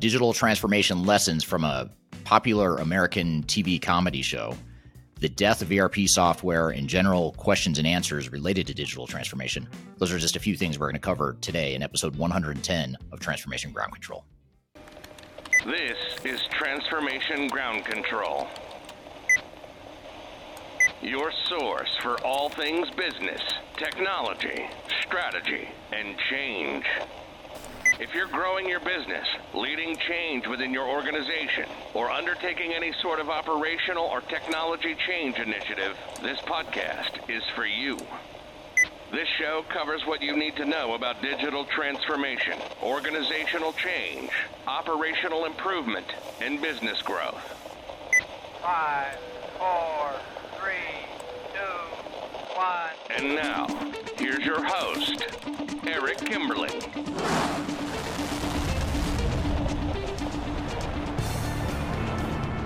digital transformation lessons from a popular American TV comedy show, the death of ERP software, and general questions and answers related to digital transformation. Those are just a few things we're going to cover today in episode 110 of Transformation Ground Control. This is Transformation Ground Control, your source for all things business, technology, strategy, and change. If you're growing your business, leading change within your organization, or undertaking any sort of operational or technology change initiative, this podcast is for you. This show covers what you need to know about digital transformation, organizational change, operational improvement, and business growth. 5, 4, 3, 2, 1. And now, here's your host, Eric Kimberling.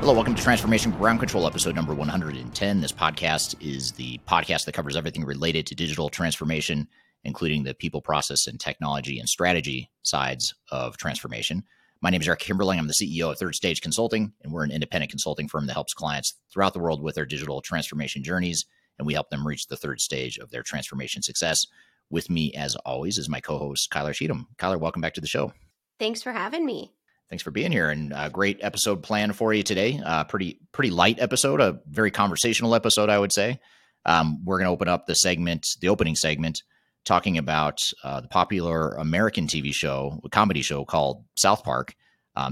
Hello, welcome to Transformation Ground Control, episode number 110. This podcast is the podcast that covers everything related to digital transformation, including the people, process, and technology and strategy sides of transformation. My name is Eric Kimberling. I'm the CEO of Third Stage Consulting, and we're an independent consulting firm that helps clients throughout the world with their digital transformation journeys, and we help them reach the third stage of their transformation success. With me, as always, is my co-host, Kyler Cheatham. Kyler, welcome back to the show. Thanks for having me. Thanks for being here, and a great episode planned for you today. Pretty light episode, a very conversational episode, I would say. We're going to open up the opening segment, talking about the popular American TV show, a comedy show called South Park.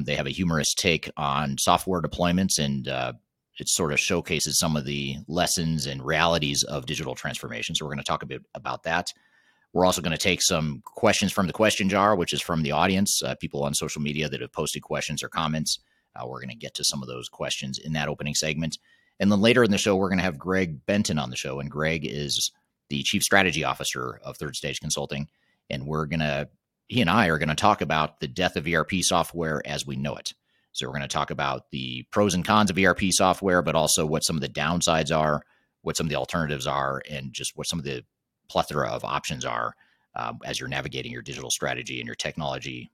They have a humorous take on software deployments, and it sort of showcases some of the lessons and realities of digital transformation. So we're going to talk a bit about that. We're also going to take some questions from the question jar, which is from the audience, people on social media that have posted questions or comments. We're going to get to some of those questions in that opening segment. And then later in the show, we're going to have Greg Benton on the show. And Greg is the Chief Strategy Officer of Third Stage Consulting. And he and I are going to talk about the death of ERP software as we know it. So we're going to talk about the pros and cons of ERP software, but also what some of the downsides are, what some of the alternatives are, and just what some of the plethora of options are as you're navigating your digital strategy and your technology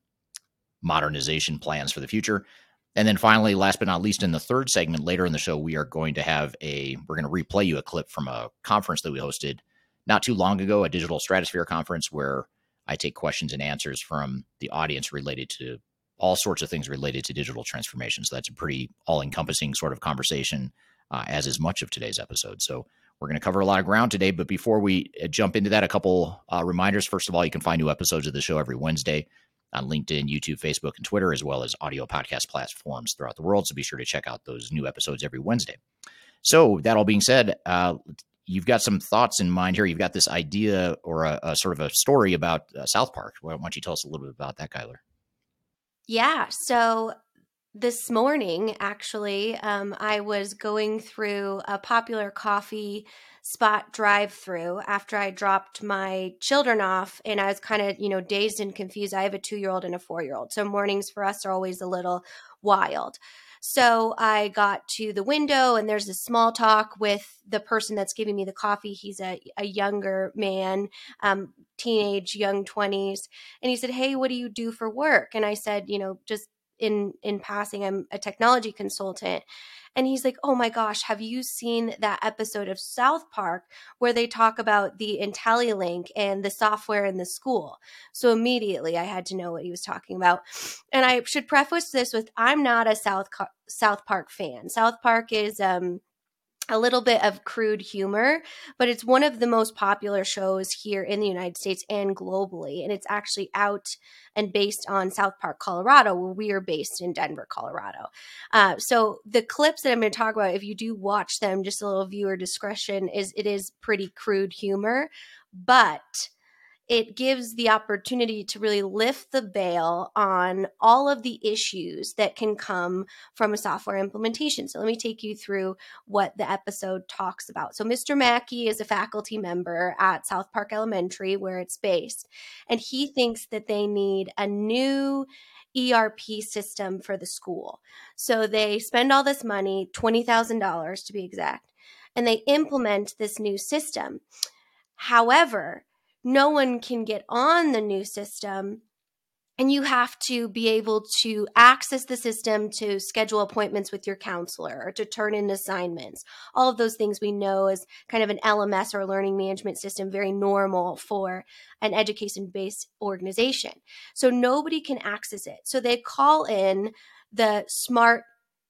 modernization plans for the future. And then finally, last but not least, in the third segment later in the show, we're going to replay you a clip from a conference that we hosted not too long ago, a Digital Stratosphere conference, where I take questions and answers from the audience related to all sorts of things related to digital transformation. So that's a pretty all-encompassing sort of conversation, as is much of today's episode. So we're going to cover a lot of ground today, but before we jump into that, a couple reminders. First of all, you can find new episodes of the show every Wednesday on LinkedIn, YouTube, Facebook, and Twitter, as well as audio podcast platforms throughout the world. So be sure to check out those new episodes every Wednesday. So that all being said, you've got some thoughts in mind here. You've got this idea or a sort of a story about South Park. Why don't you tell us a little bit about that, Kyler? Yeah. So this morning, actually, I was going through a popular coffee spot drive-through after I dropped my children off, and I was kind of, dazed and confused. I have a 2-year-old and a 4-year-old, so mornings for us are always a little wild. So I got to the window, and there's this small talk with the person that's giving me the coffee. He's a younger man, teenage, young 20s, and he said, "Hey, what do you do for work?" And I said, just in passing, I'm a technology consultant. And he's like, "Oh my gosh, have you seen that episode of South Park where they talk about the IntelliLink and the software in the school?" So immediately I had to know what he was talking about. And I should preface this with, I'm not a South Park fan. South Park is a little bit of crude humor, but it's one of the most popular shows here in the United States and globally. And it's actually out and based on South Park, Colorado, where we are based in Denver, Colorado. So the clips that I'm going to talk about, if you do watch them, just a little viewer discretion, it is pretty crude humor, but it gives the opportunity to really lift the veil on all of the issues that can come from a software implementation. So let me take you through what the episode talks about. So Mr. Mackey is a faculty member at South Park Elementary, where it's based, and he thinks that they need a new ERP system for the school. So they spend all this money, $20,000 to be exact, and they implement this new system. However, no one can get on the new system And you have to be able to access the system to schedule appointments with your counselor or to turn in assignments. All of those things we know as kind of an LMS or learning management system, very normal for an education-based organization. So nobody can access it. So they call in the smart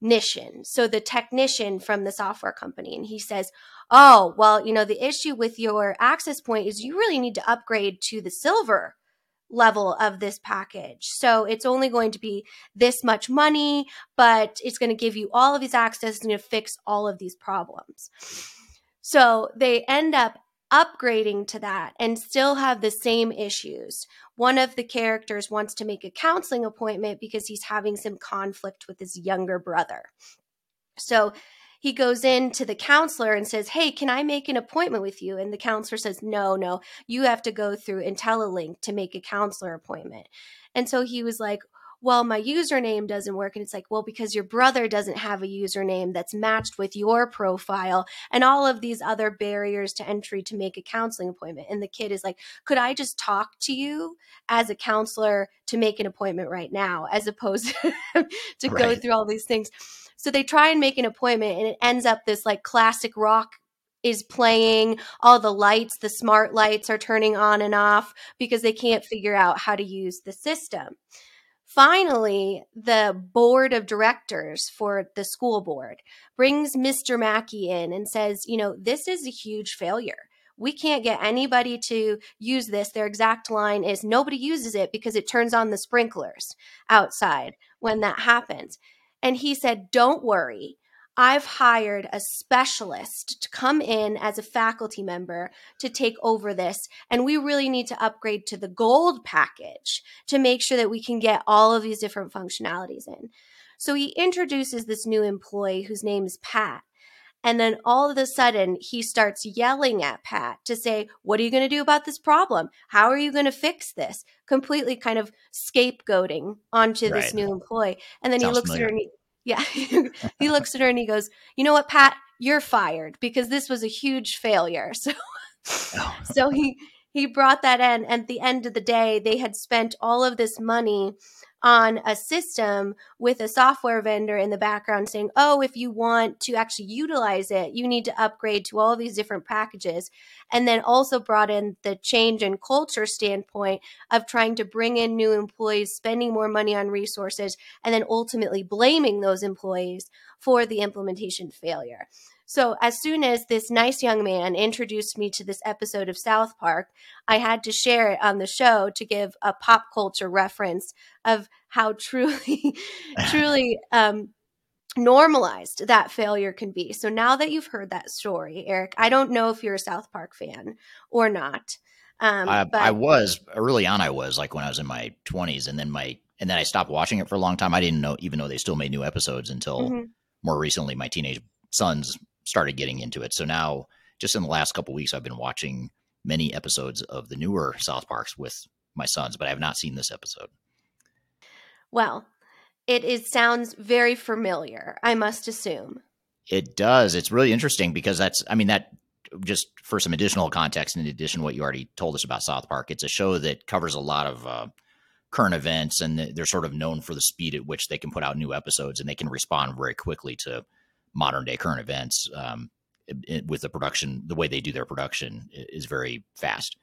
technician, so the technician from the software company, and he says, oh, well, you know, the issue with your access point is you really need to upgrade to the silver level of this package. So it's only going to be this much money, but it's going to give you all of these access and fix all of these problems. So they end up upgrading to that and still have the same issues. One of the characters wants to make a counseling appointment because he's having some conflict with his younger brother. So he goes in to the counselor and says, hey, can I make an appointment with you? And the counselor says, no, you have to go through IntelliLink to make a counselor appointment. And so he was like, well, my username doesn't work. And it's like, well, because your brother doesn't have a username that's matched with your profile and all of these other barriers to entry to make a counseling appointment. And the kid is like, could I just talk to you as a counselor to make an appointment right now, as opposed to go through all these things? So they try and make an appointment, and it ends up this like classic rock is playing, all the lights, the smart lights are turning on and off because they can't figure out how to use the system. Finally, the board of directors for the school board brings Mr. Mackey in and says, you know, this is a huge failure. We can't get anybody to use this. Their exact line is nobody uses it because it turns on the sprinklers outside when that happens. And he said, don't worry. I've hired a specialist to come in as a faculty member to take over this. And we really need to upgrade to the gold package to make sure that we can get all of these different functionalities in. So he introduces this new employee whose name is Pat. And then all of a sudden, he starts yelling at Pat to say, what are you going to do about this problem? How are you going to fix this? Completely kind of scapegoating onto this new employee. And then he looks at her and he goes, you know what, Pat, you're fired because this was a huge failure. So he brought that in. And at the end of the day, they had spent all of this money on a system with a software vendor in the background saying, oh, if you want to actually utilize it, you need to upgrade to all these different packages. And then also brought in the change in culture standpoint of trying to bring in new employees, spending more money on resources, and then ultimately blaming those employees for the implementation failure. So as soon as this nice young man introduced me to this episode of South Park, I had to share it on the show to give a pop culture reference of how truly normalized that failure can be. So now that you've heard that story, Eric, I don't know if you're a South Park fan or not. I was early on. I was like when I was in my 20s, and then I stopped watching it for a long time. I didn't know, even though they still made new episodes until more recently, my teenage sons started getting into it. So now just in the last couple of weeks, I've been watching many episodes of the newer South Parks with my sons, but I have not seen this episode. Well, it sounds very familiar, I must assume. It does. It's really interesting because that just for some additional context, in addition to what you already told us about South Park, it's a show that covers a lot of current events, and they're sort of known for the speed at which they can put out new episodes, and they can respond very quickly to modern day current events with the production. The way they do their production is very fast,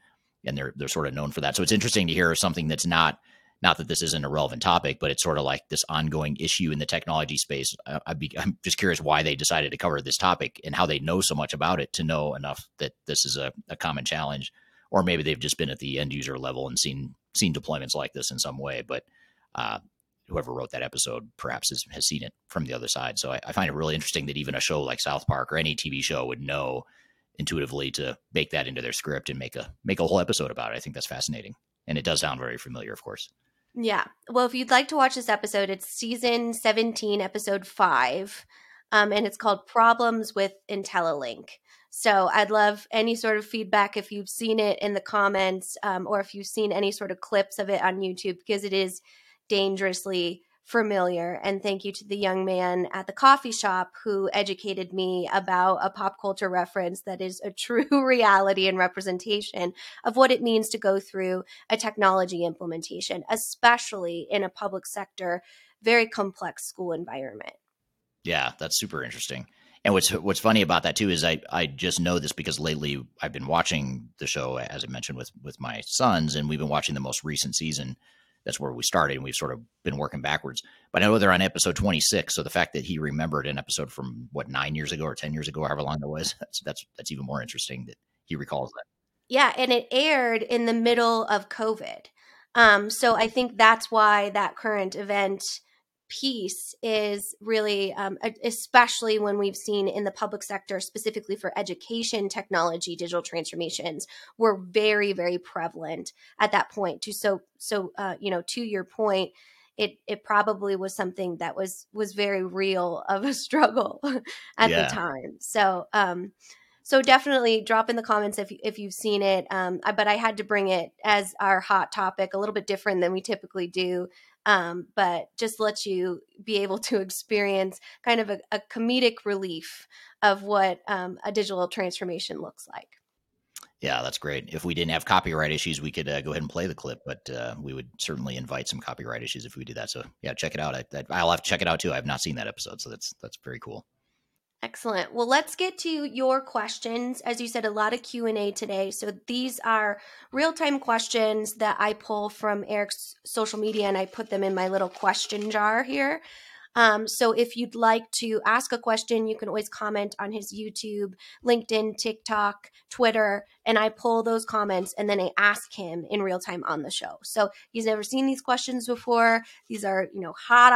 and they're sort of known for that. So it's interesting to hear something that's not that this isn't a relevant topic, but it's sort of like this ongoing issue in the technology space. I'm just curious why they decided to cover this topic and how they know so much about it to know enough that this is a common challenge, or maybe they've just been at the end user level and seen deployments like this in some way. But whoever wrote that episode perhaps has seen it from the other side. So I find it really interesting that even a show like South Park or any TV show would know intuitively to bake that into their script and make a whole episode about it. I think that's fascinating. And it does sound very familiar, of course. Yeah. Well, if you'd like to watch this episode, it's season 17, episode 5. And it's called Problems with IntelliLink. So I'd love any sort of feedback if you've seen it in the comments, or if you've seen any sort of clips of it on YouTube, because it is dangerously familiar. And thank you to the young man at the coffee shop who educated me about a pop culture reference that is a true reality and representation of what it means to go through a technology implementation, especially in a public sector, very complex school environment. Yeah, that's super interesting. And what's funny about that too is I just know this because lately I've been watching the show, as I mentioned, with my sons, and we've been watching the most recent season. That's where we started, and we've sort of been working backwards. But I know they're on episode 26, so the fact that he remembered an episode from, 9 years ago or 10 years ago, however long that was, that's even more interesting that he recalls that. Yeah, and it aired in the middle of COVID. So I think that's why that current event piece is really, especially when we've seen in the public sector, specifically for education, technology, digital transformations, were very, very prevalent at that point. To your point, it probably was something that was very real of a struggle at the time. So definitely drop in the comments if you've seen it. But I had to bring it as our hot topic, a little bit different than we typically do. But just let you be able to experience kind of a comedic relief of what a digital transformation looks like. Yeah, that's great. If we didn't have copyright issues, we could go ahead and play the clip, but we would certainly invite some copyright issues if we do that. So yeah, check it out. I'll have to check it out too. I've not seen that episode, so that's very cool. Excellent. Well, let's get to your questions. As you said, a lot of Q&A today. So these are real-time questions that I pull from Eric's social media, and I put them in my little question jar here. So if you'd like to ask a question, you can always comment on his YouTube, LinkedIn, TikTok, Twitter, and I pull those comments and then I ask him in real time on the show. So he's never seen these questions before. These are, hot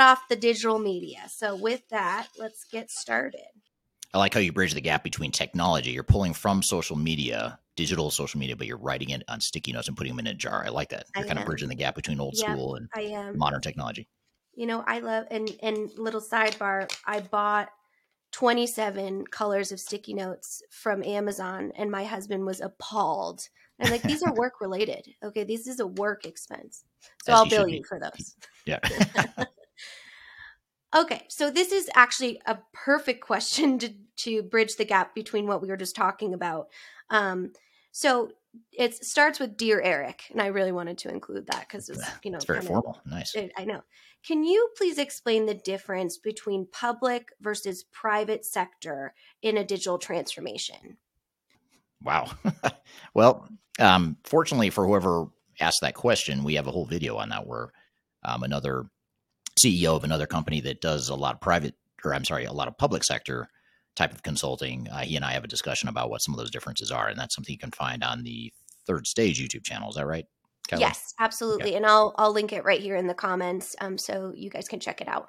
off the digital media. So with that, let's get started. I like how you bridge the gap between technology. You're pulling from social media, digital social media, but you're writing it on sticky notes and putting them in a jar. I like that. You're kind of bridging the gap between old school and modern technology. I love, and little sidebar, I bought 27 colors of sticky notes from Amazon, and my husband was appalled. I'm like, these are work related. Okay, this is a work expense. So I'll bill you for those. Yeah. Okay, so this is actually a perfect question to bridge the gap between what we were just talking about. So it starts with Dear Eric, and I really wanted to include that because it's, it's very formal. Nice. I know. Can you please explain the difference between public versus private sector in a digital transformation? Wow. Well, fortunately for whoever asked that question, we have a whole video on that where another CEO of another company that does a lot of public sector type of consulting. He and I have a discussion about what some of those differences are, and that's something you can find on the Third Stage YouTube channel. Is that right, Kyler? Yes, absolutely. Okay. And I'll link it right here in the comments, so you guys can check it out.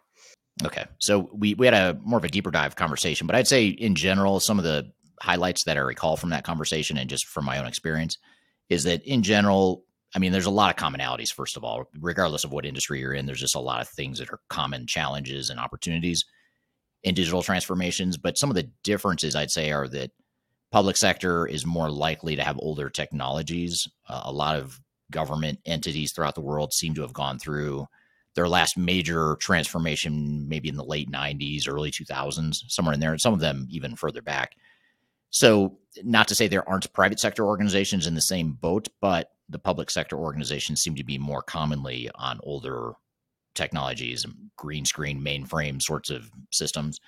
Okay, so we had a more of a deeper dive conversation, but I'd say in general, some of the highlights that I recall from that conversation and just from my own experience is that in general, there's a lot of commonalities, first of all, regardless of what industry you're in, there's just a lot of things that are common challenges and opportunities in digital transformations. But some of the differences I'd say are that public sector is more likely to have older technologies. A lot of government entities throughout the world seem to have gone through their last major transformation, maybe in the late 90s, early 2000s, somewhere in there, and some of them even further back. So not to say there aren't private sector organizations in the same boat, but the public sector organizations seem to be more commonly on older technologies, green screen, mainframe sorts of systems.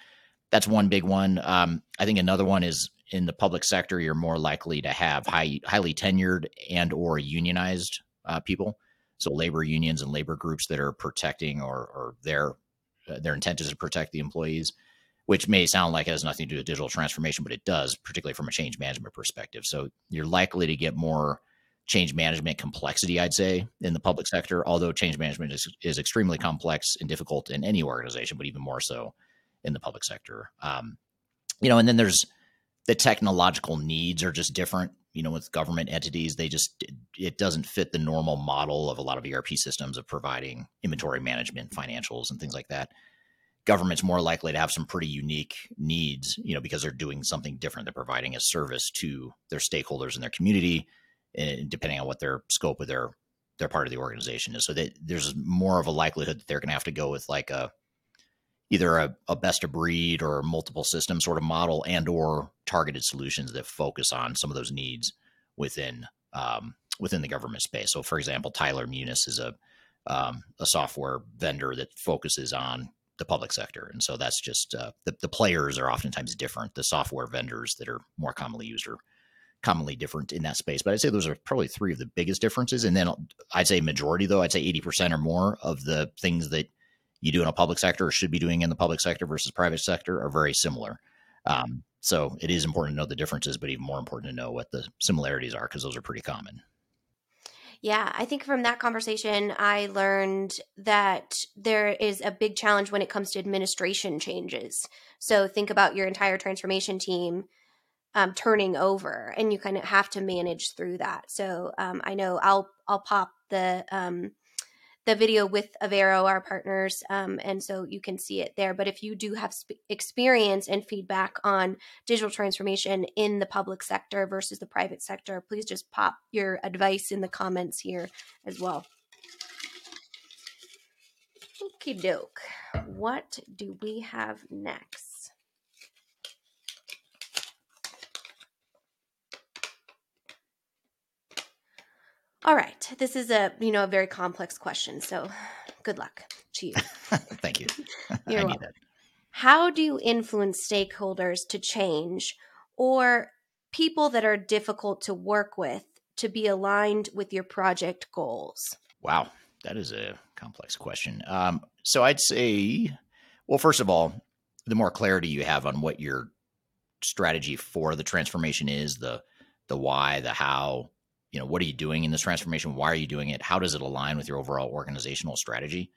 That's one big one. I think another one is in the public sector, you're more likely to have highly tenured and or unionized people. So labor unions and labor groups that are protecting or their intent is to protect the employees, which may sound like it has nothing to do with digital transformation, but it does, particularly from a change management perspective. So you're likely to get more change management complexity, I'd say, in the public sector, although change management is extremely complex and difficult in any organization, but even more so in the public sector. And then there's the technological needs are just different, with government entities, it doesn't fit the normal model of a lot of ERP systems of providing inventory management, financials, and things like that. Government's more likely to have some pretty unique needs, because they're doing something different. They're providing a service to their stakeholders in their community, depending on what their scope of their they're part of the organization is. So that there's more of a likelihood that they're going to have to go with like either a best of breed or multiple system sort of model, and or targeted solutions that focus on some of those needs within the government space. So for example, Tyler Munis is a software vendor that focuses on the public sector. And so that's just the players are oftentimes different. The software vendors that are more commonly used are commonly different in that space. But I'd say those are probably three of the biggest differences. And then I'd say majority, though, I'd say 80% or more of the things that you do in a public sector or should be doing in the public sector versus private sector are very similar. So it is important to know the differences, but even more important to know what the similarities are, because those are pretty common. Yeah, I think from that conversation, I learned that there is a big challenge when it comes to administration changes. So think about your entire transformation team turning over, and you kind of have to manage through that. So I know I'll pop the video with Avero, our partners, and so you can see it there. But if you do have experience and feedback on digital transformation in the public sector versus the private sector, please just pop your advice in the comments here as well. Okie doke. What do we have next? All right. This is a very complex question. So good luck to you. Thank you. You're welcome. How do you influence stakeholders to change, or people that are difficult to work with, to be aligned with your project goals? Wow. That is a complex question. So I'd say, well, first of all, the more clarity you have on what your strategy for the transformation is, the why, the how, you know, what are you doing in this transformation? Why are you doing it? How does it align with your overall organizational strategy?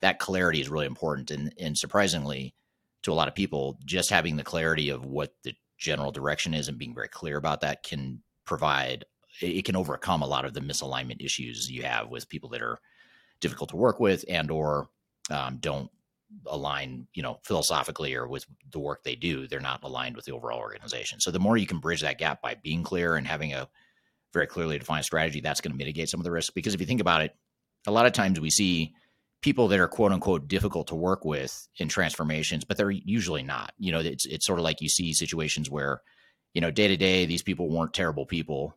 That clarity is really important. And surprisingly, to a lot of people, just having the clarity of what the general direction is and being very clear about that can provide, it can overcome a lot of the misalignment issues you have with people that are difficult to work with and or don't align, you know, philosophically or with the work they do. They're not aligned with the overall organization. So the more you can bridge that gap by being clear and having a very clearly defined strategy, that's going to mitigate some of the risk. Because if you think about it, a lot of times we see people that are quote unquote difficult to work with in transformations, but they're usually not. You know, it's sort of like you see situations where, you know, day to day, these people weren't terrible people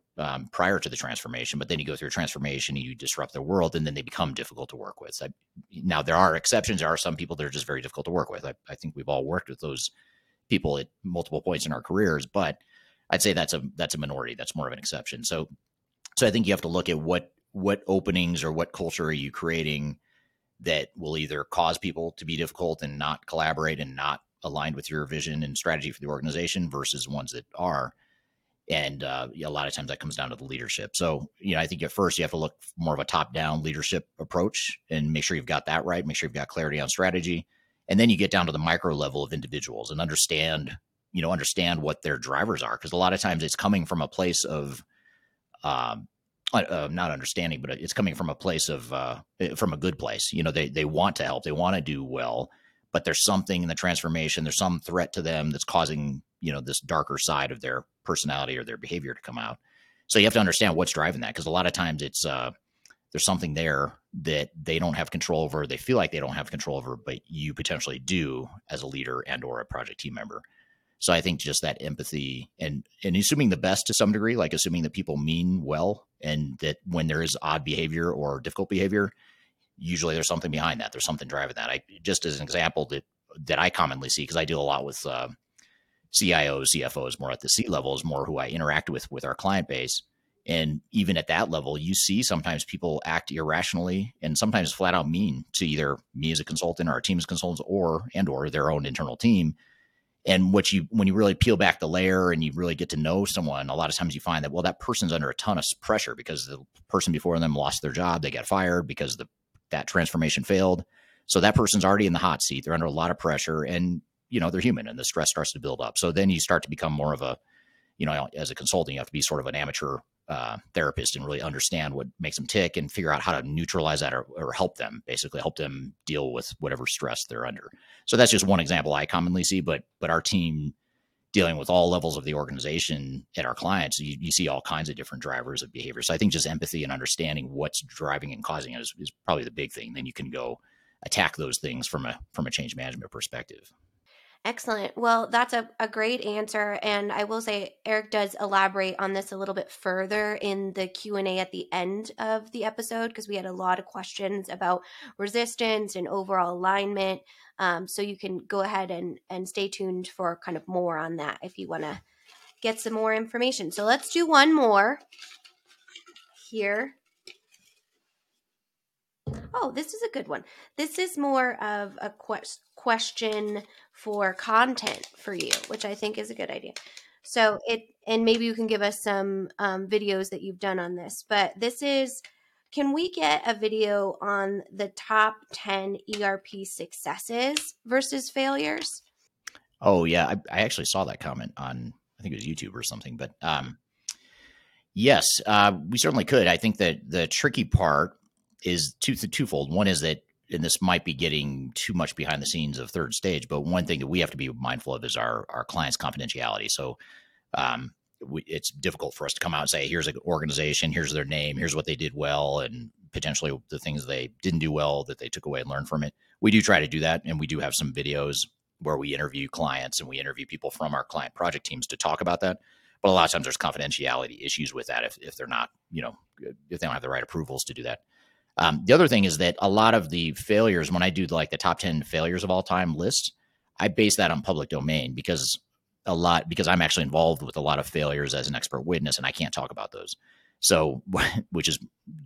prior to the transformation, but then you go through a transformation and you disrupt their world, and then they become difficult to work with. So now there are exceptions. There are some people that are just very difficult to work with. I think we've all worked with those people at multiple points in our careers, but I'd say that's a minority. That's more of an exception. So I think you have to look at what openings or what culture are you creating that will either cause people to be difficult and not collaborate and not aligned with your vision and strategy for the organization versus ones that are. And a lot of times that comes down to the leadership. So, you know, I think at first you have to look more of a top-down leadership approach and make sure you've got that right, make sure you've got clarity on strategy. And then you get down to the micro level of individuals and understand what their drivers are. Because a lot of times it's coming from a place of, not understanding, but it's coming from a place of, from a good place. You know, they want to help, they want to do well, but there's something in the transformation, there's some threat to them that's causing, you know, this darker side of their personality or their behavior to come out. So you have to understand what's driving that. Because a lot of times it's, there's something there that they don't have control over. They feel like they don't have control over, but you potentially do as a leader and or a project team member. So I think just that empathy and assuming the best to some degree, like assuming that people mean well, and that when there is odd behavior or difficult behavior, usually there's something behind that. There's something driving that. Just as an example that I commonly see, because I deal a lot with CIOs, CFOs, more at the C level is more who I interact with our client base. And even at that level, you see sometimes people act irrationally and sometimes flat out mean to either me as a consultant or our team as consultants or their own internal team. And when you really peel back the layer and you really get to know someone, a lot of times you find that, well, that person's under a ton of pressure because the person before them lost their job, they got fired because that transformation failed. So that person's already in the hot seat. They're under a lot of pressure, and, you know, they're human, and the stress starts to build up. So then you start to become more of a, you know, as a consultant, you have to be sort of an amateur therapist and really understand what makes them tick and figure out how to neutralize that or help them, basically help them deal with whatever stress they're under. So that's just one example I commonly see, but our team dealing with all levels of the organization at our clients, you see all kinds of different drivers of behavior. So I think just empathy and understanding what's driving and causing it is probably the big thing. Then you can go attack those things from a change management perspective. Excellent. Well, that's a great answer. And I will say Eric does elaborate on this a little bit further in the Q&A at the end of the episode, because we had a lot of questions about resistance and overall alignment. So you can go ahead and stay tuned for kind of more on that if you want to get some more information. So let's do one more here. Oh, this is a good one. This is more of a question for content for you, which I think is a good idea. So and maybe you can give us some videos that you've done on this, but this is, can we get a video on the top 10 ERP successes versus failures? Oh yeah. I actually saw that comment on, I think it was YouTube or something, but yes, we certainly could. I think that the tricky part is twofold. One is that, and this might be getting too much behind the scenes of Third Stage, but one thing that we have to be mindful of is our clients' confidentiality. So it's difficult for us to come out and say, here's an organization, here's their name, here's what they did well, and potentially the things they didn't do well that they took away and learned from it. We do try to do that. And we do have some videos where we interview clients and we interview people from our client project teams to talk about that. But a lot of times there's confidentiality issues with that if they're not, if they don't have the right approvals to do that. The other thing is that a lot of the failures, when I do like the top 10 failures of all time lists, I base that on public domain because I'm actually involved with a lot of failures as an expert witness, and I can't talk about those. So, which is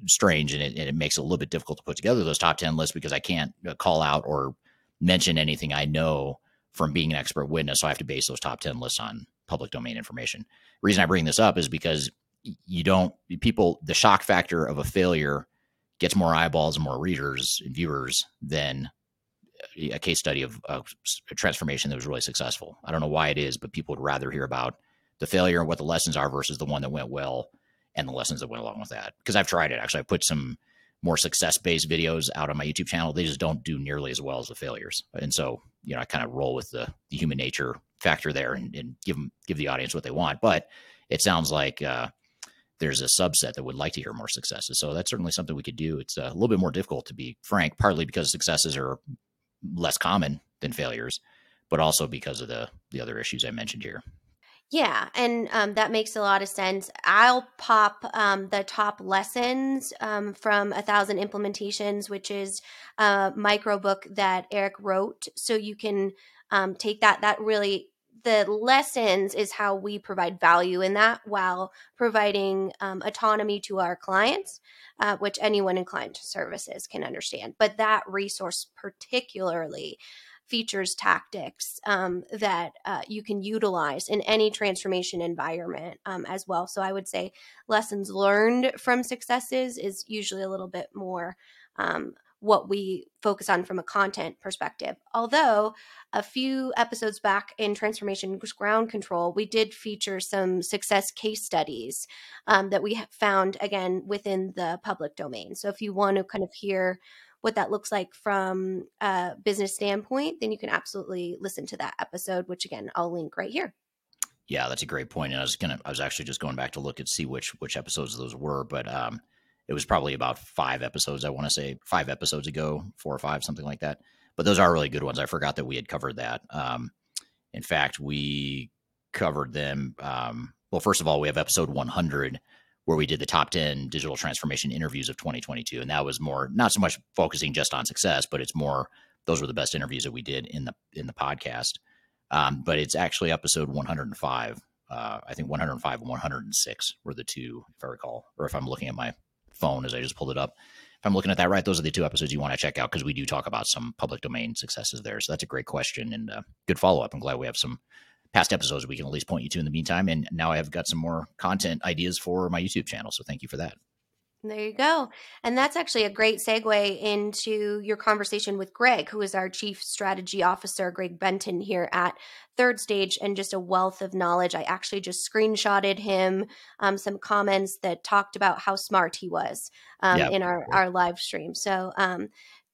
strange, and it makes it a little bit difficult to put together those top 10 lists because I can't call out or mention anything I know from being an expert witness. So I have to base those top 10 lists on public domain information. The reason I bring this up is because the shock factor of a failure gets more eyeballs and more readers and viewers than a case study of a transformation that was really successful. I don't know why it is, but people would rather hear about the failure and what the lessons are versus the one that went well and the lessons that went along with that. Because I've tried it. Actually, I put some more success-based videos out on my YouTube channel. They just don't do nearly as well as the failures. And so, I kind of roll with the human nature factor there and give the audience what they want. But it sounds like there's a subset that would like to hear more successes. So that's certainly something we could do. It's a little bit more difficult, to be frank, partly because successes are less common than failures, but also because of the other issues I mentioned here. Yeah. And that makes a lot of sense. I'll pop the top lessons from 1,000 Implementations, which is a micro book that Eric wrote. So you can take that really, the lessons is how we provide value in that while providing autonomy to our clients, which anyone in client services can understand. But that resource particularly features tactics that you can utilize in any transformation environment as well. So I would say lessons learned from successes is usually a little bit more what we focus on from a content perspective. Although a few episodes back in Transformation Ground Control, we did feature some success case studies that we found, again, within the public domain. So if you want to kind of hear what that looks like from a business standpoint, then you can absolutely listen to that episode, which again, I'll link right here. Yeah, that's a great point. And I was actually just going back to look and see which episodes those were, but it was probably about 5 episodes, I want to say, 5 episodes ago, 4 or 5, something like that. But those are really good ones. I forgot that we had covered that. In fact, we covered them. Well, first of all, we have episode 100, where we did the top 10 digital transformation interviews of 2022. And that was more, not so much focusing just on success, but it's more, those were the best interviews that we did in the podcast. But it's actually episode 105. I think 105 and 106 were the two, if I recall, or if I'm looking at my phone as I just pulled it up. If I'm looking at that right, those are the 2 episodes you want to check out, because we do talk about some public domain successes there. So that's a great question and good follow-up. I'm glad we have some past episodes we can at least point you to in the meantime. And now I've got some more content ideas for my YouTube channel. So thank you for that. There you go. And that's actually a great segue into your conversation with Greg, who is our Chief Strategy Officer, Greg Benton, here at Third Stage, and just a wealth of knowledge. I actually just screenshotted him some comments that talked about how smart he was in our live stream. So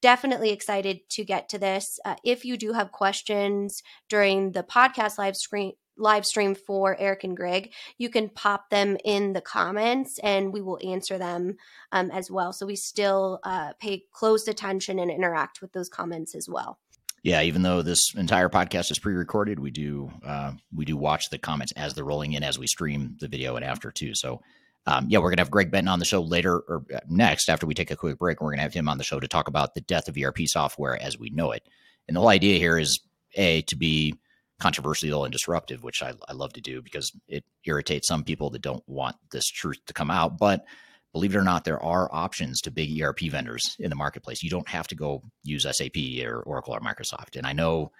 definitely excited to get to this. If you do have questions during the podcast live live stream for Eric and Greg, you can pop them in the comments and we will answer them as well. So we still pay close attention and interact with those comments as well. Yeah, even though this entire podcast is pre-recorded, we do watch the comments as they're rolling in as we stream the video and after too. So yeah, we're going to have Greg Benton on the show later or next after we take a quick break. We're going to have him on the show to talk about the death of ERP software as we know it. And the whole idea here is to be controversial and disruptive, which I love to do because it irritates some people that don't want this truth to come out. But believe it or not, there are options to big ERP vendors in the marketplace. You don't have to go use SAP or Oracle or Microsoft. And I know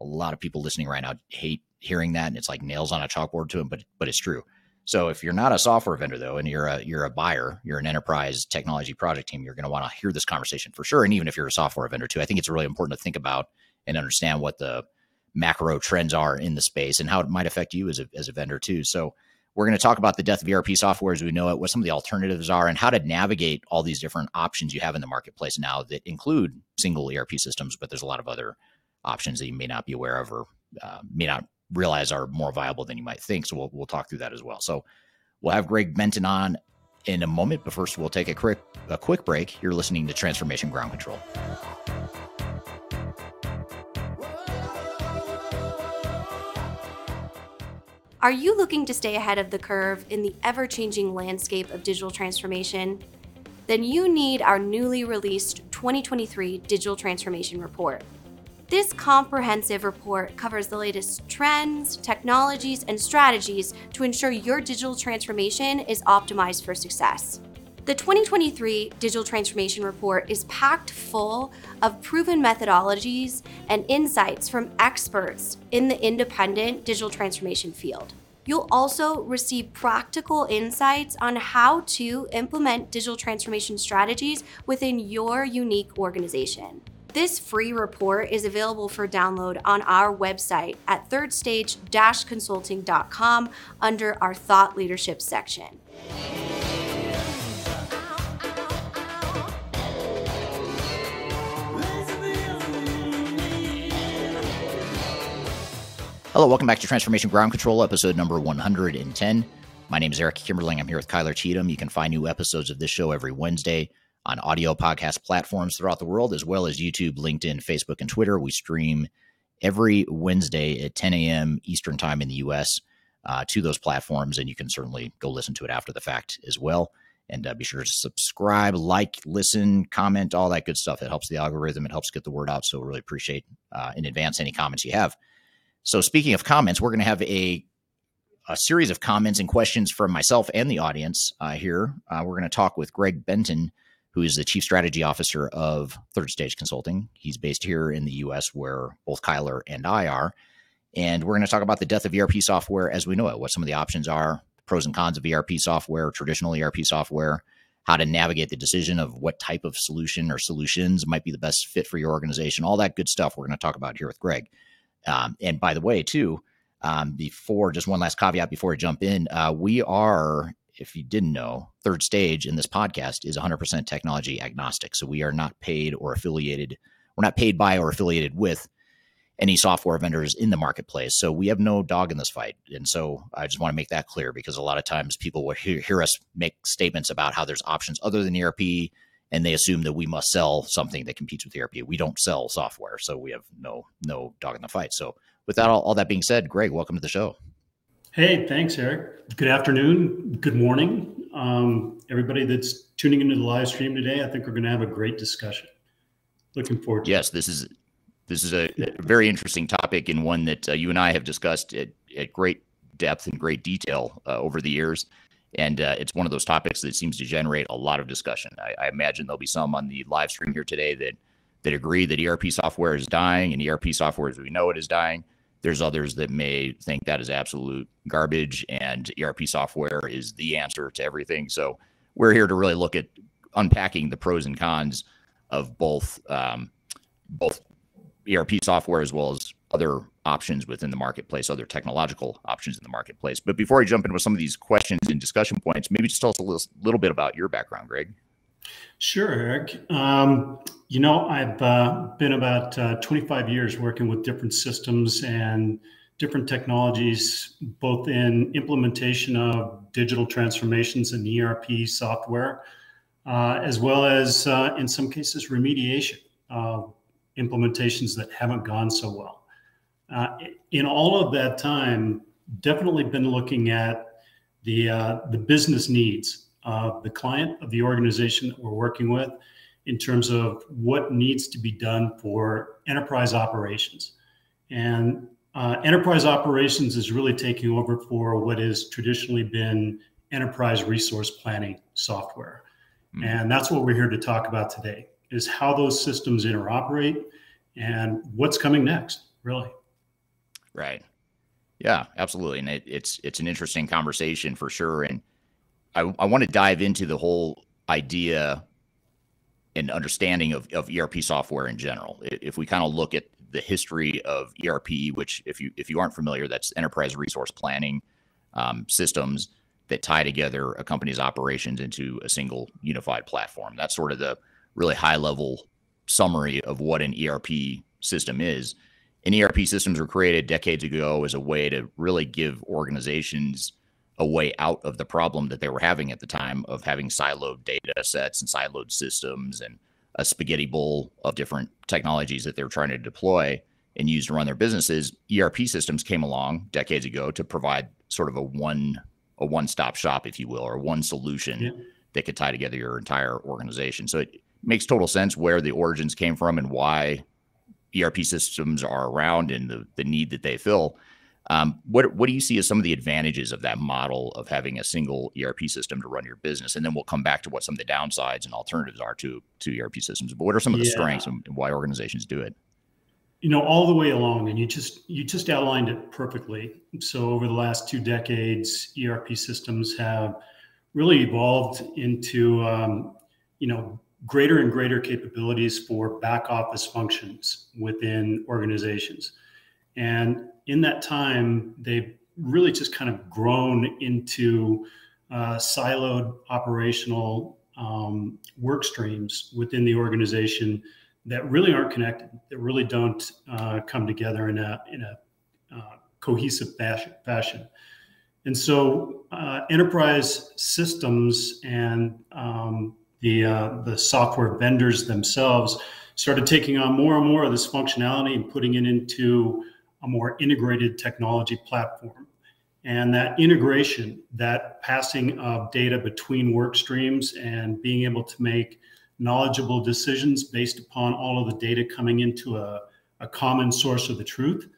a lot of people listening right now hate hearing that, and it's like nails on a chalkboard to them, but it's true. So if you're not a software vendor though, and you're a buyer, you're an enterprise technology project team, you're going to want to hear this conversation for sure. And even if you're a software vendor too, I think it's really important to think about and understand what the macro trends are in the space and how it might affect you as a vendor too. So we're going to talk about the death of ERP software as we know it, what some of the alternatives are, and how to navigate all these different options you have in the marketplace now that include single ERP systems, but there's a lot of other options that you may not be aware of or may not realize are more viable than you might think. So we'll talk through that as well. So we'll have Greg Benton on in a moment, but first we'll take a quick break. You're listening to Transformation Ground Control. Are you looking to stay ahead of the curve in the ever-changing landscape of digital transformation? Then you need our newly released 2023 Digital Transformation Report. This comprehensive report covers the latest trends, technologies, and strategies to ensure your digital transformation is optimized for success. The 2023 Digital Transformation Report is packed full of proven methodologies and insights from experts in the independent digital transformation field. You'll also receive practical insights on how to implement digital transformation strategies within your unique organization. This free report is available for download on our website at thirdstage-consulting.com under our Thought Leadership section. Hello, welcome back to Transformation Ground Control, episode number 110. My name is Eric Kimberling. I'm here with Kyler Cheatham. You can find new episodes of this show every Wednesday on audio podcast platforms throughout the world, as well as YouTube, LinkedIn, Facebook, and Twitter. We stream every Wednesday at 10 a.m. Eastern time in the U.S. To those platforms, and you can certainly go listen to it after the fact as well. And be sure to subscribe, like, listen, comment, all that good stuff. It helps the algorithm. It helps get the word out. So really appreciate in advance any comments you have. So speaking of comments, we're going to have a series of comments and questions from myself and the audience here. We're going to talk with Greg Benton, who is the Chief Strategy Officer of Third Stage Consulting. He's based here in the U.S., where both Kyler and I are. And we're going to talk about the death of ERP software as we know it, what some of the options are, pros and cons of ERP software, traditional ERP software, how to navigate the decision of what type of solution or solutions might be the best fit for your organization, all that good stuff we're going to talk about here with Greg. And by the way, too, just one last caveat before I jump in, we are, if you didn't know, Third Stage in this podcast is 100% technology agnostic. So we are not paid or affiliated. We're not paid by or affiliated with any software vendors in the marketplace. So we have no dog in this fight. And so I just want to make that clear, because a lot of times people will hear us make statements about how there's options other than ERP, and they assume that we must sell something that competes with ERP. We don't sell software, so we have no dog in the fight. So with that, all that being said, Greg, welcome to the show. Hey, thanks, Eric. Good afternoon. Good morning. Everybody that's tuning into the live stream today, I think we're going to have a great discussion. Looking forward to it. Yes, this is a very interesting topic, and one that you and I have discussed at great depth and great detail over the years. And it's one of those topics that seems to generate a lot of discussion. I imagine there'll be some on the live stream here today that agree that ERP software is dying, and ERP software as we know it is dying. There's others that may think that is absolute garbage and ERP software is the answer to everything. So we're here to really look at unpacking the pros and cons of both ERP software as well as other options within the marketplace, other technological options in the marketplace. But before I jump into some of these questions and discussion points, maybe just tell us a little bit about your background, Greg. Sure, Eric. I've been about 25 years working with different systems and different technologies, both in implementation of digital transformations and ERP software, as well as in some cases remediation, implementations that haven't gone so well. In all of that time, definitely been looking at the business needs of the client, of the organization that we're working with, in terms of what needs to be done for enterprise operations. And enterprise operations is really taking over for what has traditionally been enterprise resource planning software. Mm-hmm. And that's what we're here to talk about today, is how those systems interoperate and what's coming next, really. Right. Yeah, absolutely. And it's an interesting conversation for sure. And I want to dive into the whole idea and understanding of ERP software in general. If we kind of look at the history of ERP, which if you aren't familiar, that's enterprise resource planning systems that tie together a company's operations into a single unified platform. That's sort of the really high level summary of what an ERP system is. And ERP systems were created decades ago as a way to really give organizations a way out of the problem that they were having at the time of having siloed data sets and siloed systems and a spaghetti bowl of different technologies that they were trying to deploy and use to run their businesses. ERP systems came along decades ago to provide sort of a one-stop shop, if you will, or one solution that could tie together your entire organization. So it makes total sense where the origins came from and why ERP systems are around and the need that they fill. What do you see as some of the advantages of that model of having a single ERP system to run your business? And then we'll come back to what some of the downsides and alternatives are to ERP systems. But what are some of the strengths and why organizations do it? You know, all the way along, and you just outlined it perfectly. So over the last 2 decades, ERP systems have really evolved into, greater and greater capabilities for back office functions within organizations. And in that time, they've really just kind of grown into siloed operational work streams within the organization that really aren't connected, that really don't come together in a cohesive fashion. And so enterprise systems and the software vendors themselves started taking on more and more of this functionality and putting it into a more integrated technology platform. And that integration, that passing of data between work streams and being able to make knowledgeable decisions based upon all of the data coming into a common source of the truth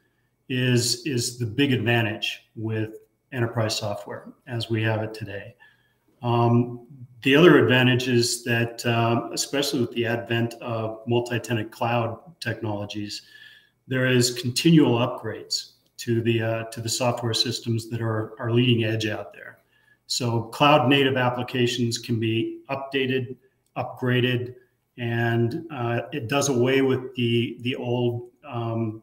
is the big advantage with enterprise software as we have it today. The other advantage is that, especially with the advent of multi-tenant cloud technologies, there is continual upgrades to the software systems that are leading edge out there. So cloud native applications can be updated, upgraded, and it does away with the old biannual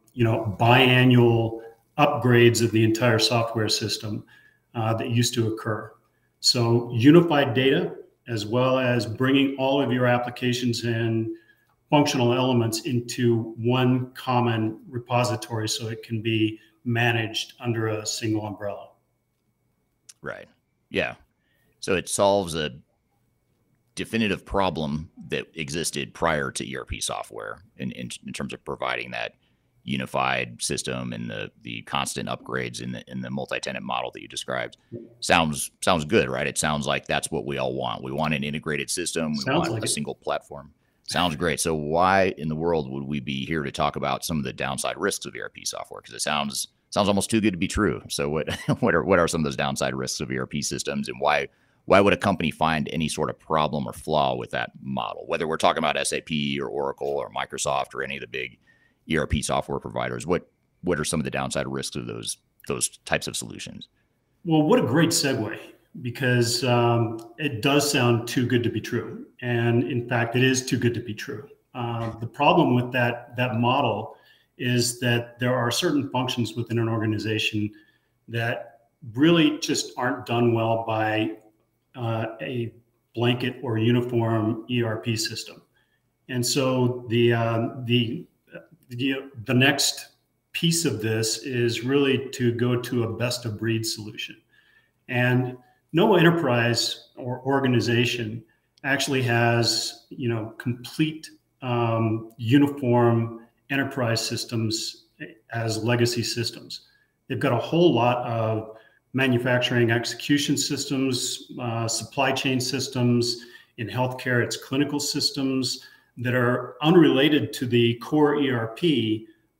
upgrades of the entire software system that used to occur. So unified data, as well as bringing all of your applications and functional elements into one common repository so it can be managed under a single umbrella. Right. Yeah. So it solves a definitive problem that existed prior to ERP software in terms of providing that unified system and the constant upgrades in the multi-tenant model that you described. Sounds good, right? It sounds like that's what we all want. We want an integrated system. We sounds want like a single platform. Sounds great. So why in the world would we be here to talk about some of the downside risks of ERP software? Because it sounds almost too good to be true. So what are some of those downside risks of ERP systems, and why would a company find any sort of problem or flaw with that model? Whether we're talking about SAP or Oracle or Microsoft or any of the big ERP software providers, what are some of the downside risks of those types of solutions? Well, what a great segue, because it does sound too good to be true. And in fact, it is too good to be true. The problem with that model is that there are certain functions within an organization that really just aren't done well by a blanket or uniform ERP system. And so the next piece of this is really to go to a best of breed solution. And no enterprise or organization actually has, you know, complete uniform enterprise systems as legacy systems. They've got a whole lot of manufacturing execution systems, supply chain systems. In healthcare, it's clinical systems that are unrelated to the core ERP,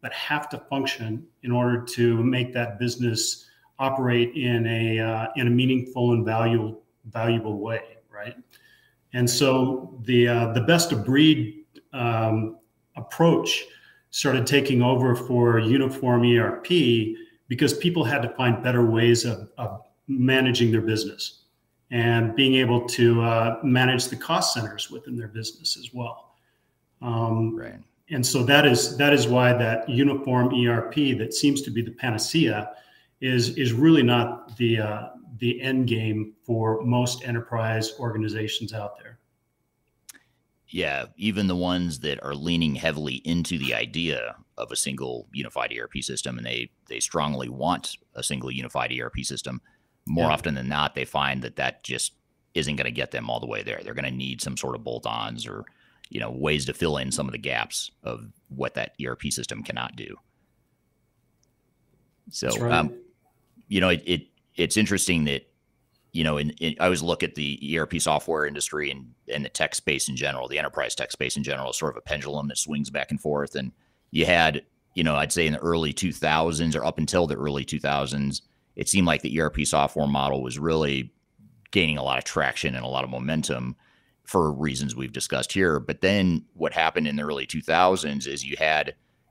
but have to function in order to make that business operate in a meaningful and valuable way, right? And so the best of breed approach started taking over for uniform ERP because people had to find better ways of managing their business and being able to manage the cost centers within their business as well. Right. And so that is why that uniform ERP that seems to be the panacea is really not the end game for most enterprise organizations out there. Yeah, even the ones that are leaning heavily into the idea of a single unified ERP system, and they strongly want a single unified ERP system, more often than not, they find that just isn't going to get them all the way there. They're going to need some sort of bolt-ons or, you know, ways to fill in some of the gaps of what that ERP system cannot do. So, right. You know, it's interesting that, you know, I always look at the ERP software industry and the tech space in general, the enterprise tech space in general, is sort of a pendulum that swings back and forth. And you had, you know, I'd say in the early 2000s or up until the early 2000s, it seemed like the ERP software model was really gaining a lot of traction and a lot of momentum for reasons we've discussed here. But then what happened in the early 2000s is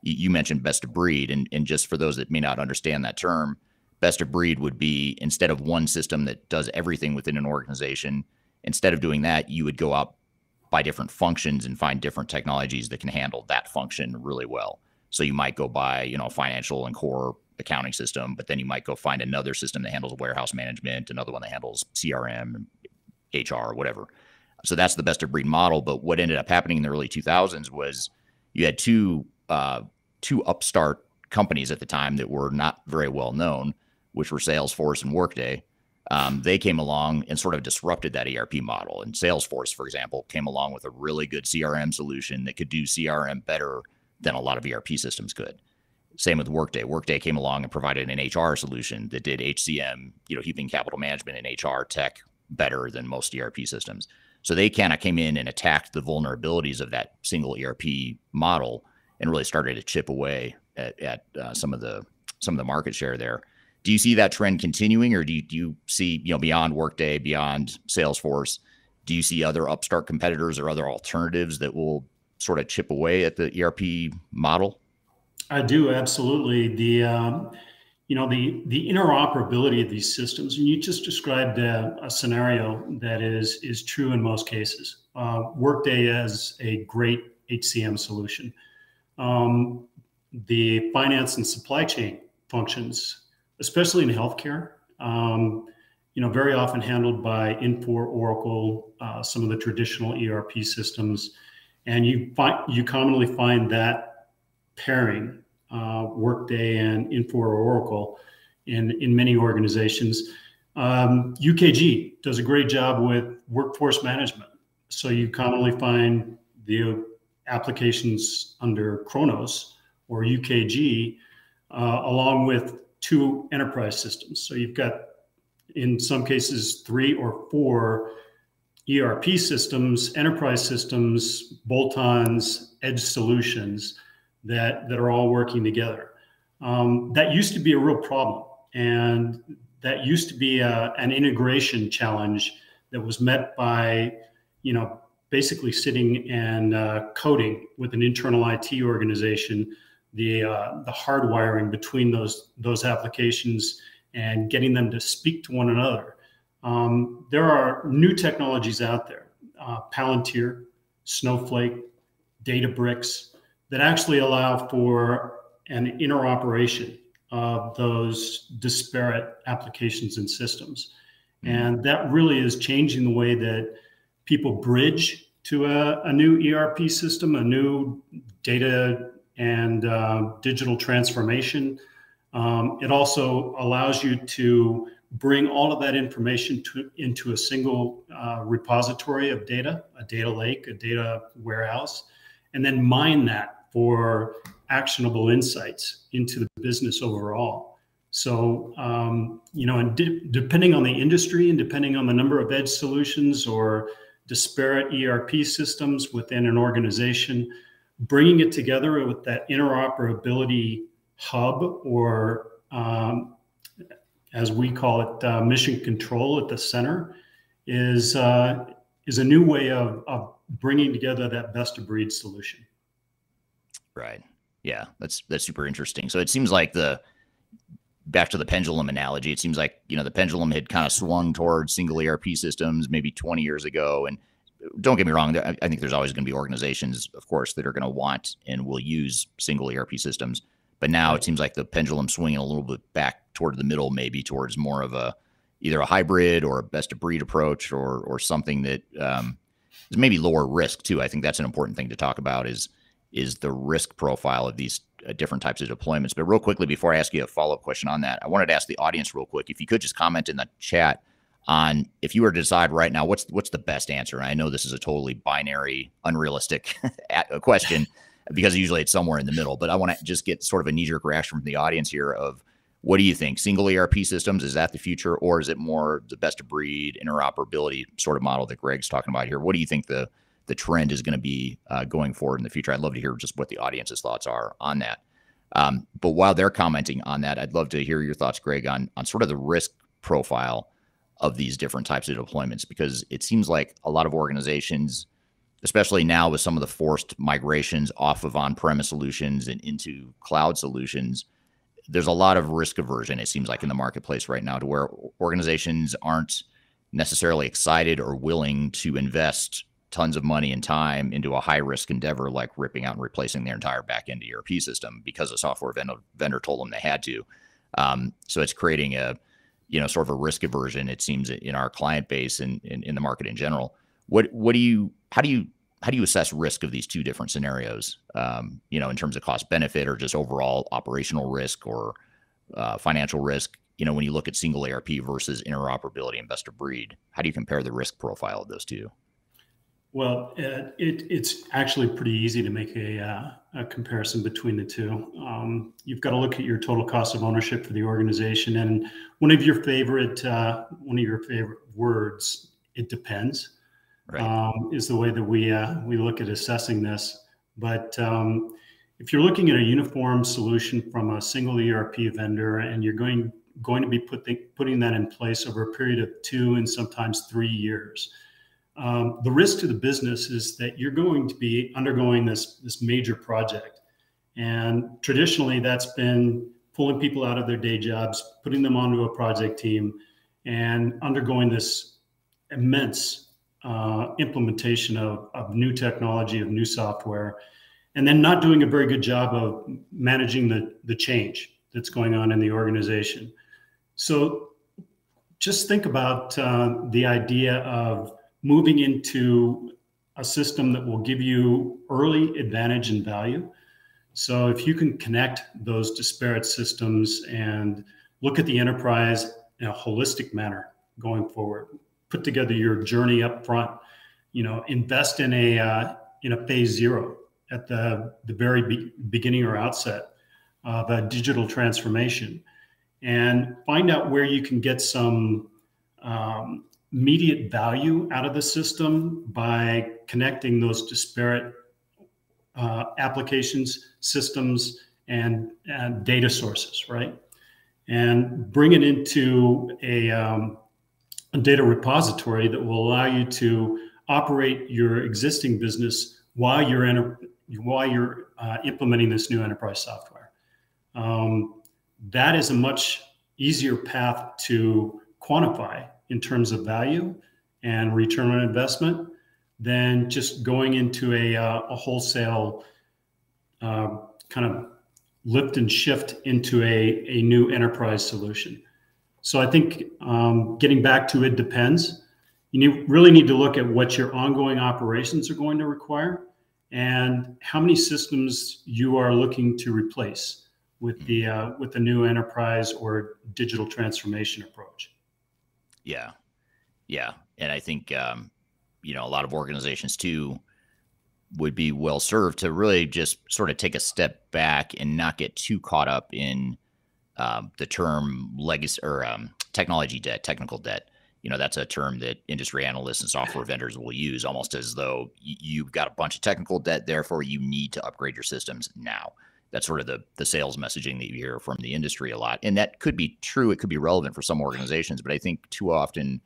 you mentioned best of breed. And just for those that may not understand that term, best of breed would be, instead of one system that does everything within an organization, instead of doing that, you would go out by different functions and find different technologies that can handle that function really well. So you might go buy, you know, financial and core accounting system, but then you might go find another system that handles warehouse management, another one that handles CRM, HR, whatever. So that's the best of breed model. But what ended up happening in the early 2000s was you had two upstart companies at the time that were not very well known, which were Salesforce and Workday. They came along and sort of disrupted that ERP model. And Salesforce, for example, came along with a really good CRM solution that could do CRM better than a lot of ERP systems could. Same with Workday. Workday came along and provided an HR solution that did HCM, you know, human capital management and HR tech better than most ERP systems. So they kind of came in and attacked the vulnerabilities of that single ERP model and really started to chip away at some of the market share there. Do you see that trend continuing, or do you see, you know, beyond Workday, beyond Salesforce, do you see other upstart competitors or other alternatives that will sort of chip away at the ERP model? I do, absolutely. The interoperability of these systems, and you just described a scenario that is true in most cases. Workday has a great HCM solution. The finance and supply chain functions, especially in healthcare, you know, very often handled by Infor, Oracle, some of the traditional ERP systems, and you commonly find that pairing Workday and Infor or Oracle in many organizations. UKG does a great job with workforce management. So you commonly find the applications under Kronos or UKG along with two enterprise systems. So you've got, in some cases, three or four ERP systems, enterprise systems, bolt-ons, edge solutions that are all working together. That used to be a real problem. And that used to be an integration challenge that was met by, you know, basically sitting and coding with an internal IT organization, the hardwiring between those applications and getting them to speak to one another. There are new technologies out there, Palantir, Snowflake, Databricks, that actually allow for an interoperation of those disparate applications and systems. And that really is changing the way that people bridge to a new ERP system, a new data and digital transformation. It also allows you to bring all of that information into a single repository of data, a data lake, a data warehouse, and then mine that for actionable insights into the business overall. So, you know, and depending on the industry and depending on the number of edge solutions or disparate ERP systems within an organization, bringing it together with that interoperability hub, or as we call it, mission control at the center, is a new way of bringing together that best of breed solution. Right. Yeah, that's super interesting. So it seems like back to the pendulum analogy, it seems like, you know, the pendulum had kind of swung towards single ERP systems maybe 20 years ago. And don't get me wrong, I think there's always going to be organizations, of course, that are going to want and will use single ERP systems. But now it seems like the pendulum swinging a little bit back toward the middle, maybe towards more of either a hybrid or a best of breed approach, or something that is maybe lower risk too. I think that's an important thing to talk about is the risk profile of these different types of deployments. But real quickly, before I ask you a follow-up question on that, I wanted to ask the audience real quick, if you could just comment in the chat on, if you were to decide right now, what's the best answer? And I know this is a totally binary, unrealistic question, because usually it's somewhere in the middle, but I want to just get sort of a knee-jerk reaction from the audience here of, what do you think? Single ERP systems, is that the future? Or is it more the best of breed interoperability sort of model that Greg's talking about here? What do you think the trend is going to be going forward in the future? I'd love to hear just what the audience's thoughts are on that. But while they're commenting on that, I'd love to hear your thoughts, Greg, on sort of the risk profile of these different types of deployments, because it seems like a lot of organizations, especially now with some of the forced migrations off of on-premise solutions and into cloud solutions, there's a lot of risk aversion, it seems like, in the marketplace right now, to where organizations aren't necessarily excited or willing to invest tons of money and time into a high risk endeavor like ripping out and replacing their entire back end ERP system because a software vendor told them they had to. So it's creating a, you know, sort of a risk aversion, it seems, in our client base and in the market in general. How do you assess risk of these two different scenarios? You know, in terms of cost benefit or just overall operational risk or financial risk, you know, when you look at single ERP versus interoperability and best of breed, how do you compare the risk profile of those two? Well, it's actually pretty easy to make a comparison between the two. You've got to look at your total cost of ownership for the organization, and one of your favorite words, it depends, right, is the way that we look at assessing this. But if you're looking at a uniform solution from a single ERP vendor, and you're going to be putting that in place over a period of 2 and sometimes 3 years. The risk to the business is that you're going to be undergoing this major project. And traditionally, that's been pulling people out of their day jobs, putting them onto a project team, and undergoing this immense implementation of new technology, of new software, and then not doing a very good job of managing the change that's going on in the organization. So just think about the idea of moving into a system that will give you early advantage and value. So if you can connect those disparate systems and look at the enterprise in a holistic manner going forward, put together your journey up front, you know, invest in a phase zero at the very beginning or outset of a digital transformation, and find out where you can get some immediate value out of the system by connecting those disparate applications, systems, and data sources, right? And bring it into a data repository that will allow you to operate your existing business while you're implementing this new enterprise software. That is a much easier path to quantify in terms of value and return on investment than just going into a wholesale kind of lift and shift into a new enterprise solution. So I think getting back to it depends, you really need to look at what your ongoing operations are going to require and how many systems you are looking to replace with the new enterprise or digital transformation approach. Yeah. Yeah. And I think, you know, a lot of organizations too would be well served to really just sort of take a step back and not get too caught up in the term legacy or technology debt, technical debt. You know, that's a term that industry analysts and software vendors will use almost as though you've got a bunch of technical debt, therefore you need to upgrade your systems now. That's sort of the sales messaging that you hear from the industry a lot. And that could be true. It could be relevant for some organizations, but I think too often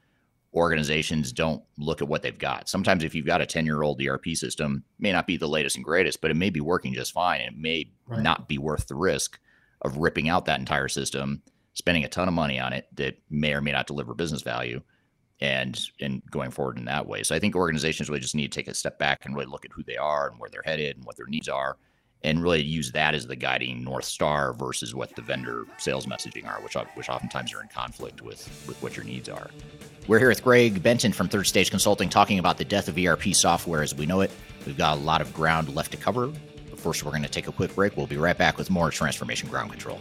organizations don't look at what they've got. Sometimes if you've got a 10-year-old ERP system, it may not be the latest and greatest, but it may be working just fine. And it may not be worth the risk of ripping out that entire system, spending a ton of money on it that may or may not deliver business value and going forward in that way. So I think organizations really just need to take a step back and really look at who they are and where they're headed and what their needs are, and really use that as the guiding North Star versus what the vendor sales messaging are, which oftentimes are in conflict with what your needs are. We're here with Greg Benton from Third Stage Consulting talking about the death of ERP software as we know it. We've got a lot of ground left to cover. But first, we're going to take a quick break. We'll be right back with more Transformation Ground Control.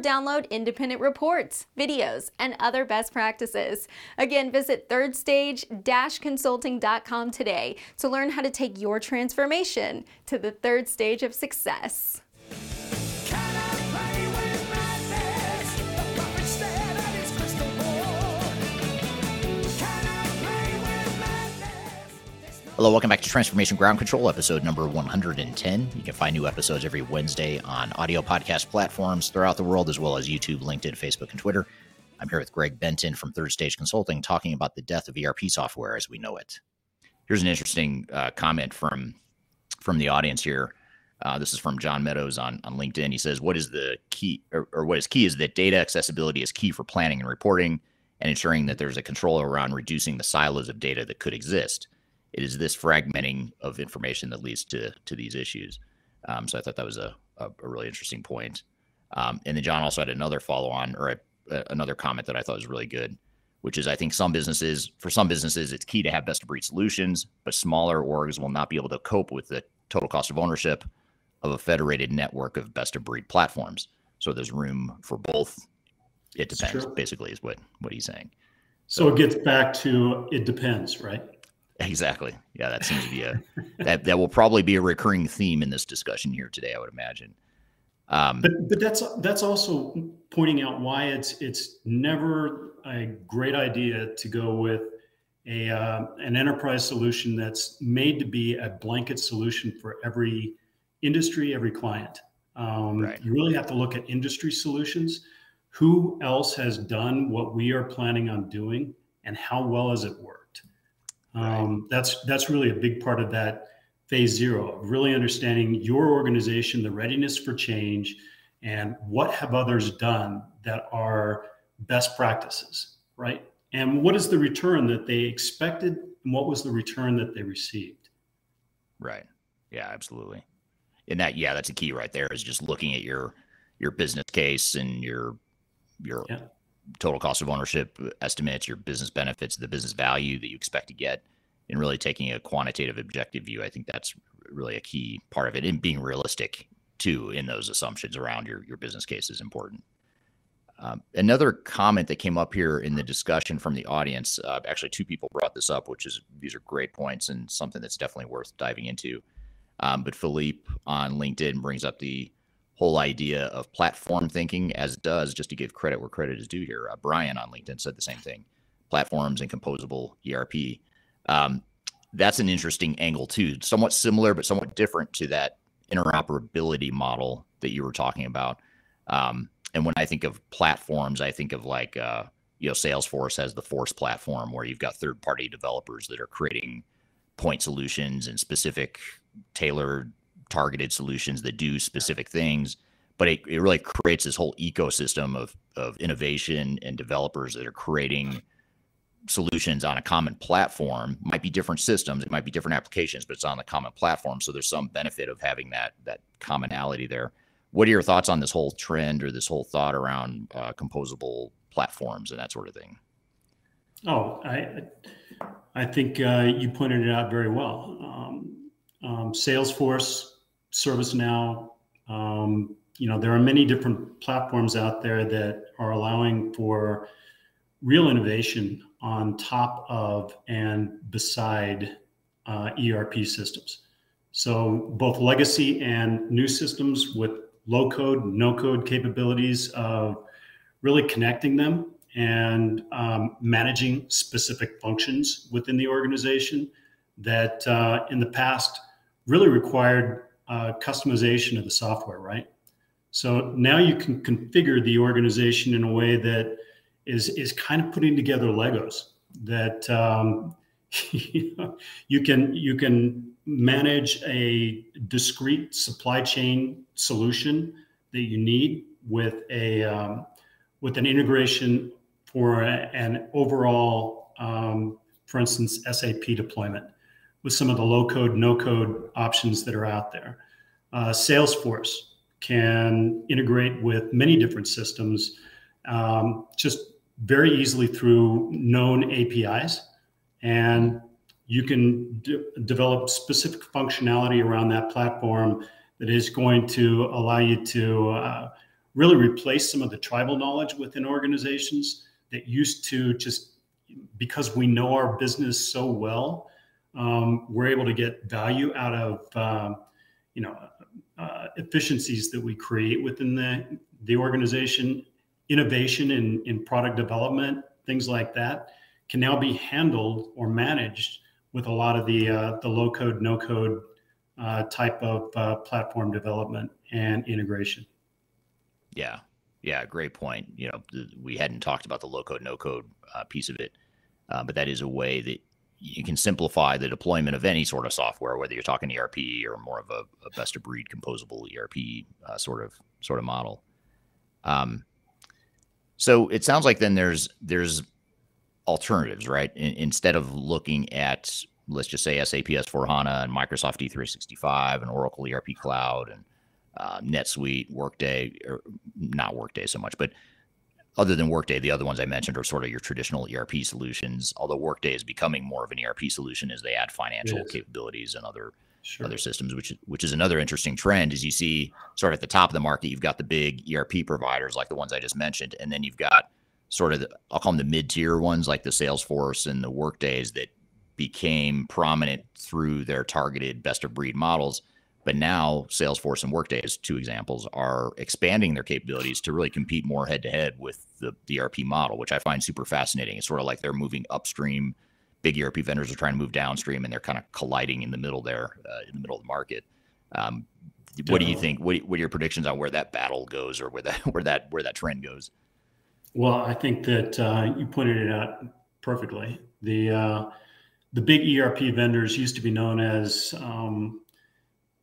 download independent reports, videos, and other best practices. Again, visit thirdstage-consulting.com today to learn how to take your transformation to the third stage of success. Hello, welcome back to Transformation Ground Control, episode number 110. You can find new episodes every Wednesday on audio podcast platforms throughout the world, as well as YouTube, LinkedIn, Facebook, and Twitter. I'm here with Greg Benton from Third Stage Consulting talking about the death of ERP software as we know it. Here's an interesting comment from the audience here. This is from John Meadows on LinkedIn. He says, what is the key, or what is key is that data accessibility is key for planning and reporting and ensuring that there's a control around reducing the silos of data that could exist. It is this fragmenting of information that leads to these issues. So I thought that was a really interesting point. And then John also had another follow on, or another comment that I thought was really good, which is, I think for some businesses, it's key to have best of breed solutions, but smaller orgs will not be able to cope with the total cost of ownership of a federated network of best of breed platforms. So there's room for both. It depends, basically, is what he's saying. So it gets back to it depends, right? Exactly. Yeah, that seems to be that will probably be a recurring theme in this discussion here today, I would imagine. But that's also pointing out why it's never a great idea to go with an enterprise solution that's made to be a blanket solution for every industry, every client. Right. You really have to look at industry solutions. Who else has done what we are planning on doing, and how well has it worked? Right. That's really a big part of that phase zero, of really understanding your organization, the readiness for change, and what have others done that are best practices, right? And what is the return that they expected, and what was the return that they received? Right. Yeah, absolutely. And that's the key right there, is just looking at your business case and your total cost of ownership estimates, your business benefits, the business value that you expect to get, and really taking a quantitative objective view. I think that's really a key part of it, and being realistic too in those assumptions around your business case is important. Another comment that came up here in the discussion from the audience, actually two people brought this up, these are great points and something that's definitely worth diving into. But Philippe on LinkedIn brings up the whole idea of platform thinking, as it does, just to give credit where credit is due here. Brian on LinkedIn said the same thing, platforms and composable ERP. That's an interesting angle too, somewhat similar, but somewhat different to that interoperability model that you were talking about. And when I think of platforms, I think of like you know, Salesforce has the Force platform where you've got third-party developers that are creating point solutions and specific tailored targeted solutions that do specific things. But it really creates this whole ecosystem of innovation and developers that are creating solutions on a common platform. Might be different systems, it might be different applications, but it's on the common platform. So there's some benefit of having that commonality there. What are your thoughts on this whole trend or this whole thought around composable platforms and that sort of thing? Oh, I think you pointed it out very well. Salesforce, ServiceNow, you know, there are many different platforms out there that are allowing for real innovation on top of and beside ERP systems. So both legacy and new systems with low code, no code capabilities of really connecting them and managing specific functions within the organization that in the past really required customization of the software, right? So now you can configure the organization in a way that is kind of putting together Legos that you can manage a discrete supply chain solution that you need with a with an integration for an overall, for instance, SAP deployment with some of the low code, no code options that are out there. Salesforce can integrate with many different systems just very easily through known APIs. And you can develop specific functionality around that platform that is going to allow you to really replace some of the tribal knowledge within organizations that used to just, because we know our business so well, we're able to get value out of, efficiencies that we create within the organization, innovation in product development, things like that can now be handled or managed with a lot of the low code, no code type of platform development and integration. Yeah. Yeah. Great point. You know, we hadn't talked about the low code, no code piece of it, but that is a way that you can simplify the deployment of any sort of software, whether you're talking ERP or more of a best of breed composable ERP sort of model. So it sounds like then there's alternatives, right? Instead of looking at, let's just say SAP S/4HANA and Microsoft D365 and Oracle ERP Cloud and NetSuite, Workday, or not Workday so much, but other than Workday, the other ones I mentioned are sort of your traditional ERP solutions, although Workday is becoming more of an ERP solution as they add financial capabilities and other systems, which is another interesting trend. Is you see sort of at the top of the market, you've got the big ERP providers like the ones I just mentioned, and then you've got sort of the, I'll call them the mid-tier ones like the Salesforce and the Workdays that became prominent through their targeted best-of-breed models. But now Salesforce and Workday, as two examples, are expanding their capabilities to really compete more head-to-head with the ERP model, which I find super fascinating. It's sort of like they're moving upstream. Big ERP vendors are trying to move downstream, and they're kind of colliding in the middle there, in the middle of the market. What do you think? What are your predictions on where that battle goes, or where that trend goes? Well, I think that you pointed it out perfectly. The big ERP vendors used to be known as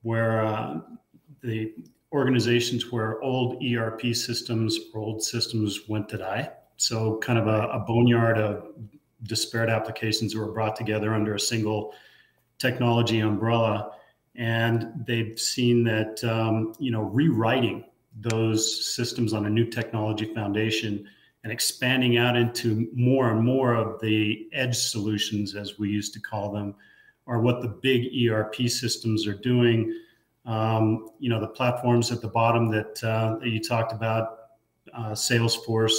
where the organizations where old ERP systems or old systems went to die. So kind of a boneyard of disparate applications that were brought together under a single technology umbrella. And they've seen that, rewriting those systems on a new technology foundation and expanding out into more and more of the edge solutions, as we used to call them, are what the big ERP systems are doing. The platforms at the bottom that you talked about, Salesforce,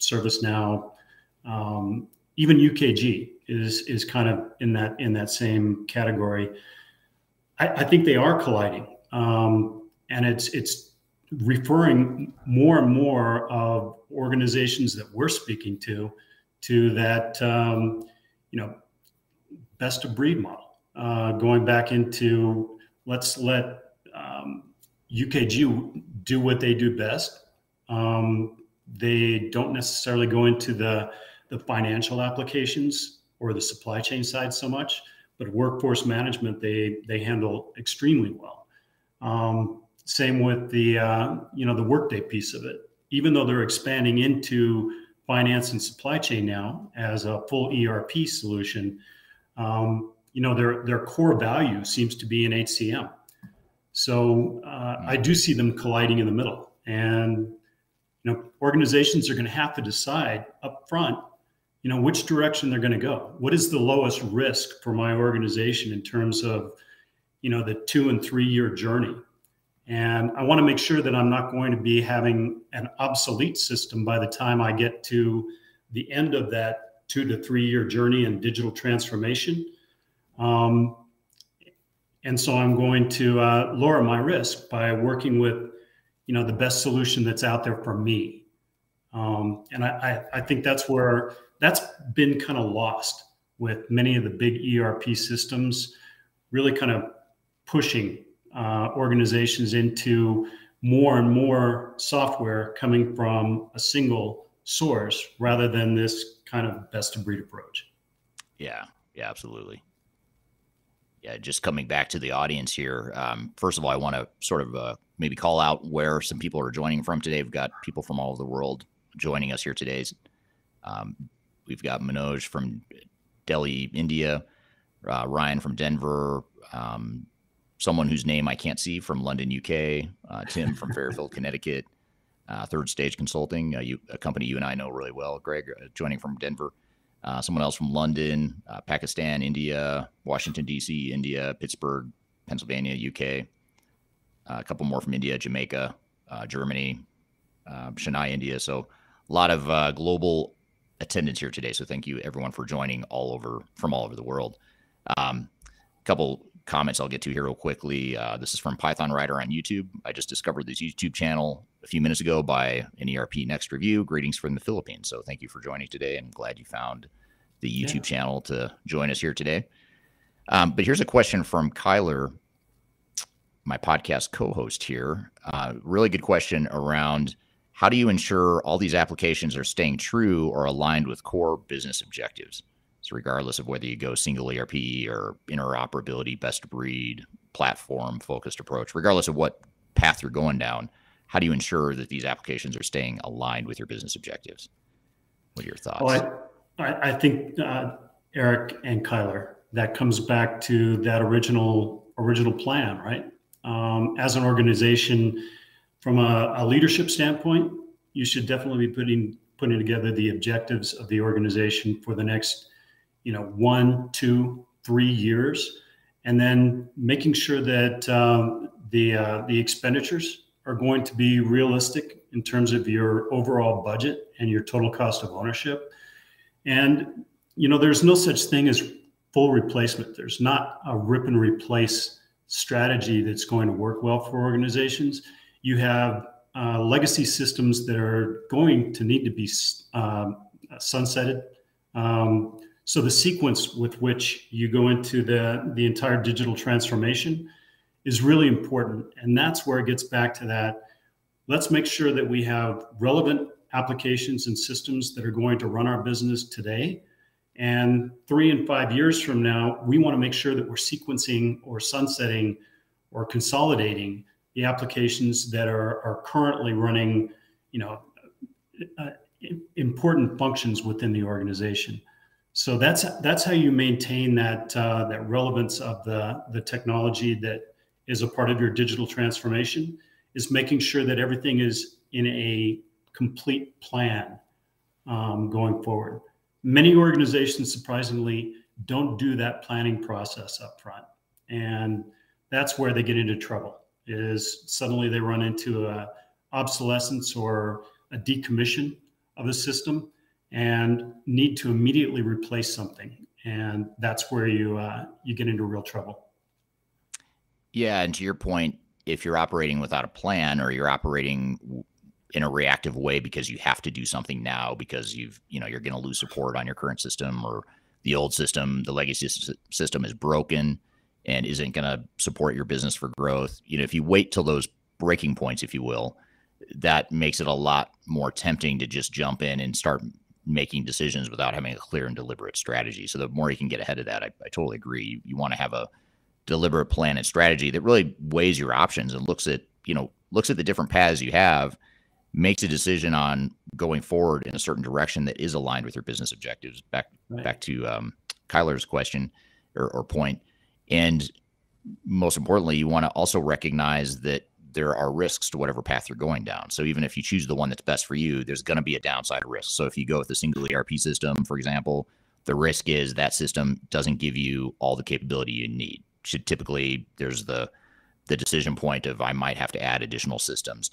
ServiceNow, even UKG is kind of in that same category. I think they are colliding, and it's referring more and more of organizations that we're speaking to that, best of breed model, going back into let's let UKG do what they do best, They don't necessarily go into the financial applications or the supply chain side so much, but workforce management, they handle extremely well. Same with the Workday piece of it. Even though they're expanding into finance and supply chain now as a full ERP solution, their core value seems to be in HCM. So I do see them colliding in the middle, and organizations are going to have to decide up front, which direction they're going to go. What is the lowest risk for my organization in terms of, the 2 and 3 year journey? And I want to make sure that I'm not going to be having an obsolete system by the time I get to the end of that 2 to 3 year journey in digital transformation. And so I'm going to lower my risk by working with, the best solution that's out there for me. And I think that's where that's been kind of lost with many of the big ERP systems, really kind of pushing organizations into more and more software coming from a single source rather than this kind of best of breed approach. Yeah, absolutely. Yeah, just coming back to the audience here. First of all, I want to sort of maybe call out where some people are joining from today. We've got people from all over the world joining us here today. We've got Manoj from Delhi, India, Ryan from Denver, someone whose name I can't see from London, UK, Tim from Fairfield, Connecticut, Third Stage Consulting, a company you and I know really well, Greg, joining from Denver. Someone else from London, Pakistan, India, Washington, D.C., India, Pittsburgh, Pennsylvania, U.K., a couple more from India, Jamaica, Germany, Chennai, India. So a lot of global attendance here today. So thank you, everyone, for joining from all over the world. A couple comments I'll get to here real quickly. This is from Python Writer on YouTube. I just discovered this YouTube channel a few minutes ago by an ERP Next review. Greetings from the Philippines. So thank you for joining today. I'm glad you found the YouTube channel to join us here today. But here's a question from Kyler, my podcast co-host here. Really good question around how do you ensure all these applications are staying true or aligned with core business objectives? So regardless of whether you go single ERP or interoperability, best breed, platform focused approach, regardless of what path you're going down, how do you ensure that these applications are staying aligned with your business objectives? What are your thoughts? Well, I think Eric and Kyler, that comes back to that original plan, right? As an organization, from a leadership standpoint, you should definitely be putting together the objectives of the organization for the next 1, 2, 3 years, and then making sure that the expenditures are going to be realistic in terms of your overall budget and your total cost of ownership. And there's no such thing as full replacement. There's not a rip and replace strategy that's going to work well for organizations. You have legacy systems that are going to need to be sunsetted. So the sequence with which you go into the entire digital transformation is really important. And that's where it gets back to that. Let's make sure that we have relevant applications and systems that are going to run our business today. And 3 and 5 years from now, we want to make sure that we're sequencing or sunsetting or consolidating the applications that are currently running, important functions within the organization. So that's how you maintain that relevance of the technology that is a part of your digital transformation, is making sure that everything is in a complete plan going forward. Many organizations, surprisingly, don't do that planning process up front, and that's where they get into trouble. Is suddenly they run into a obsolescence or a decommission of a system and need to immediately replace something. And that's where you get into real trouble. Yeah, and to your point, if you're operating without a plan, or you're operating in a reactive way because you have to do something now because you're going to lose support on your current system, or the old system, the legacy system is broken and isn't going to support your business for growth. If you wait till those breaking points, if you will, that makes it a lot more tempting to just jump in and start making decisions without having a clear and deliberate strategy. So the more you can get ahead of that, I totally agree. You want to have a deliberate plan and strategy that really weighs your options and looks at, you know, looks at the different paths you have, makes a decision on going forward in a certain direction that is aligned with your business objectives. Back to Kyler's question or point. And most importantly, you want to also recognize that there are risks to whatever path you're going down. So even if you choose the one that's best for you, there's going to be a downside risk. So if you go with a single ERP system, for example, the risk is that system doesn't give you all the capability you need. Should typically there's the decision point of I might have to add additional systems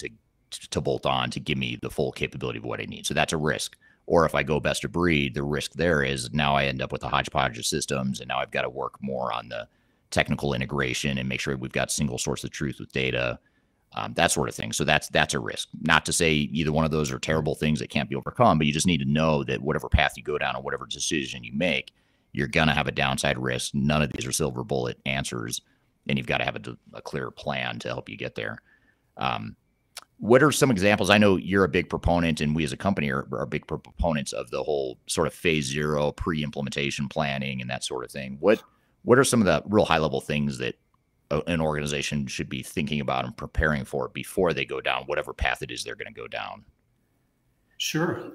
to bolt on to give me the full capability of what I need. So that's a risk. Or if I go best of breed, the risk there is now I end up with a hodgepodge of systems, and now I've got to work more on the technical integration and make sure we've got single source of truth with data, that sort of thing. So that's a risk. Not to say either one of those are terrible things that can't be overcome, but you just need to know that whatever path you go down or whatever decision you make, you're going to have a downside risk. None of these are silver bullet answers, and you've got to have a clear plan to help you get there. What are some examples? I know you're a big proponent, and we as a company are big proponents of the whole sort of phase zero pre-implementation planning and that sort of thing. What are some of the real high-level things that an organization should be thinking about and preparing for before they go down whatever path it is they're going to go down? Sure.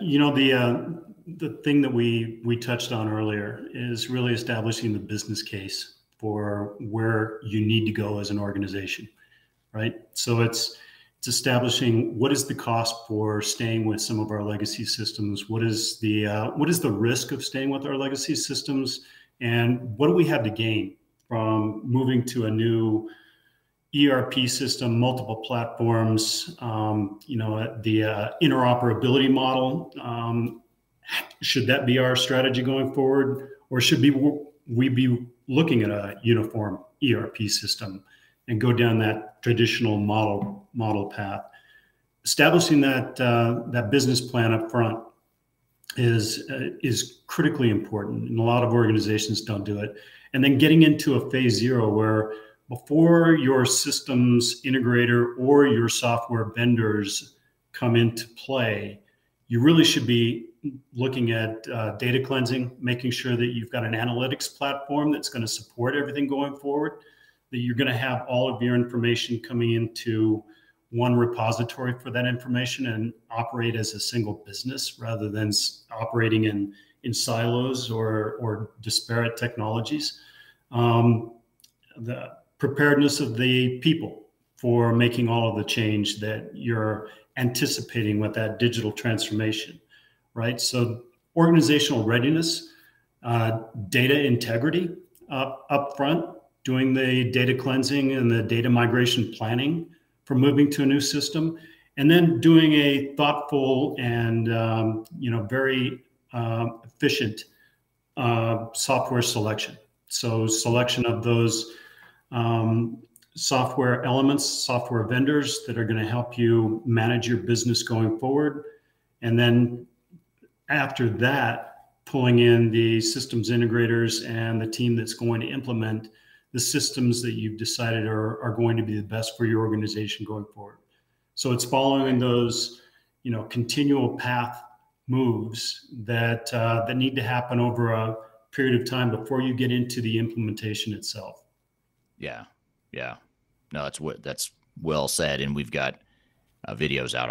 You know, the thing that we touched on earlier is really establishing the business case for where you need to go as an organization, right? So it's establishing what is the cost for staying with some of our legacy systems, what is the risk of staying with our legacy systems, and what do we have to gain from moving to a new ERP system, multiple platforms. You know, the interoperability model, should that be our strategy going forward, or should we be looking at a uniform ERP system and go down that traditional model path? Establishing that that business plan up front is critically important, and a lot of organizations don't do it. And then getting into a phase zero where before your systems integrator or your software vendors come into play, you really should be looking at data cleansing, making sure that you've got an analytics platform that's going to support everything going forward, that you're going to have all of your information coming into one repository for that information and operate as a single business rather than operating in silos or disparate technologies. The preparedness of the people for making all of the change that you're anticipating with that digital transformation, right? So organizational readiness, data integrity up front, doing the data cleansing and the data migration planning for moving to a new system, and then doing a thoughtful and very efficient software selection. So selection of those software elements, software vendors that are going to help you manage your business going forward. And then after that, pulling in the systems integrators and the team that's going to implement the systems that you've decided are going to be the best for your organization going forward. So it's following those, continual path moves that need to happen over a period of time before you get into the implementation itself. Yeah. No, that's well said. And we've got videos out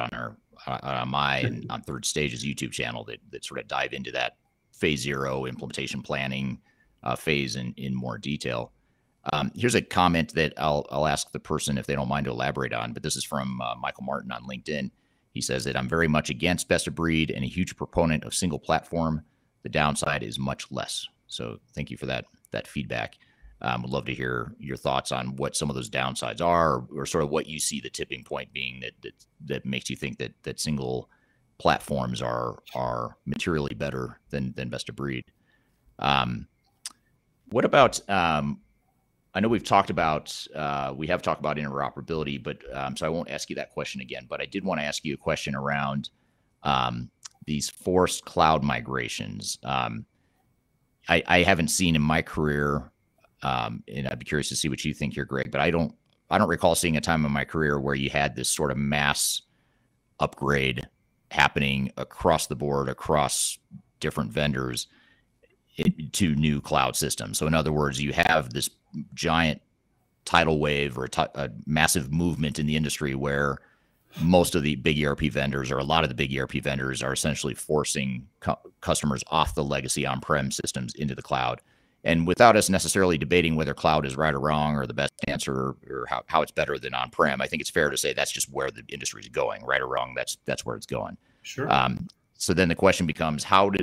on my and on Third Stage's YouTube channel that sort of dive into that phase zero implementation planning phase in more detail. Here's a comment that I'll ask the person if they don't mind to elaborate on, but this is from Michael Martin on LinkedIn. He says that I'm very much against best of breed and a huge proponent of single platform. The downside is much less. So thank you for that feedback. Would love to hear your thoughts on what some of those downsides are, or sort of what you see the tipping point being that makes you think that single platforms are materially better than best of breed. What about, I know we have talked about interoperability, but so I won't ask you that question again, but I did want to ask you a question around these forced cloud migrations. I haven't seen in my career, and I'd be curious to see what you think here, Greg, but I don't I don't recall seeing a time in my career where you had this sort of mass upgrade happening across the board, across different vendors to new cloud systems. So in other words, you have this giant tidal wave or a massive movement in the industry where most of the big ERP vendors, or a lot of the big ERP vendors, are essentially forcing customers off the legacy on-prem systems into the cloud. And without us necessarily debating whether cloud is right or wrong, or the best answer, or how it's better than on-prem, I think it's fair to say that's just where the industry is going, right or wrong. That's where it's going. Sure. So then the question becomes, how do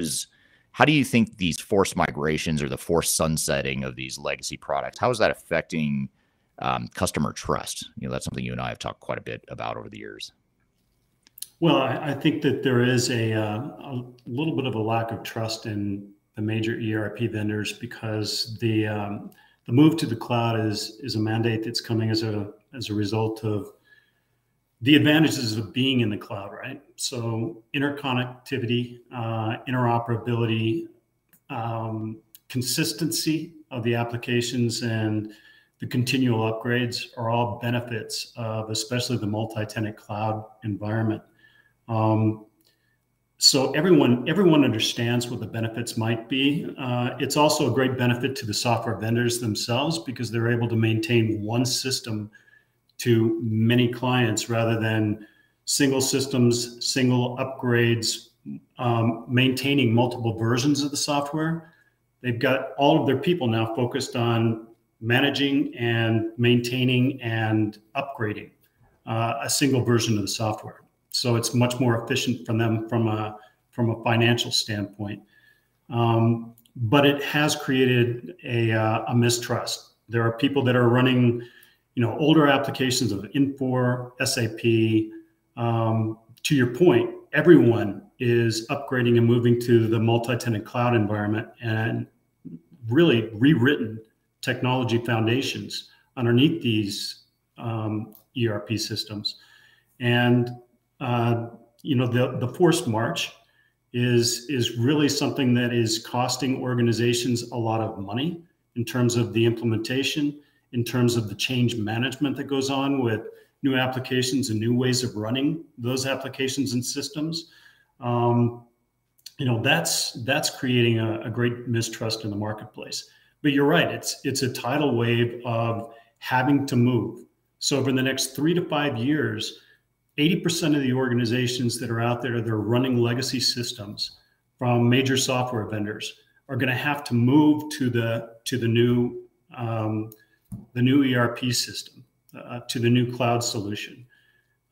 you think these forced migrations or the forced sunsetting of these legacy products, how is that affecting customer trust? You know, that's something you and I have talked quite a bit about over the years. Well, I think that there is a little bit of a lack of trust in the major ERP vendors, because the move to the cloud is a mandate that's coming as a result of the advantages of being in the cloud, right? So interconnectivity, interoperability, consistency of the applications, and the continual upgrades are all benefits of especially the multi-tenant cloud environment. So everyone understands what the benefits might be. It's also a great benefit to the software vendors themselves, because they're able to maintain one system to many clients rather than single systems, single upgrades, maintaining multiple versions of the software. They've got all of their people now focused on managing and maintaining and upgrading a single version of the software. So it's much more efficient for them from a financial standpoint. But it has created a mistrust. There are people that are running, you know, older applications of Infor, SAP. To your point, everyone is upgrading and moving to the multi-tenant cloud environment and really rewritten technology foundations underneath these ERP systems. And you know, the forced march is really something that is costing organizations a lot of money in terms of the implementation, in terms of the change management that goes on with new applications and new ways of running those applications and systems. You know, that's creating a great mistrust in the marketplace. But you're right, it's a tidal wave of having to move. So over the next 3 to 5 years, 80% of the organizations that are out there that are running legacy systems from major software vendors are going to have to move to the new ERP system, to the new cloud solution.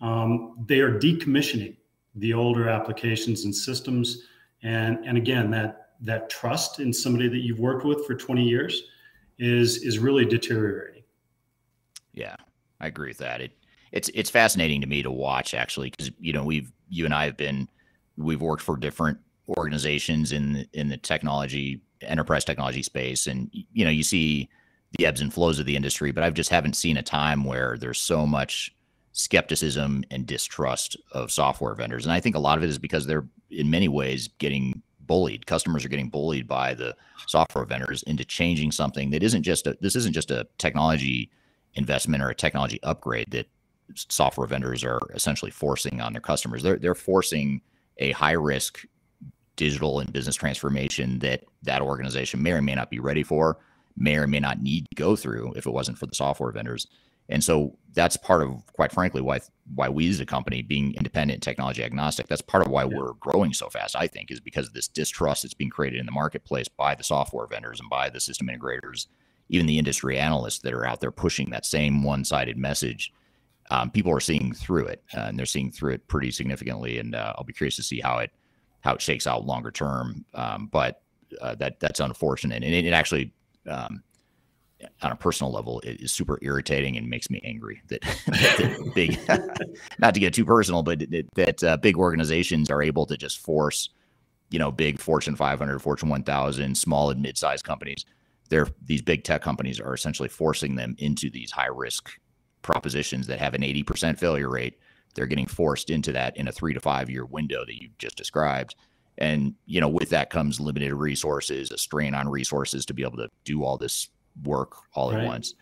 They are decommissioning the older applications and systems, and again, that trust in somebody that you've worked with for 20 years is really deteriorating. Yeah, I agree with that. It's fascinating to me to watch, actually, because, you know, you and I have worked for different organizations in the technology, enterprise technology space. And, you know, you see the ebbs and flows of the industry, but I just haven't seen a time where there's so much skepticism and distrust of software vendors. And I think a lot of it is because they're in many ways getting bullied. Customers are getting bullied by the software vendors into changing something that isn't just a technology investment or a technology upgrade that software vendors are essentially forcing on their customers. They're forcing a high risk digital and business transformation that organization may or may not be ready for, may or may not need to go through if it wasn't for the software vendors. And so that's part of, quite frankly, why we as a company, being independent, technology agnostic, that's part of why we're growing so fast, I think, is because of this distrust that's being created in the marketplace by the software vendors and by the system integrators, even the industry analysts that are out there pushing that same one-sided message. People are seeing through it, and they're seeing through it pretty significantly. And I'll be curious to see how it shakes out longer term. But that's unfortunate, and it actually, on a personal level, it is super irritating and makes me angry that big, not to get too personal, but that big organizations are able to just force, you know, big Fortune 500, Fortune 1000, small and mid-sized companies. These big tech companies are essentially forcing them into these high-risk propositions that have an 80% failure rate. They're getting forced into that in a 3 to 5 year window that you just described. And, you know, with that comes limited resources, a strain on resources to be able to do all this work all at once.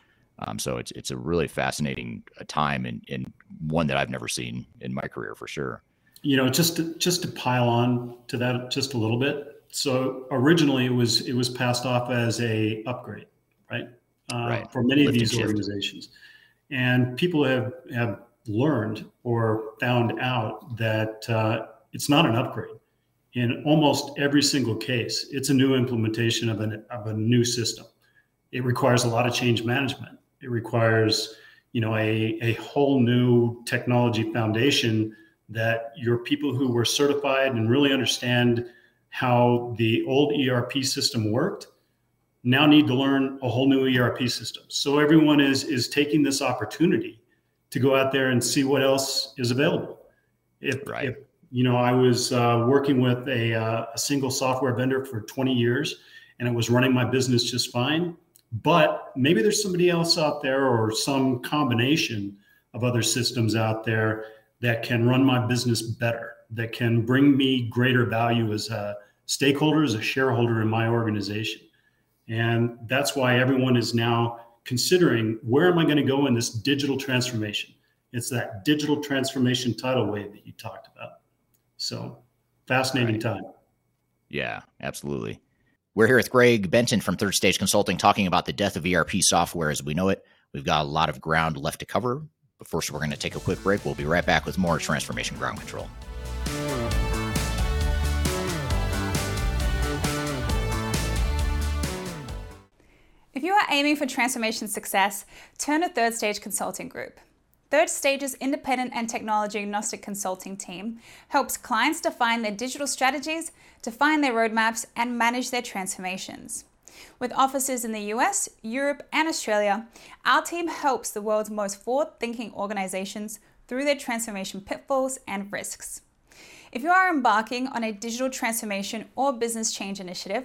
So it's a really fascinating time, and one that I've never seen in my career for sure. You know, just to pile on to that just a little bit. So originally it was passed off as a upgrade, right? Right. For many of these organizations, and people have learned or found out that it's not an upgrade. In almost every single case, it's a new implementation of a new system. It requires a lot of change management. It requires, you know, a whole new technology foundation that your people who were certified and really understand how the old ERP system worked now need to learn a whole new ERP system. So everyone is taking this opportunity to go out there and see what else is available. If you know, I was working with a single software vendor for 20 years and it was running my business just fine, but maybe there's somebody else out there or some combination of other systems out there that can run my business better, that can bring me greater value as a stakeholder, as a shareholder in my organization. And that's why everyone is now considering, where am I going to go in this digital transformation? It's that digital transformation tidal wave that you talked about. So fascinating time. Yeah, absolutely. We're here with Greg Benton from Third Stage Consulting talking about the death of ERP software as we know it. We've got a lot of ground left to cover, but first we're going to take a quick break. We'll be right back with more Transformation Ground Control. If you are aiming for transformation success, turn to Third Stage Consulting Group. Third Stage's independent and technology-agnostic consulting team helps clients define their digital strategies, define their roadmaps, and manage their transformations. With offices in the US, Europe, and Australia, our team helps the world's most forward-thinking organizations through their transformation pitfalls and risks. If you are embarking on a digital transformation or business change initiative,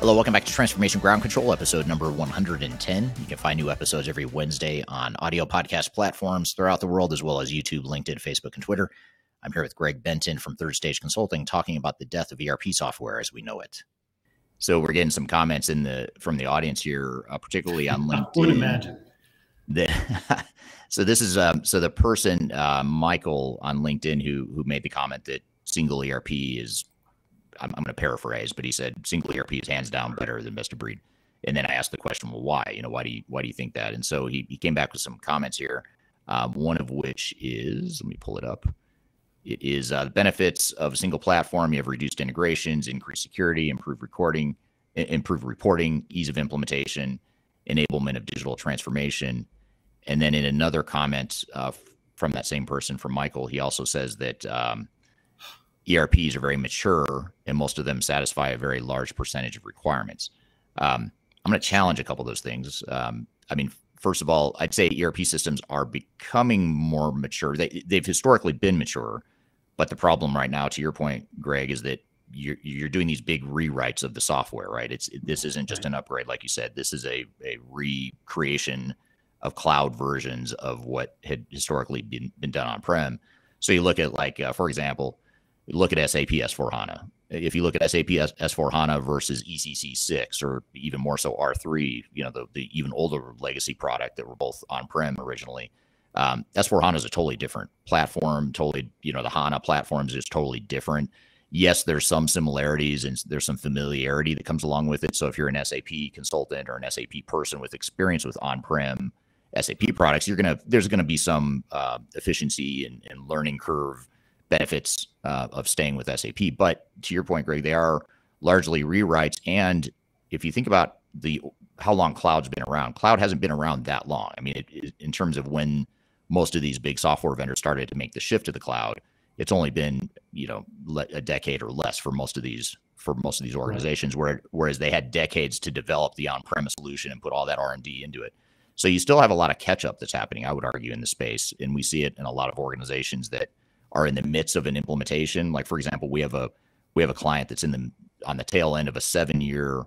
Hello, welcome back to Transformation Ground Control, episode number 110. You can find new episodes every Wednesday on audio podcast platforms throughout the world, as well as YouTube, LinkedIn, Facebook, and Twitter. I'm here with Greg Benton from Third Stage Consulting talking about the death of ERP software as we know it. So we're getting some comments from the audience here, particularly on LinkedIn. I would imagine. So this is so the person, Michael, on LinkedIn who made the comment that single ERP is, I'm going to paraphrase, but he said single ERP is hands down better than best of breed. And then I asked the question, well, why? You know, why do you think that? And so he came back with some comments here. One of which is, let me pull it up. It is the benefits of a single platform. You have reduced integrations, increased security, improved reporting, ease of implementation, enablement of digital transformation. And then in another comment from that same person, from Michael, he also says that ERPs are very mature and most of them satisfy a very large percentage of requirements. I'm going to challenge a couple of those things. I mean, first of all, I'd say ERP systems are becoming more mature. They've historically been mature, but the problem right now, to your point, Greg, is that you're doing these big rewrites of the software, right? This isn't just an upgrade, like you said. This is a recreation of cloud versions of what had historically been done on-prem. So you look at, like, for example, look at SAP S/4HANA. If you look at SAP S/4HANA versus ECC 6, or even more so R3, you know, the even older legacy product that were both on-prem originally, S/4HANA is a totally different platform, the HANA platforms is totally different. Yes, there's some similarities and there's some familiarity that comes along with it. So if you're an SAP consultant or an SAP person with experience with on-prem SAP products, there's going to be some efficiency and learning curve benefits of staying with SAP. But to your point, Greg, they are largely rewrites. And if you think about how long cloud's been around, cloud hasn't been around that long. I mean, in terms of when most of these big software vendors started to make the shift to the cloud, it's only been, you know, a decade or less for most of these organizations, whereas they had decades to develop the on-premise solution and put all that R&D into it. So you still have a lot of catch up that's happening, I would argue, in the space. And we see it in a lot of organizations that are in the midst of an implementation. Like, for example, we have a client that's on the tail end of a 7-year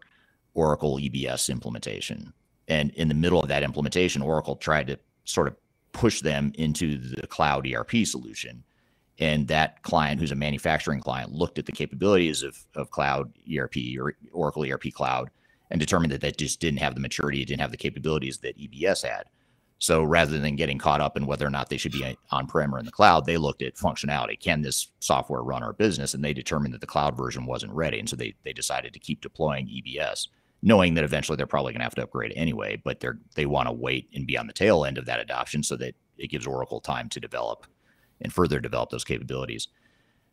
Oracle EBS implementation. And in the middle of that implementation, Oracle tried to sort of push them into the cloud ERP solution. And that client, who's a manufacturing client, looked at the capabilities of cloud ERP or Oracle ERP cloud and determined that that just didn't have the maturity. It didn't have the capabilities that EBS had. So rather than getting caught up in whether or not they should be on-prem or in the cloud, they looked at functionality. Can this software run our business? And they determined that the cloud version wasn't ready. And so they decided to keep deploying EBS, knowing that eventually they're probably going to have to upgrade anyway, but they want to wait and be on the tail end of that adoption so that it gives Oracle time to develop and further develop those capabilities.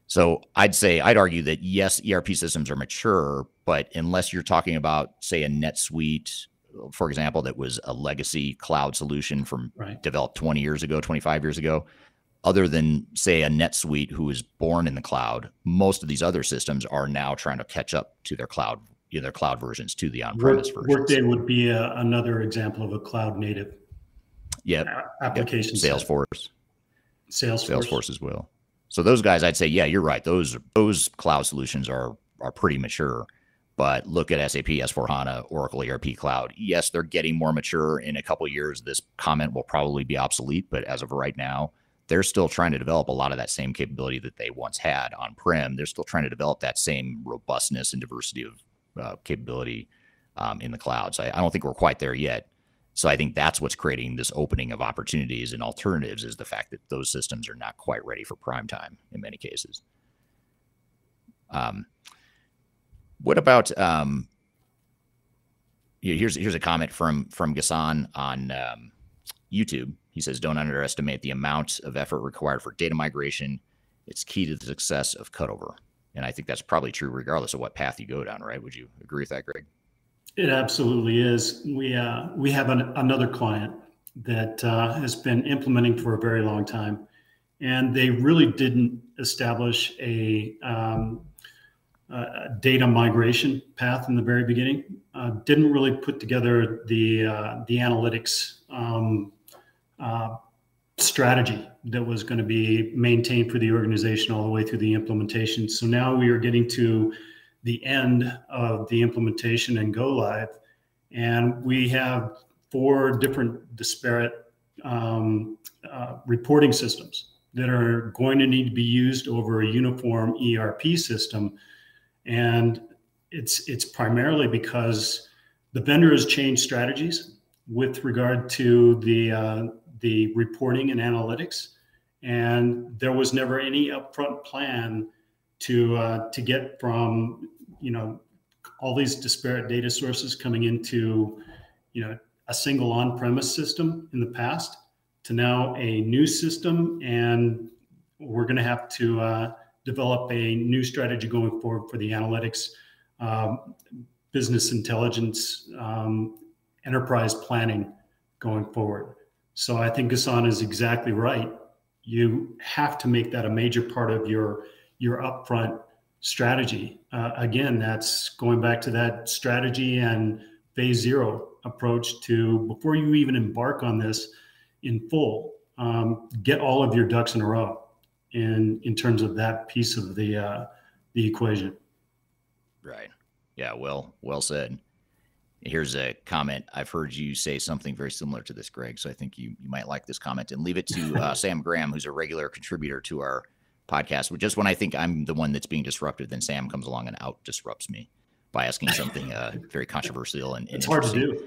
So I'd argue that yes, ERP systems are mature, but unless you're talking about, say, a NetSuite, for example, that was a legacy cloud solution from developed 20 years ago, 25 years ago, other than, say, a NetSuite who was born in the cloud, most of these other systems are now trying to catch up to their cloud, you know, their cloud versions to the on-premise versions. Workday would be another example of a cloud native application. Yep. Salesforce as well. So those guys, I'd say, yeah, you're right. Those cloud solutions are pretty mature. But look at SAP, S/4HANA, Oracle ERP Cloud. Yes, they're getting more mature. In a couple of years, this comment will probably be obsolete. But as of right now, they're still trying to develop a lot of that same capability that they once had on-prem. They're still trying to develop that same robustness and diversity of capability in the cloud. So I don't think we're quite there yet. So I think that's what's creating this opening of opportunities and alternatives, is the fact that those systems are not quite ready for prime time in many cases. What about, here's a comment from Ghassan on YouTube. He says, don't underestimate the amount of effort required for data migration. It's key to the success of cutover. And I think that's probably true regardless of what path you go down, right? Would you agree with that, Greg? It absolutely is. We have another client that has been implementing for a very long time, and they really didn't establish a data migration path in the very beginning. Didn't really put together the analytics strategy that was going to be maintained for the organization all the way through the implementation. So now we are getting to the end of the implementation and go live, and we have 4 different disparate reporting systems that are going to need to be used over a uniform ERP system. And it's primarily because the vendor has changed strategies with regard to the reporting and analytics, and there was never any upfront plan to get from, you know, all these disparate data sources coming into, you know, a single on-premise system in the past to now a new system, and we're going to have to develop a new strategy going forward for the analytics, business intelligence, enterprise planning going forward. So I think Ghassan is exactly right. You have to make that a major part of your upfront strategy. Again, that's going back to that strategy and phase zero approach to, before you even embark on this in full, get all of your ducks in a row in terms of that piece of the equation. Right. Yeah, well said. Here's a comment. I've heard you say something very similar to this, Greg, so I think you might like this comment. And leave it to Sam Graham, who's a regular contributor to our podcast. Just when I think I'm the one that's being disruptive, then Sam comes along and out disrupts me by asking something very controversial. And it's hard to do.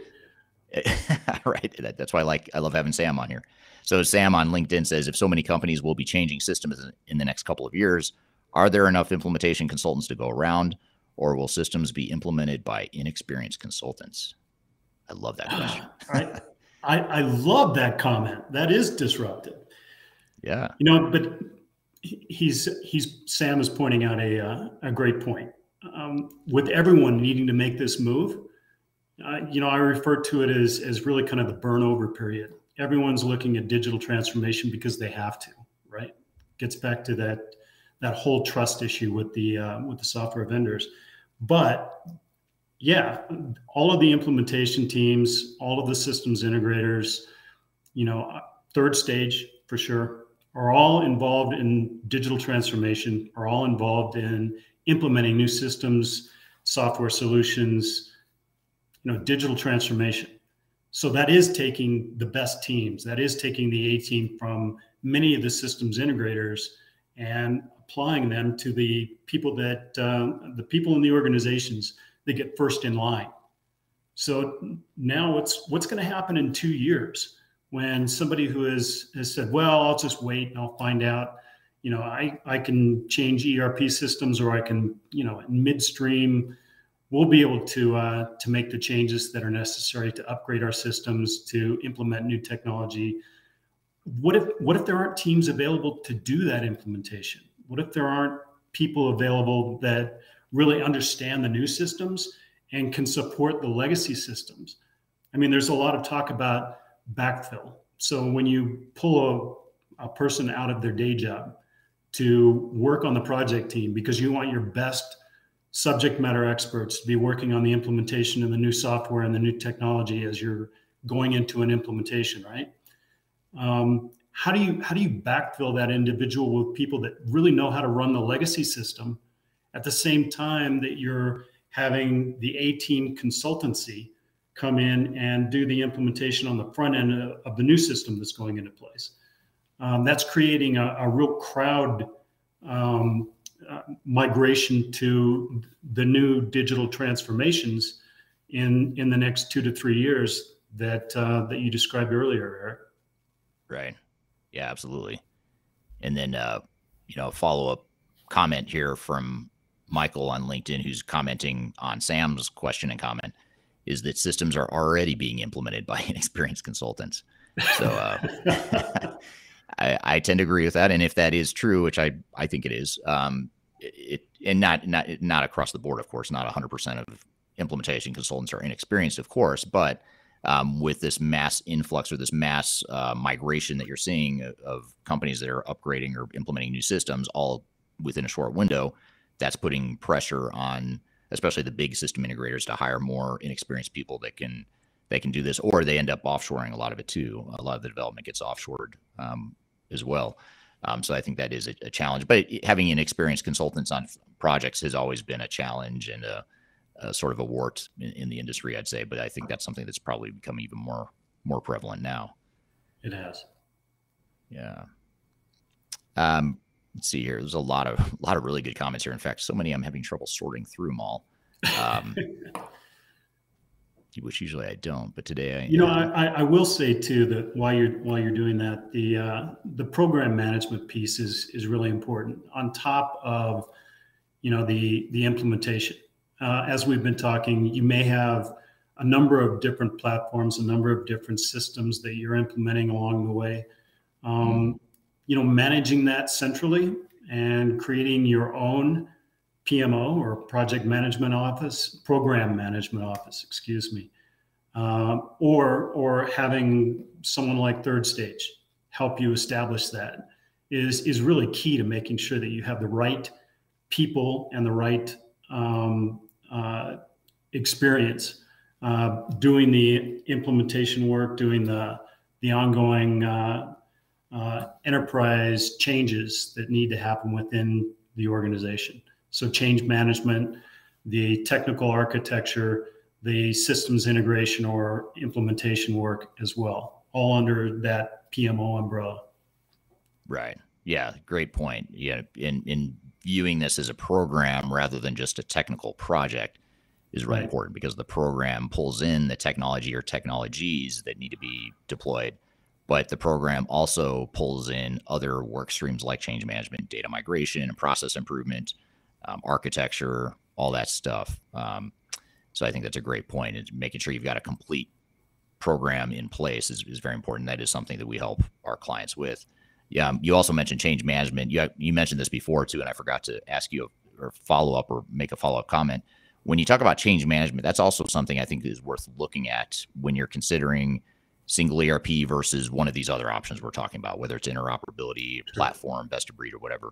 Right. That's why I love having Sam on here. So Sam on LinkedIn says, if so many companies will be changing systems in the next couple of years, are there enough implementation consultants to go around, or will systems be implemented by inexperienced consultants? I love that question. I love that comment. That is disruptive. Yeah. You know, but Sam is pointing out a great point. With everyone needing to make this move, you know, I refer to it as really kind of the burnover period. Everyone's looking at digital transformation because they have to, right? Gets back to that whole trust issue with the software vendors. But yeah, all of the implementation teams, all of the systems integrators, you know, third stage for sure, are all involved in digital transformation, are all involved in implementing new systems, software solutions, you know, digital transformation. So that is taking the best teams, that is taking the A team from many of the systems integrators and applying them to the people that, the people in the organizations that get first in line. So now what's going to happen in 2 years when somebody who has said, well, I'll just wait and I'll find out, you know, I can change ERP systems, or I can, you know, in midstream, we'll be able to make the changes that are necessary to upgrade our systems, to implement new technology. What if there aren't teams available to do that implementation? What if there aren't people available that really understand the new systems and can support the legacy systems? I mean, there's a lot of talk about backfill. So when you pull a person out of their day job to work on the project team because you want your best subject matter experts to be working on the implementation of the new software and the new technology as you're going into an implementation, right? How do you backfill that individual with people that really know how to run the legacy system at the same time that you're having the A-team consultancy come in and do the implementation on the front end of the new system that's going into place? That's creating a real crowd migration to the new digital transformations in the next 2 to 3 years that you described earlier, Eric. Right. Yeah, absolutely. And then, you know, follow up comment here from Michael on LinkedIn, who's commenting on Sam's question and comment, is that systems are already being implemented by inexperienced consultants. So I tend to agree with that. And if that is true, which I think it is, and not across the board, of course, not 100% of implementation consultants are inexperienced, of course, but with this mass influx or this mass migration that you're seeing of companies that are upgrading or implementing new systems all within a short window, that's putting pressure on especially the big system integrators to hire more inexperienced people that can do this, or they end up offshoring a lot of it too. A lot of the development gets offshored as well. So I think that is a challenge. But having inexperienced consultants on projects has always been a challenge and a sort of a wart in the industry, I'd say, but I think that's something that's probably become even more prevalent now. It has. Yeah. Let's see here. There's a lot of really good comments here. In fact, so many I'm having trouble sorting through them all, which usually I don't, but today I, you know, I will say too that while you're doing that, the program management piece is really important on top of, you know, the implementation. As we've been talking, you may have a number of different platforms, a number of different systems that you're implementing along the way. You know, managing that centrally and creating your own PMO or program management office, excuse me, or having someone like Third Stage help you establish that is really key to making sure that you have the right people and the right experience doing the implementation work, doing the ongoing enterprise changes that need to happen within the organization. So change management, the technical architecture, the systems integration or implementation work as well, all under that PMO umbrella. Right. Yeah. Great point. Yeah. In viewing this as a program rather than just a technical project is really important, because the program pulls in the technology or technologies that need to be deployed. But the program also pulls in other work streams like change management, data migration, and process improvement, architecture, all that stuff. So I think that's a great point. It's making sure you've got a complete program in place is very important. That is something that we help our clients with. Yeah. You also mentioned change management. You mentioned this before too, and I forgot to ask you or follow up or make a follow-up comment. When you talk about change management, that's also something I think is worth looking at when you're considering single ERP versus one of these other options we're talking about, whether it's interoperability, platform, best of breed, or whatever.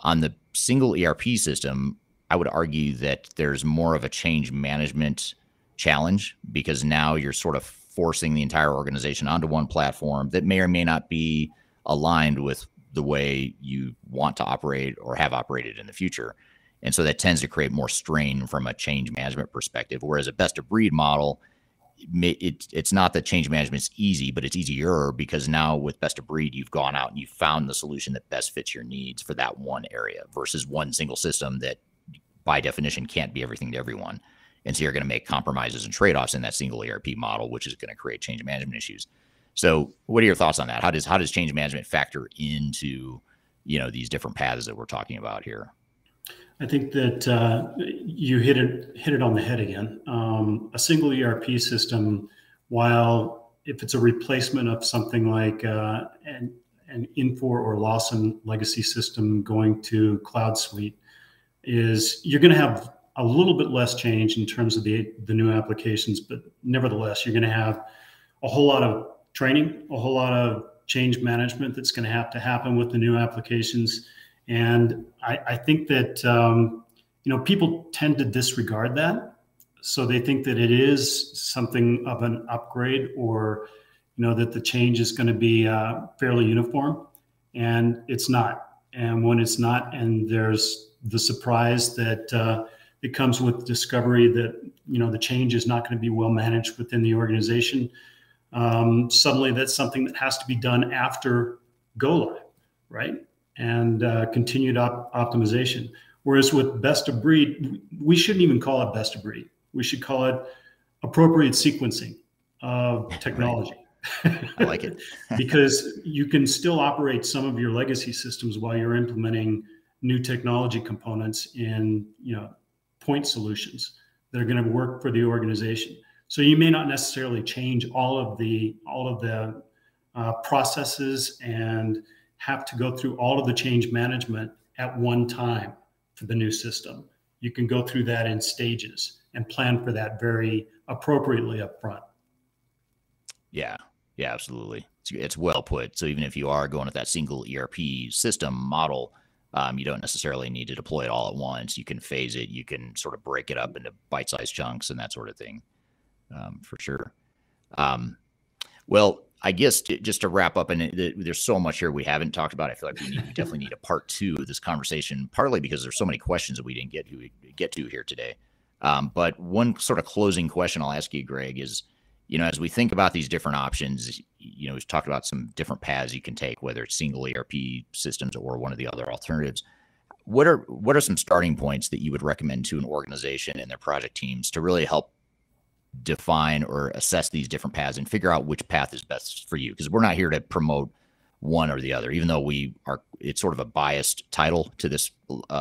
On the single ERP system, I would argue that there's more of a change management challenge, because now you're sort of forcing the entire organization onto one platform that may or may not be aligned with the way you want to operate or have operated in the future. And so that tends to create more strain from a change management perspective. Whereas a best of breed model, it's not that change management's easy, but it's easier because now with best of breed, you've gone out and you found the solution that best fits your needs for that one area versus one single system that by definition can't be everything to everyone. And so you're going to make compromises and trade-offs in that single ERP model, which is going to create change management issues. So what are your thoughts on that? How does change management factor into, these different paths that we're talking about here? I think that you hit it on the head again. A single ERP system, while if it's a replacement of something like an Infor or Lawson legacy system going to Cloud Suite, is you're going to have a little bit less change in terms of the new applications, but nevertheless, you're going to have a whole lot of training, a whole lot of change management that's going to have to happen with the new applications. And I think that, people tend to disregard that. So they think that it is something of an upgrade or, that the change is going to be fairly uniform, and it's not. And when it's not, and there's the surprise that it comes with discovery that, the change is not going to be well managed within the organization. Suddenly that's something that has to be done after go live, right? And continued optimization. Whereas with best of breed, we shouldn't even call it best of breed. We should call it appropriate sequencing of technology. Right. I like it. Because you can still operate some of your legacy systems while you're implementing new technology components in, point solutions that are going to work for the organization. So you may not necessarily change all of the processes and have to go through all of the change management at one time for the new system. You can go through that in stages and plan for that very appropriately up front. Yeah, absolutely. It's well put. So even if you are going at that single ERP system model, you don't necessarily need to deploy it all at once. You can phase it. You can sort of break it up into bite-sized chunks and that sort of thing, for sure. Well, I guess just to wrap up, and there's so much here we haven't talked about. I feel like we definitely need a part two of this conversation, partly because there's so many questions that we didn't get to here today. But one sort of closing question I'll ask you, Greg, is, as we think about these different options, we've talked about some different paths you can take, whether it's single ERP systems or one of the other alternatives. What are some starting points that you would recommend to an organization and their project teams to really help define or assess these different paths and figure out which path is best for you? Because we're not here to promote one or the other, even though we are. It's sort of a biased title to this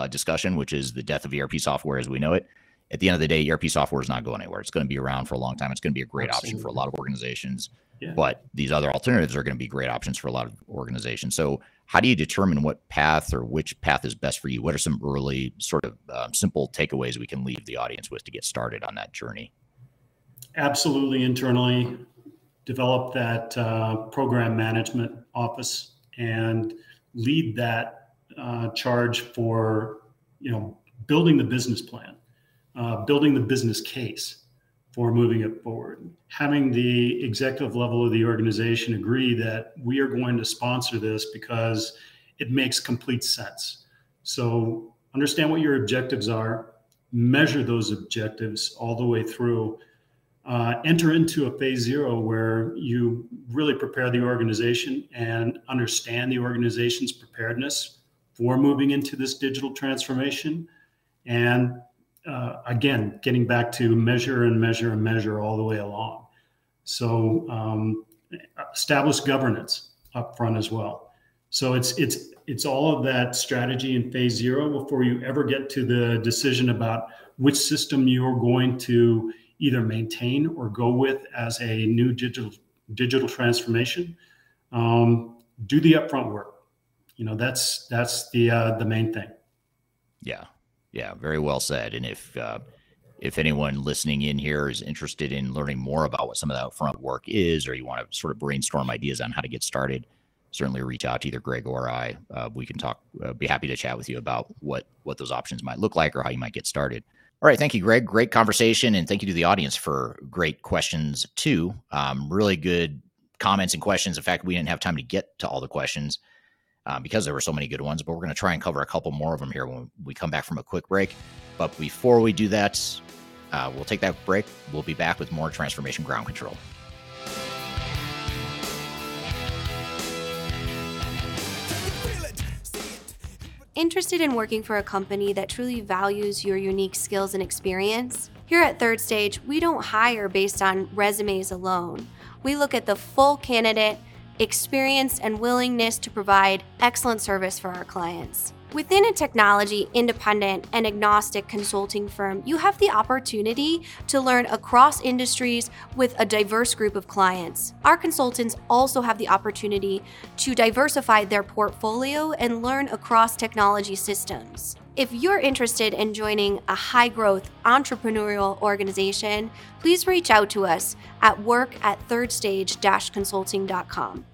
discussion, which is the death of ERP software as we know it. At the end of the day, ERP software is not going anywhere. It's going to be around for a long time. It's going to be a great option for a lot of organizations, but these other alternatives are going to be great options for a lot of organizations. So how do you determine what path or which path is best for you? What are some early sort of simple takeaways we can leave the audience with to get started on that journey? Absolutely, internally develop that program management office and lead that charge for building the business plan, building the business case for moving it forward. Having the executive level of the organization agree that we are going to sponsor this because it makes complete sense. So understand what your objectives are, measure those objectives all the way through. Enter into a phase zero where you really prepare the organization and understand the organization's preparedness for moving into this digital transformation. And again, getting back to measure and measure and measure all the way along. So establish governance up front as well. So it's all of that strategy in phase zero before you ever get to the decision about which system you're going to either maintain or go with as a new digital transformation. Do the upfront work. That's the main thing. Yeah, very well said. And if anyone listening in here is interested in learning more about what some of that upfront work is, or you want to sort of brainstorm ideas on how to get started, certainly reach out to either Greg or I. We can talk. Be happy to chat with you about what those options might look like or how you might get started. All right. Thank you, Greg. Great conversation. And thank you to the audience for great questions too. Really good comments and questions. In fact, we didn't have time to get to all the questions. because there were so many good ones, but we're going to try and cover a couple more of them here when we come back from a quick break. But before we do that, we'll take that break. We'll be back with more Transformation Ground Control. Interested in working for a company that truly values your unique skills and experience? Here at Third Stage, we don't hire based on resumes alone. We look at the full candidate, experience, and willingness to provide excellent service for our clients. Within a technology independent and agnostic consulting firm, you have the opportunity to learn across industries with a diverse group of clients. Our consultants also have the opportunity to diversify their portfolio and learn across technology systems. If you're interested in joining a high-growth entrepreneurial organization, please reach out to us at work@thirdstage-consulting.com.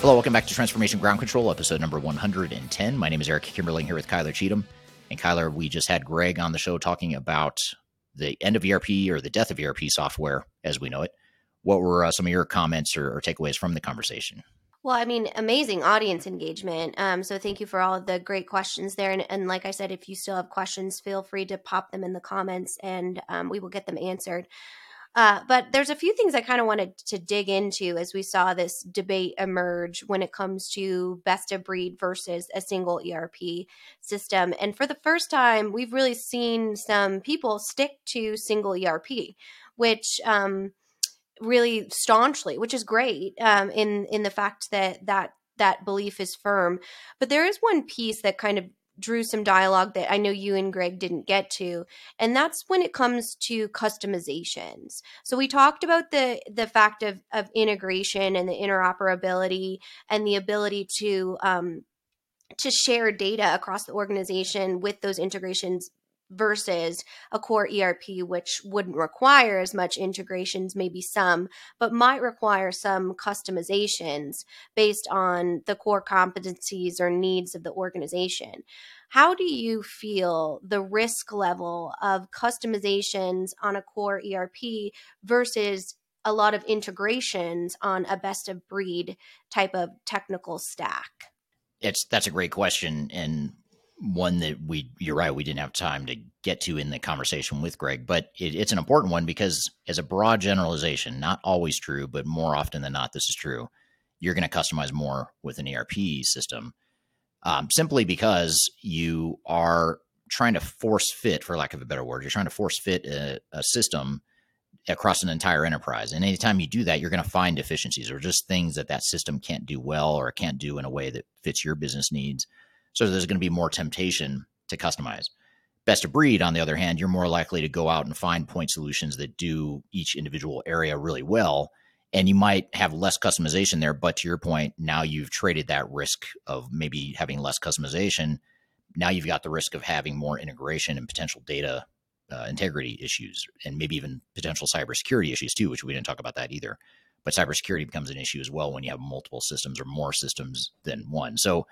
Hello, welcome back to Transformation Ground Control, episode number 110. My name is Eric Kimberling here with Kyler Cheatham. And Kyler, we just had Greg on the show talking about the end of ERP or the death of ERP software as we know it. What were some of your comments or takeaways from the conversation? Well, I mean, amazing audience engagement. So thank you for all of the great questions there. And like I said, if you still have questions, feel free to pop them in the comments and we will get them answered. But there's a few things I kind of wanted to dig into as we saw this debate emerge when it comes to best of breed versus a single ERP system. And for the first time, we've really seen some people stick to single ERP, which really staunchly, which is great in the fact that belief is firm. But there is one piece that kind of drew some dialogue that I know you and Greg didn't get to, and that's when it comes to customizations. So we talked about the fact of integration and the interoperability and the ability to share data across the organization with those integrations versus a core ERP, which wouldn't require as much integrations, maybe some, but might require some customizations based on the core competencies or needs of the organization. How do you feel the risk level of customizations on a core ERP versus a lot of integrations on a best of breed type of technical stack? That's a great question. And one that you're right, we didn't have time to get to in the conversation with Greg, but it's an important one because as a broad generalization, not always true, but more often than not, this is true. You're going to customize more with an ERP system simply because you are trying to force fit, for lack of a better word, you're trying to force fit a system across an entire enterprise. And anytime you do that, you're going to find deficiencies or just things that system can't do well or can't do in a way that fits your business needs. So there's going to be more temptation to customize. Best of breed, on the other hand, you're more likely to go out and find point solutions that do each individual area really well. And you might have less customization there, but to your point, now you've traded that risk of maybe having less customization. Now you've got the risk of having more integration and potential data integrity issues, and maybe even potential cybersecurity issues too, which we didn't talk about that either. But cybersecurity becomes an issue as well when you have multiple systems or more systems than one. So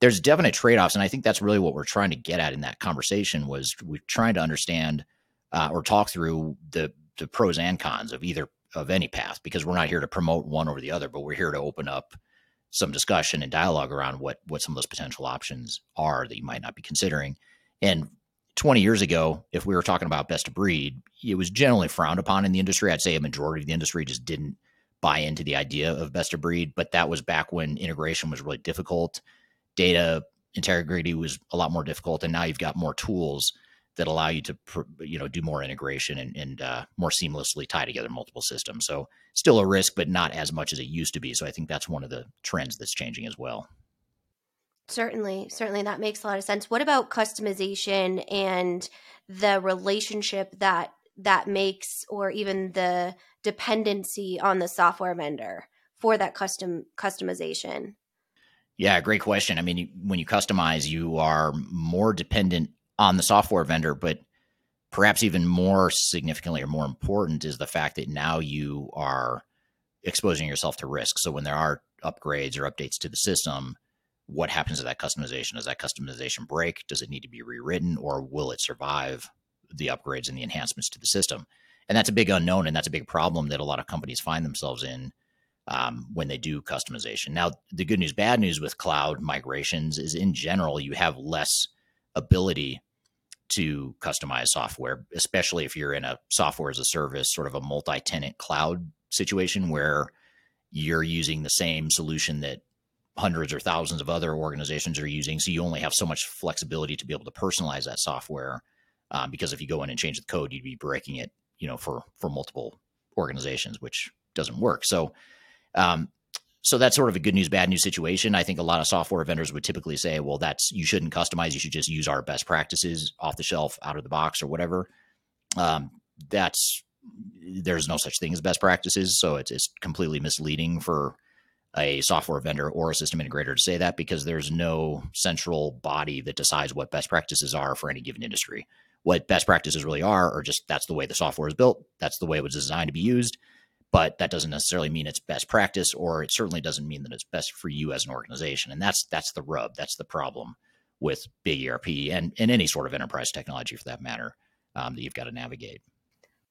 there's definite trade-offs, and I think that's really what we're trying to get at in that conversation was we're trying to understand or talk through the pros and cons of any path, because we're not here to promote one over the other, but we're here to open up some discussion and dialogue around what some of those potential options are that you might not be considering. And 20 years ago, if we were talking about best of breed, it was generally frowned upon in the industry. I'd say a majority of the industry just didn't buy into the idea of best of breed, but that was back when integration was really difficult. Data integrity was a lot more difficult, and now you've got more tools that allow you to, do more integration and more seamlessly tie together multiple systems. So still a risk, but not as much as it used to be. So I think that's one of the trends that's changing as well. Certainly that makes a lot of sense. What about customization and the relationship that makes, or even the dependency on the software vendor for that customization? Yeah, great question. I mean, when you customize, you are more dependent on the software vendor, but perhaps even more significantly or more important is the fact that now you are exposing yourself to risk. So when there are upgrades or updates to the system, what happens to that customization? Does that customization break? Does it need to be rewritten, or will it survive the upgrades and the enhancements to the system. And that's a big unknown, and that's a big problem that a lot of companies find themselves in when they do customization. Now, the good news, bad news with cloud migrations is in general, you have less ability to customize software, especially if you're in a software as a service, sort of a multi-tenant cloud situation where you're using the same solution that hundreds or thousands of other organizations are using. So you only have so much flexibility to be able to personalize that software because if you go in and change the code, you'd be breaking it, you know, for multiple organizations, which doesn't work. So that's sort of a good news, bad news situation. I think a lot of software vendors would typically say, well, that's, you shouldn't customize. You should just use our best practices off the shelf, out of the box or whatever. There's no such thing as best practices. So it's completely misleading for a software vendor or a system integrator to say that, because there's no central body that decides what best practices are for any given industry. What best practices really are just that's the way the software is built. That's the way it was designed to be used. But that doesn't necessarily mean it's best practice, or it certainly doesn't mean that it's best for you as an organization. And that's the rub. That's the problem with big ERP and any sort of enterprise technology for that matter that you've got to navigate.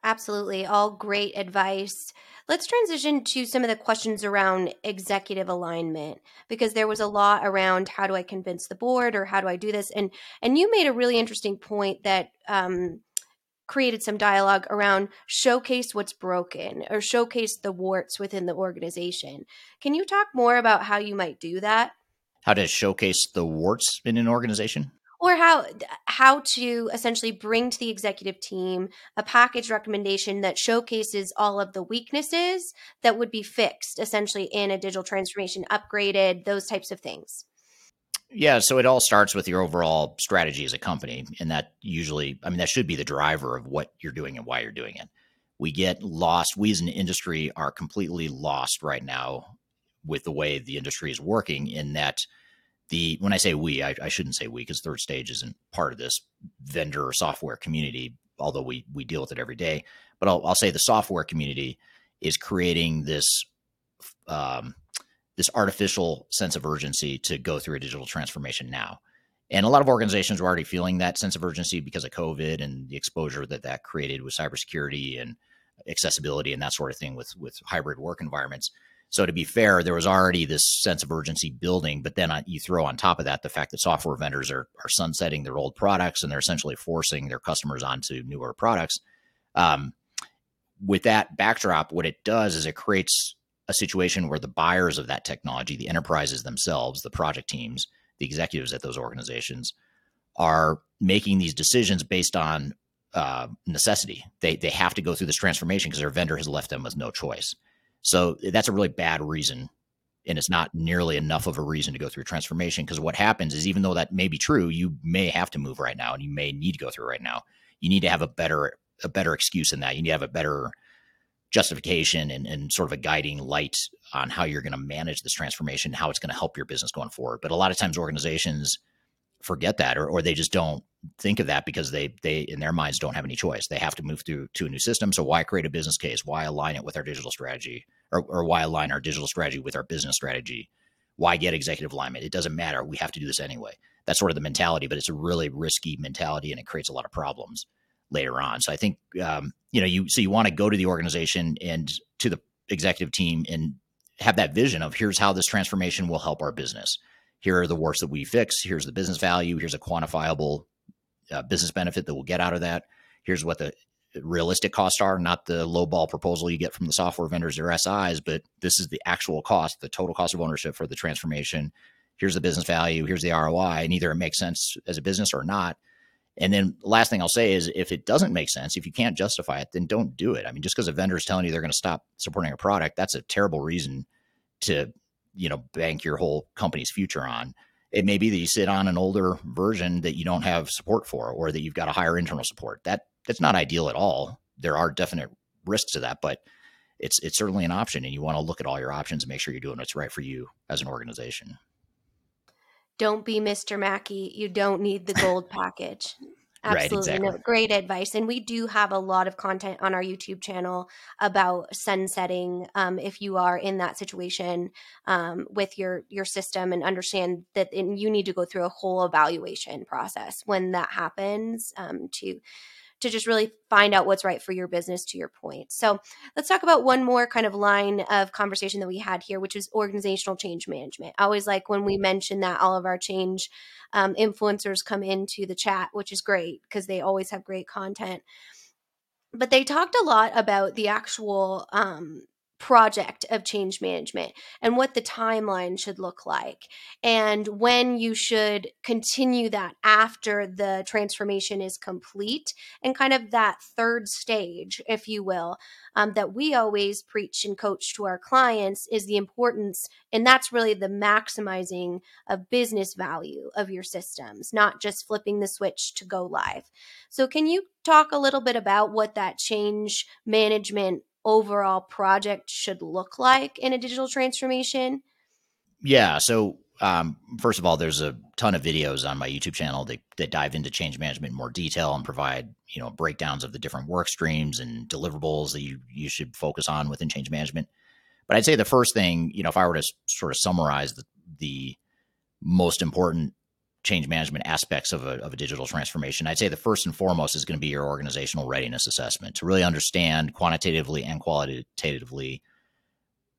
Absolutely. All great advice. Let's transition to some of the questions around executive alignment, because there was a lot around how do I convince the board or how do I do this? And you made a really interesting point that created some dialogue around showcase what's broken or showcase the warts within the organization. Can you talk more about how you might do that? How to showcase the warts in an organization? Or how to essentially bring to the executive team a package recommendation that showcases all of the weaknesses that would be fixed essentially in a digital transformation, upgraded, those types of things. Yeah. So it all starts with your overall strategy as a company. And that usually, that should be the driver of what you're doing and why you're doing it. We get lost. We as an industry are completely lost right now with the way the industry is working in that when I say we, I shouldn't say we because Third Stage isn't part of this vendor or software community, although we deal with it every day. But I'll say the software community is creating this this artificial sense of urgency to go through a digital transformation now. And a lot of organizations are already feeling that sense of urgency because of COVID and the exposure that created with cybersecurity and accessibility and that sort of thing with hybrid work environments. So to be fair, there was already this sense of urgency building, but then you throw on top of that the fact that software vendors are sunsetting their old products and they're essentially forcing their customers onto newer products. With that backdrop, what it does is it creates a situation where the buyers of that technology, the enterprises themselves, the project teams, the executives at those organizations are making these decisions based on necessity. They have to go through this transformation because their vendor has left them with no choice. So that's a really bad reason, and it's not nearly enough of a reason to go through transformation, because what happens is even though that may be true, you may have to move right now and you may need to go through right now. You need to have a better excuse than that. You need to have a better justification and sort of a guiding light on how you're going to manage this transformation, how it's going to help your business going forward. But a lot of times organizations forget that or they just don't think of that because they in their minds don't have any choice. They have to move through to a new system. So why create a business case? Why align it with our digital strategy or why align our digital strategy with our business strategy? Why get executive alignment? It doesn't matter. We have to do this anyway. That's sort of the mentality, but it's a really risky mentality and it creates a lot of problems later on. So I think, you want to go to the organization and to the executive team and have that vision of here's how this transformation will help our business. Here are the warts that we fix. Here's the business value. Here's a quantifiable business benefit that we'll get out of that. Here's what the realistic costs are, not the low ball proposal you get from the software vendors or SIs, but this is the actual cost, the total cost of ownership for the transformation. Here's the business value. Here's the ROI. And either it makes sense as a business or not. And then last thing I'll say is if it doesn't make sense, if you can't justify it, then don't do it. Just because a vendor is telling you they're going to stop supporting a product, that's a terrible reason to bank your whole company's future on. It may be that you sit on an older version that you don't have support for, or that you've got a higher internal support. That's not ideal at all. There are definite risks to that, but it's certainly an option. And you want to look at all your options and make sure you're doing what's right for you as an organization. Don't be Mr. Mackey. You don't need the gold package. Absolutely. Right, exactly. No, great advice. And we do have a lot of content on our YouTube channel about sunsetting if you are in that situation with your system, and understand that you need to go through a whole evaluation process when that happens to just really find out what's right for your business, to your point. So let's talk about one more kind of line of conversation that we had here, which is organizational change management. I always like when we mention that all of our change influencers come into the chat, which is great because they always have great content. But they talked a lot about the actual project of change management and what the timeline should look like and when you should continue that after the transformation is complete, and kind of that third stage, if you will, that we always preach and coach to our clients is the importance. And that's really the maximizing of business value of your systems, not just flipping the switch to go live. So can you talk a little bit about what that change management overall project should look like in a digital transformation? Yeah. So first of all, there's a ton of videos on my YouTube channel that dive into change management in more detail and provide, breakdowns of the different work streams and deliverables that you should focus on within change management. But I'd say the first thing, if I were to sort of summarize the most important change management aspects of a digital transformation, I'd say the first and foremost is going to be your organizational readiness assessment to really understand quantitatively and qualitatively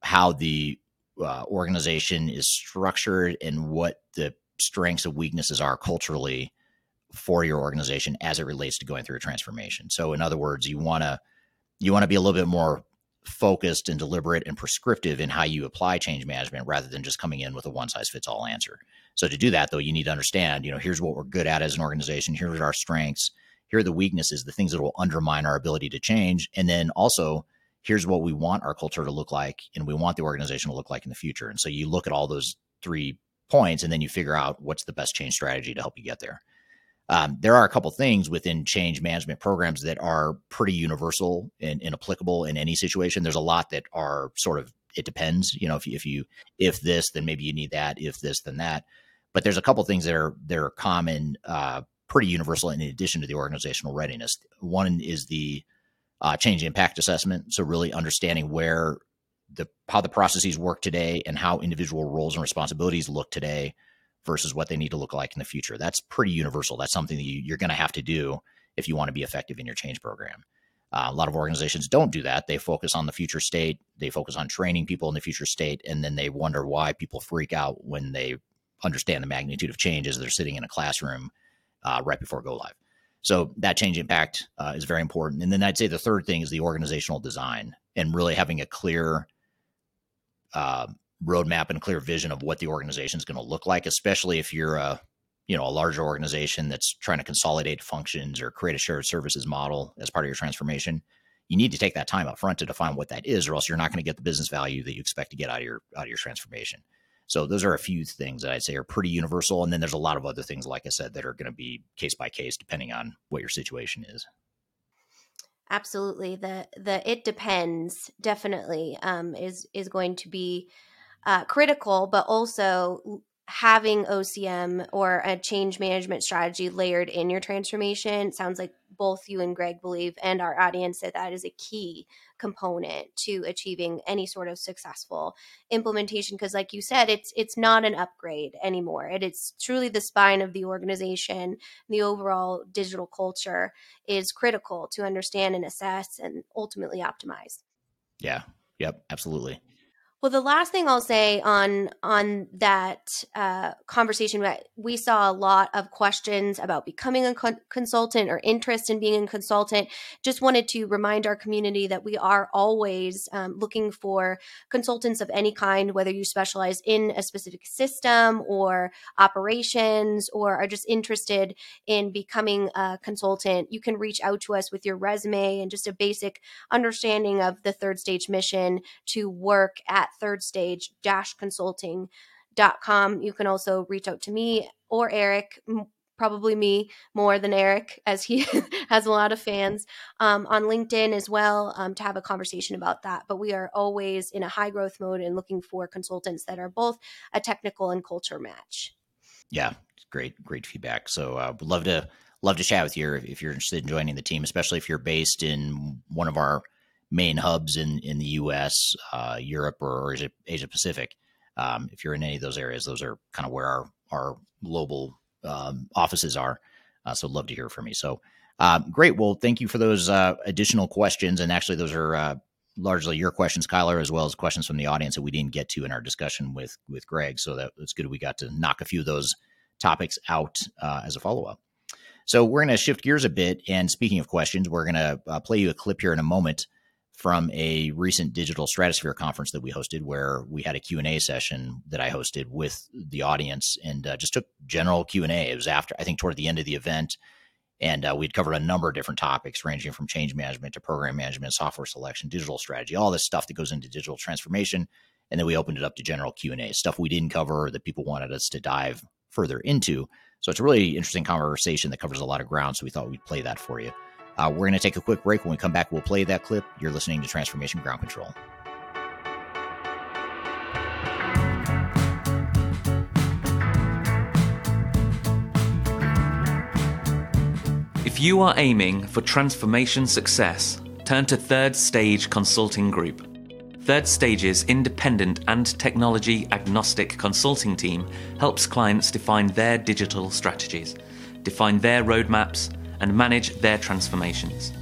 how the organization is structured and what the strengths and weaknesses are culturally for your organization as it relates to going through a transformation. So in other words, you want to be a little bit more focused and deliberate and prescriptive in how you apply change management rather than just coming in with a one-size-fits-all answer. So to do that, though, you need to understand, here's what we're good at as an organization. Here are our strengths. Here are the weaknesses, the things that will undermine our ability to change. And then also, here's what we want our culture to look like and we want the organization to look like in the future. And so you look at all those 3 points and then you figure out what's the best change strategy to help you get there. There are a couple things within change management programs that are pretty universal and applicable in any situation. There's a lot that are sort of, it depends, if this, then maybe you need that, if this, then that. But there's a couple things that are common, pretty universal in addition to the organizational readiness. One is the change impact assessment. So really understanding where how the processes work today and how individual roles and responsibilities look today versus what they need to look like in the future. That's pretty universal. That's something that you're going to have to do if you want to be effective in your change program. A lot of organizations don't do that. They focus on the future state. They focus on training people in the future state. And then they wonder why people freak out when they understand the magnitude of change as they're sitting in a classroom right before go live. So that change impact is very important. And then I'd say the third thing is the organizational design and really having a clear roadmap and clear vision of what the organization is going to look like, especially if you're a larger organization that's trying to consolidate functions or create a shared services model as part of your transformation. You need to take that time up front to define what that is, or else you're not going to get the business value that you expect to get out of your transformation. So those are a few things that I'd say are pretty universal. And then there's a lot of other things, like I said, that are going to be case by case, depending on what your situation is. Absolutely. The it depends definitely is going to be critical, but also having OCM or a change management strategy layered in your transformation. It sounds like both you and Greg believe, and our audience, that is a key component to achieving any sort of successful implementation. Because like you said, it's not an upgrade anymore. It's truly the spine of the organization. The overall digital culture is critical to understand and assess and ultimately optimize. Yeah. Yep. Absolutely. Well, the last thing I'll say on that conversation, we saw a lot of questions about becoming a consultant or interest in being a consultant. Just wanted to remind our community that we are always looking for consultants of any kind, whether you specialize in a specific system or operations or are just interested in becoming a consultant. You can reach out to us with your resume and just a basic understanding of the Third Stage mission to work at thirdstage-consulting.com. You can also reach out to me or Eric, probably me more than Eric, as he has a lot of fans on LinkedIn as well, to have a conversation about that. But we are always in a high growth mode and looking for consultants that are both a technical and culture match. Yeah, great feedback. So we'd love to chat with you if you're interested in joining the team, especially if you're based in one of our main hubs in the US, Europe, or Asia Pacific. If you're in any of those areas, those are kind of where our global offices are. So love to hear from you. So Great. Well, thank you for those additional questions. And actually, those are largely your questions, Kyler, as well as questions from the audience that we didn't get to in our discussion with Greg. So that's good. We got to knock a few of those topics out as a follow-up. So we're going to shift gears a bit. And speaking of questions, we're going to play you a clip here in a moment from a recent Digital Stratosphere conference that we hosted, where we had a Q&A session that I hosted with the audience and just took general Q&A. It was after, I think, toward the end of the event. And we'd covered a number of different topics ranging from change management to program management, software selection, digital strategy, all this stuff that goes into digital transformation. And then we opened it up to general Q&A, stuff we didn't cover that people wanted us to dive further into. So it's a really interesting conversation that covers a lot of ground. So we thought we'd play that for you. We're going to take a quick break. When we come back, we'll play that clip. You're listening to Transformation Ground Control. If you are aiming for transformation success, turn to Third Stage Consulting Group. Third Stage's independent and technology-agnostic consulting team helps clients define their digital strategies, define their roadmaps, and manage their transformations.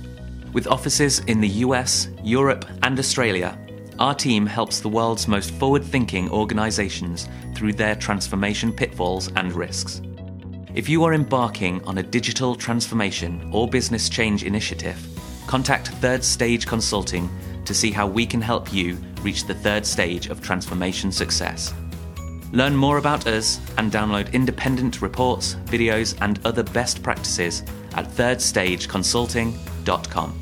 With offices in the US, Europe, and Australia, our team helps the world's most forward-thinking organizations through their transformation pitfalls and risks. If you are embarking on a digital transformation or business change initiative, contact Third Stage Consulting to see how we can help you reach the third stage of transformation success. Learn more about us and download independent reports, videos, and other best practices at thirdstageconsulting.com.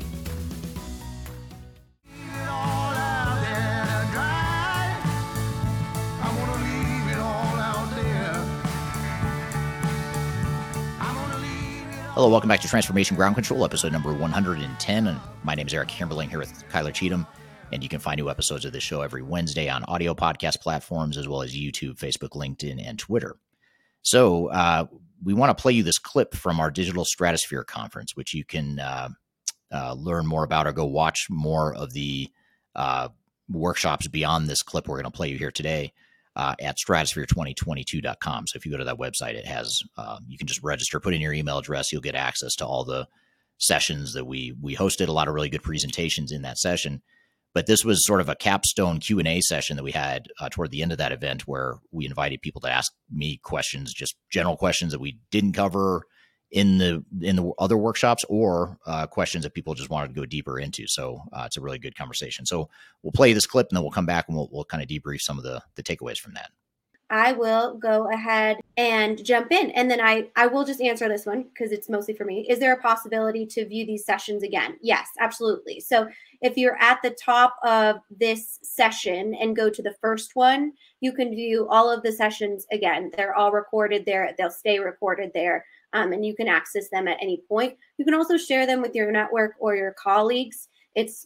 Hello, welcome back to Transformation Ground Control, episode number 110. And my name is Eric Kimberling, here with Kyler Cheatham. And you can find new episodes of this show every Wednesday on audio podcast platforms, as well as YouTube, Facebook, LinkedIn, and Twitter. So we want to play you this clip from our Digital Stratosphere conference, which you can learn more about or go watch more of the workshops beyond this clip we're going to play you here today at stratosphere2022.com. So if you go to that website, it has you can just register, put in your email address. You'll get access to all the sessions that we hosted, a lot of really good presentations in that session. But this was sort of a capstone Q&A session that we had toward the end of that event, where we invited people to ask me questions, just general questions that we didn't cover in the other workshops, or questions that people just wanted to go deeper into. So it's a really good conversation. So we'll play this clip and then we'll come back and we'll kind of debrief some of the takeaways from that. I will go ahead and jump in, and then I will just answer this one because it's mostly for me. Is there a possibility to view these sessions again? Yes, absolutely. So if you're at the top of this session and go to the first one, you can view all of the sessions again. They're all recorded there. They'll stay recorded there, and you can access them at any point. You can also share them with your network or your colleagues. It's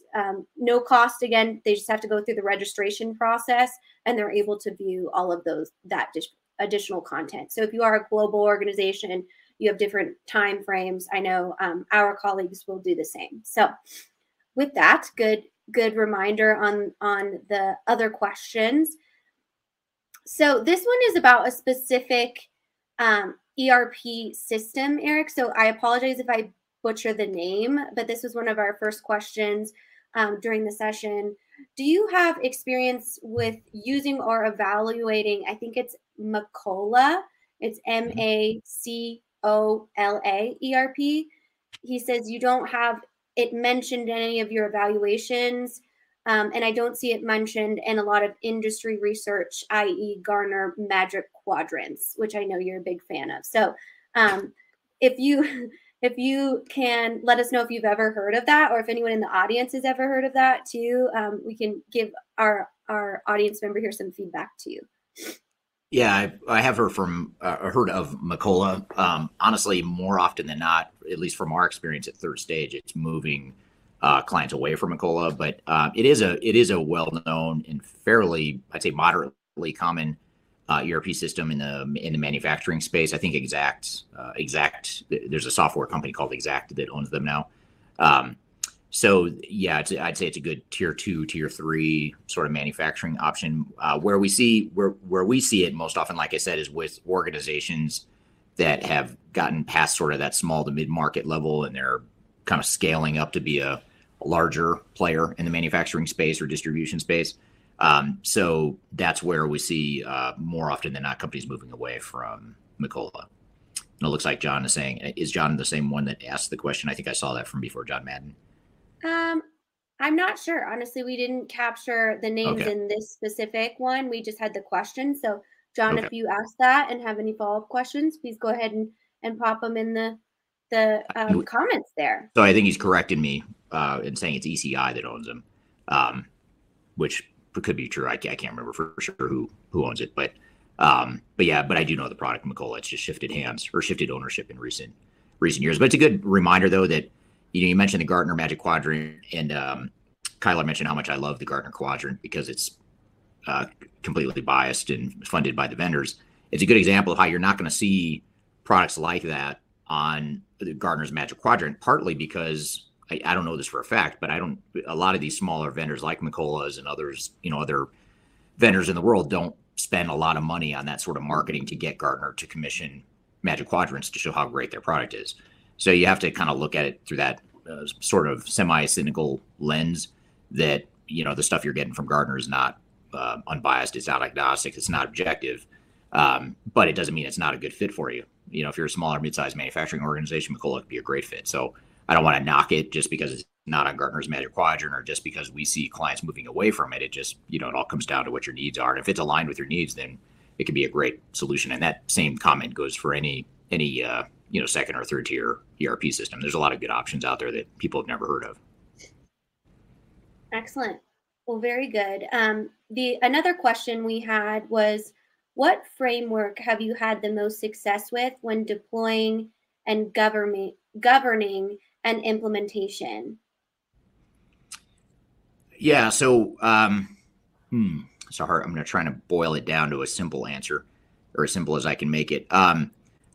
no cost. Again, they just have to go through the registration process, and they're able to view all of those that additional content. So if you are a global organization, you have different time frames. I know our colleagues will do the same. So with that, good reminder on the other questions. So this one is about a specific ERP system, Eric. So I apologize if I butcher the name, but this was one of our first questions during the session. Do you have experience with using or evaluating, I think it's McCola, it's MACOLA ERP. He says you don't have it mentioned in any of your evaluations, and I don't see it mentioned in a lot of industry research, i.e. Gartner Magic Quadrants, which I know you're a big fan of. So if you can let us know if you've ever heard of that, or if anyone in the audience has ever heard of that too, we can give our audience member here some feedback to you. Yeah, I have heard of McCola. Honestly, more often than not, at least from our experience at Third Stage, it's moving clients away from McCola. But it is a well-known and fairly, I'd say, moderately common ERP system in the manufacturing space. I think Exact. There's a software company called Exact that owns them now. So yeah, I'd say it's a good tier 2, tier 3 sort of manufacturing option. Where we see it most often, like I said, is with organizations that have gotten past sort of that small to mid-market level, and they're kind of scaling up to be a larger player in the manufacturing space or distribution space. So that's where we see more often than not companies moving away from McCola. And it looks like John is saying, is John the same one that asked the question? I think I saw that from before, John Madden. I'm not sure. Honestly, we didn't capture the names in this specific one. We just had the question. So John, if you ask that and have any follow-up questions, please go ahead and pop them in the comments there. So I think he's correcting me and saying it's ECI that owns them, which could be true. I can't remember for sure who owns it, but yeah, but I do know the product McCola. It's just shifted hands or shifted ownership in recent years. But it's a good reminder though that, you know, you mentioned the Gartner Magic Quadrant, and Kyler mentioned how much I love the Gartner Quadrant because it's completely biased and funded by the vendors. It's a good example of how you're not going to see products like that on Gartner's Magic Quadrant, partly because I don't know this for a fact, but a lot of these smaller vendors like McCola's and others, you know, other vendors in the world don't spend a lot of money on that sort of marketing to get Gartner to commission Magic Quadrants to show how great their product is. So you have to kind of look at it through that sort of semi-cynical lens that, you know, the stuff you're getting from Gartner is not unbiased. It's not agnostic. It's not objective, but it doesn't mean it's not a good fit for you. You know, if you're a smaller mid-sized manufacturing organization, McCola could be a great fit. So I don't want to knock it just because it's not on Gartner's Magic Quadrant or just because we see clients moving away from it. It just, you know, it all comes down to what your needs are. And if it's aligned with your needs, then it can be a great solution. And that same comment goes for any you know, second or third tier ERP system. There's a lot of good options out there that people have never heard of. Excellent. Well, very good. Another question we had was, what framework have you had the most success with when deploying and governing and implementation? Yeah, so I'm going to try to boil it down to a simple answer, or as simple as I can make it. I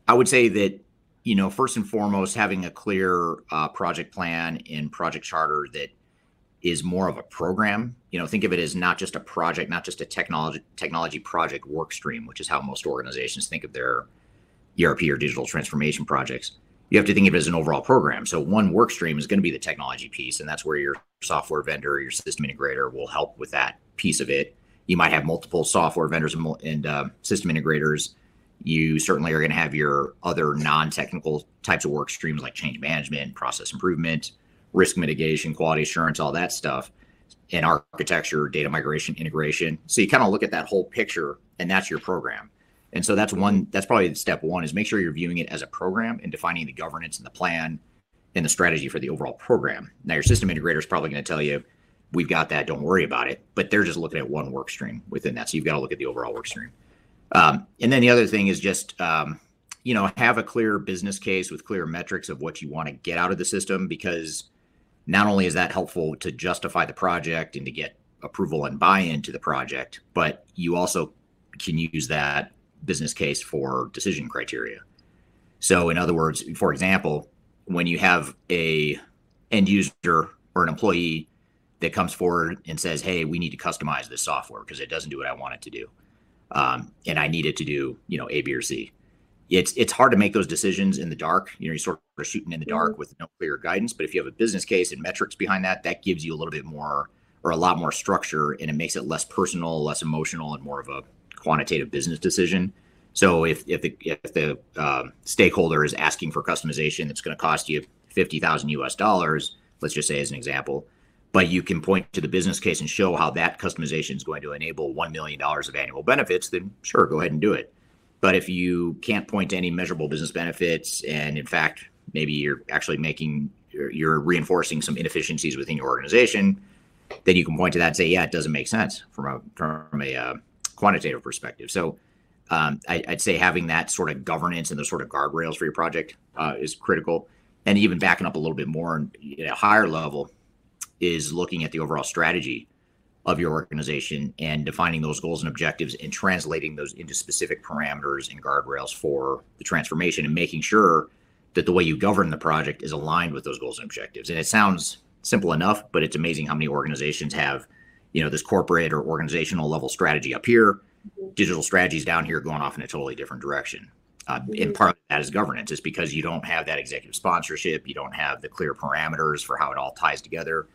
would say that, you know, first and foremost, having a clear project plan and project charter that is more of a program. You know, think of it as not just a project, not just a technology project work stream, which is how most organizations think of their ERP or digital transformation projects. You have to think of it as an overall program. So one work stream is going to be the technology piece, and that's where your software vendor, your system integrator will help with that piece of it. You might have multiple software vendors and system integrators. You certainly are going to have your other non-technical types of work streams like change management, process improvement, risk mitigation, quality assurance, all that stuff, and architecture, data migration, integration. So you kind of look at that whole picture, and that's your program. And so that's probably step one, is make sure you're viewing it as a program and defining the governance and the plan and the strategy for the overall program. Now, your system integrator is probably going to tell you, we've got that, don't worry about it. But they're just looking at one work stream within that. So you've got to look at the overall work stream. And then the other thing is just, you know, have a clear business case with clear metrics of what you want to get out of the system, because not only is that helpful to justify the project and to get approval and buy-in to the project, but you also can use that business case for decision criteria. So in other words, for example, when you have a end user or an employee that comes forward and says, hey, we need to customize this software because it doesn't do what I want it to do. And I need it to do, you know, A, B, or C. It's hard to make those decisions in the dark. You know, you're sort of shooting in the dark with no clear guidance. But if you have a business case and metrics behind that, that gives you a little bit more, or a lot more structure, and it makes it less personal, less emotional, and more of a quantitative business decision. So if the stakeholder is asking for customization that's going to cost you $50,000 US, let's just say as an example, but you can point to the business case and show how that customization is going to enable $1 million of annual benefits, then sure, go ahead and do it. But if you can't point to any measurable business benefits, and in fact, maybe you're actually you're reinforcing some inefficiencies within your organization, then you can point to that and say, yeah, it doesn't make sense from a quantitative perspective. So I'd say having that sort of governance and those sort of guardrails for your project is critical. And even backing up a little bit more and at a higher level, is looking at the overall strategy of your organization and defining those goals and objectives and translating those into specific parameters and guardrails for the transformation, and making sure that the way you govern the project is aligned with those goals and objectives. And it sounds simple enough, but it's amazing how many organizations have, you know, this corporate or organizational level strategy up here, digital strategies down here going off in a totally different direction. And part of that is governance, is because you don't have that executive sponsorship. You don't have the clear parameters for how it all ties together.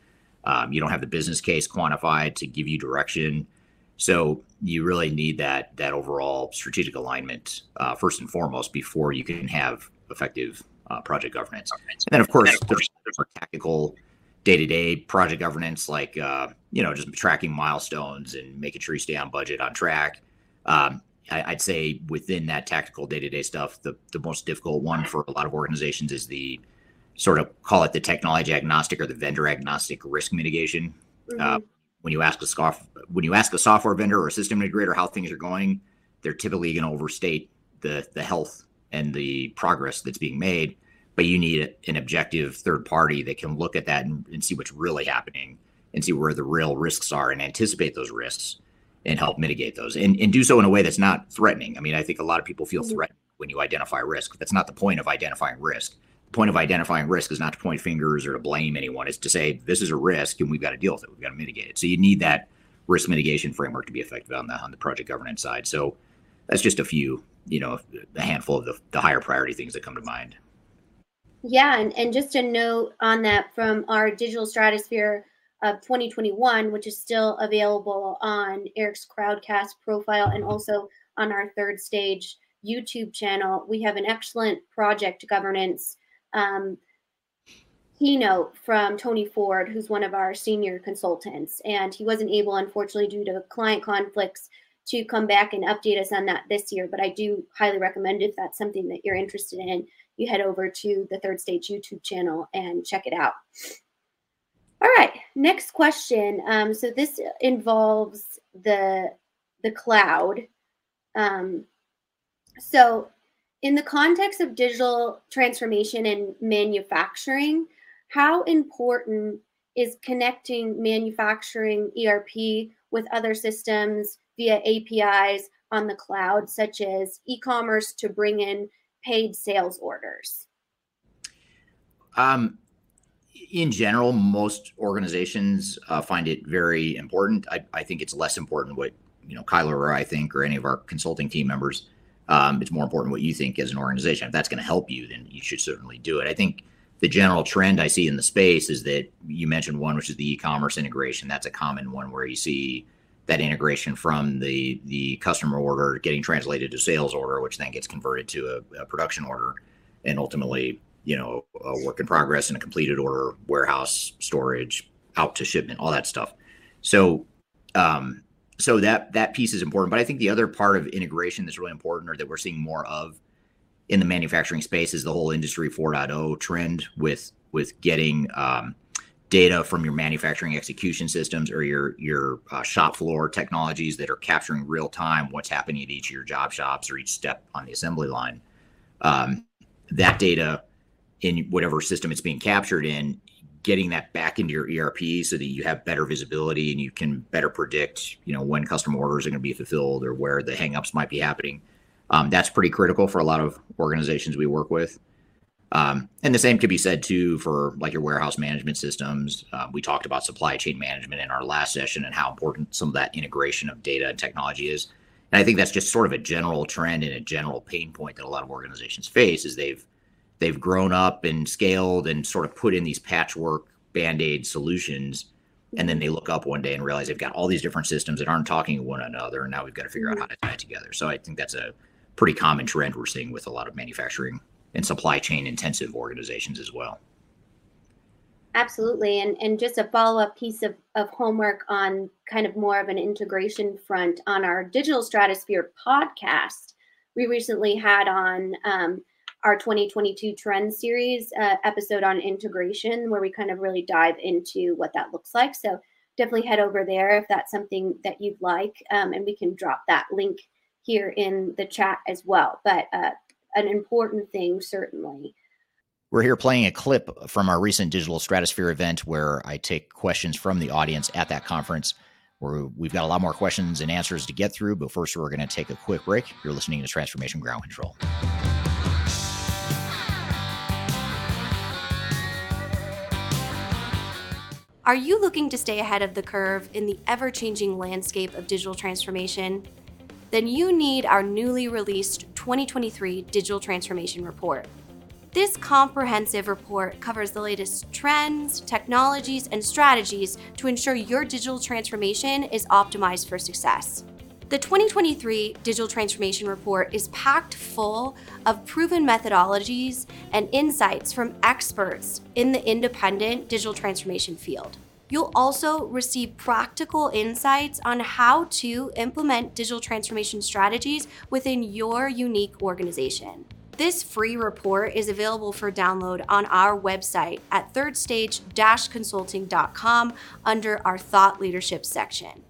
You don't have the business case quantified to give you direction. So you really need that overall strategic alignment first and foremost before you can have effective project governance. And then, of course, there's tactical day-to-day project governance, like just tracking milestones and making sure you stay on budget, on track. I'd say within that tactical day-to-day stuff, the most difficult one for a lot of organizations is the sort of, call it the technology agnostic or the vendor agnostic risk mitigation. Mm-hmm. When you ask a software vendor or a system integrator how things are going, they're typically going to overstate the health and the progress that's being made. But you need an objective third party that can look at that and see what's really happening and see where the real risks are and anticipate those risks and help mitigate those, and do so in a way that's not threatening. I mean, I think a lot of people feel threatened when you identify risk. That's not the point of identifying risk. The point of identifying risk is not to point fingers or to blame anyone. It's to say, this is a risk and we've got to deal with it. We've got to mitigate it. So you need that risk mitigation framework to be effective on the project governance side. So that's just a few, a handful of the higher priority things that come to mind. Yeah, and just a note on that from our Digital Stratosphere of 2021, which is still available on Eric's Crowdcast profile and also on our Third Stage YouTube channel, we have an excellent project governance keynote from Tony Ford, who's one of our senior consultants. And he wasn't able, unfortunately, due to client conflicts, to come back and update us on that this year. But I do highly recommend, if that's something that you're interested in, you head over to the Third Stage YouTube channel and check it out. All right, next question. So this involves the cloud. So in the context of digital transformation and manufacturing, how important is connecting manufacturing ERP with other systems via APIs on the cloud, such as e-commerce, to bring in paid sales orders? In general, most organizations find it very important. I think it's less important what Kyler or I think, or any of our consulting team members. It's more important what you think as an organization. If that's going to help you, then you should certainly do it. I think the general trend I see in the space is that you mentioned one, which is the e-commerce integration. That's a common one where you see that integration from the customer order getting translated to sales order, which then gets converted to a production order, and ultimately, a work in progress and a completed order, warehouse, storage, out to shipment, all that stuff. So that piece is important. But I think the other part of integration that's really important, or that we're seeing more of in the manufacturing space, is the whole Industry 4.0 trend with getting data from your manufacturing execution systems or your shop floor technologies that are capturing real time what's happening at each of your job shops or each step on the assembly line. That data, in whatever system it's being captured in, getting that back into your ERP so that you have better visibility and you can better predict, when customer orders are going to be fulfilled or where the hangups might be happening. That's pretty critical for a lot of organizations we work with. And the same could be said too for like your warehouse management systems. We talked about supply chain management in our last session and how important some of that integration of data and technology is. And I think that's just sort of a general trend and a general pain point that a lot of organizations face, is they've grown up and scaled and sort of put in these patchwork Band-Aid solutions. And then they look up one day and realize they've got all these different systems that aren't talking to one another. And now we've got to figure out how to tie it together. So I think that's a pretty common trend we're seeing with a lot of manufacturing and supply chain intensive organizations as well. Absolutely. And just a follow-up piece of homework on kind of more of an integration front. On our Digital Stratosphere podcast, we recently had on our 2022 Trend Series episode on integration, where we kind of really dive into what that looks like. So definitely head over there if that's something that you'd like. And we can drop that link here in the chat as well. But an important thing, certainly. We're here playing a clip from our recent Digital Stratosphere event, where I take questions from the audience at that conference, where we've got a lot more questions and answers to get through. But first, we're going to take a quick break. You're listening to Transformation Ground Control. Are you looking to stay ahead of the curve in the ever-changing landscape of digital transformation? then you need our newly released 2023 Digital Transformation Report. This comprehensive report covers the latest trends, technologies, and strategies to ensure your digital transformation is optimized for success. The 2023 Digital Transformation Report is packed full of proven methodologies and insights from experts in the independent digital transformation field. You'll also receive practical insights on how to implement digital transformation strategies within your unique organization. This free report is available for download on our website at thirdstage-consulting.com under our Thought Leadership section.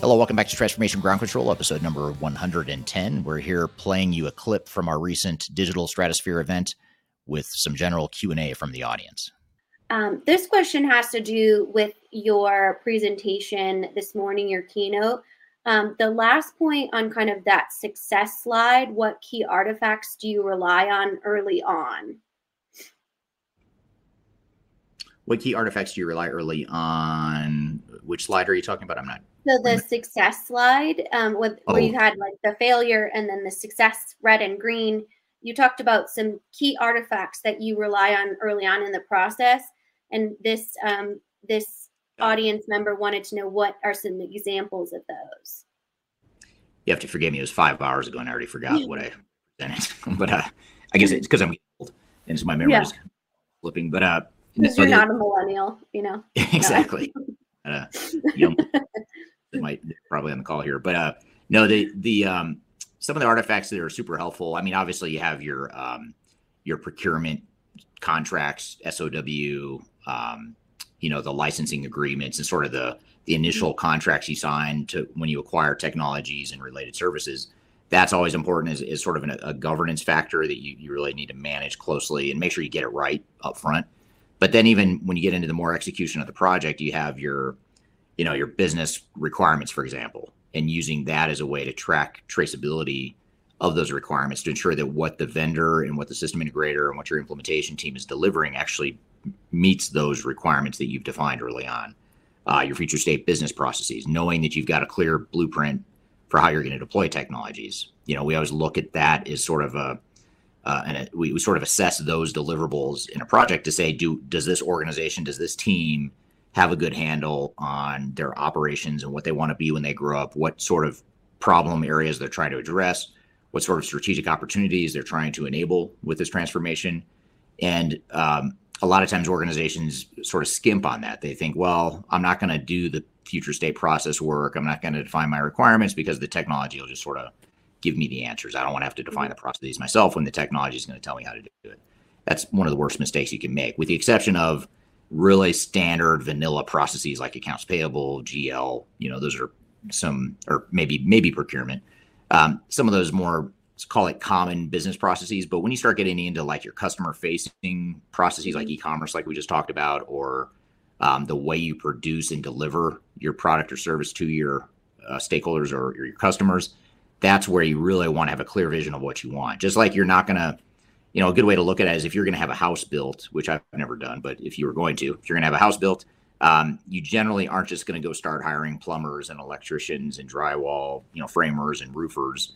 Hello, welcome back to Transformation Ground Control, episode number 110. We're here playing you a clip from our recent Digital Stratosphere event with some general Q&A from the audience. This question has to do with your presentation this morning, your keynote. The last point on kind of that success slide, what key artifacts do you rely on early on? What key artifacts do you rely early on? Which slide are you talking about? I'm not. So the success slide where you had like the failure and then the success, red and green. You talked about some key artifacts that you rely on early on in the process. And this this audience member wanted to know what are some examples of those. You have to forgive me. It was 5 hours ago and I already forgot what I presented. But I guess it's because I'm old and so my memory is flipping. But so you're not a millennial, you know. Exactly. They might probably on the call here, but some of the artifacts that are super helpful. I mean, obviously you have your procurement contracts, SOW, the licensing agreements, and sort of the initial contracts you sign to when you acquire technologies and related services. That's always important is sort of a governance factor that you really need to manage closely and make sure you get it right up front. But then even when you get into the more execution of the project, you have your business requirements, for example, and using that as a way to track traceability of those requirements to ensure that what the vendor and what the system integrator and what your implementation team is delivering actually meets those requirements that you've defined early on. Your future state business processes, knowing that you've got a clear blueprint for how you're going to deploy technologies. You know, we always look at that as sort of we sort of assess those deliverables in a project to say, does this organization, does this team have a good handle on their operations and what they want to be when they grow up, what sort of problem areas they're trying to address, what sort of strategic opportunities they're trying to enable with this transformation. And a lot of times organizations sort of skimp on that. They think, well, I'm not going to do the future state process work. I'm not going to define my requirements because the technology will just sort of give me the answers. I don't want to have to define the processes myself when the technology is going to tell me how to do it. That's one of the worst mistakes you can make, with the exception of really standard vanilla processes like accounts payable, GL, those are some, or maybe procurement. Some of those more, let's call it common business processes. But when you start getting into like your customer facing processes like e-commerce, like we just talked about, or the way you produce and deliver your product or service to your stakeholders or your customers, that's where you really want to have a clear vision of what you want. Just like you're not going to, a good way to look at it is if you're going to have a house built, which I've never done, but if you're going to have a house built, you generally aren't just going to go start hiring plumbers and electricians and drywall, framers and roofers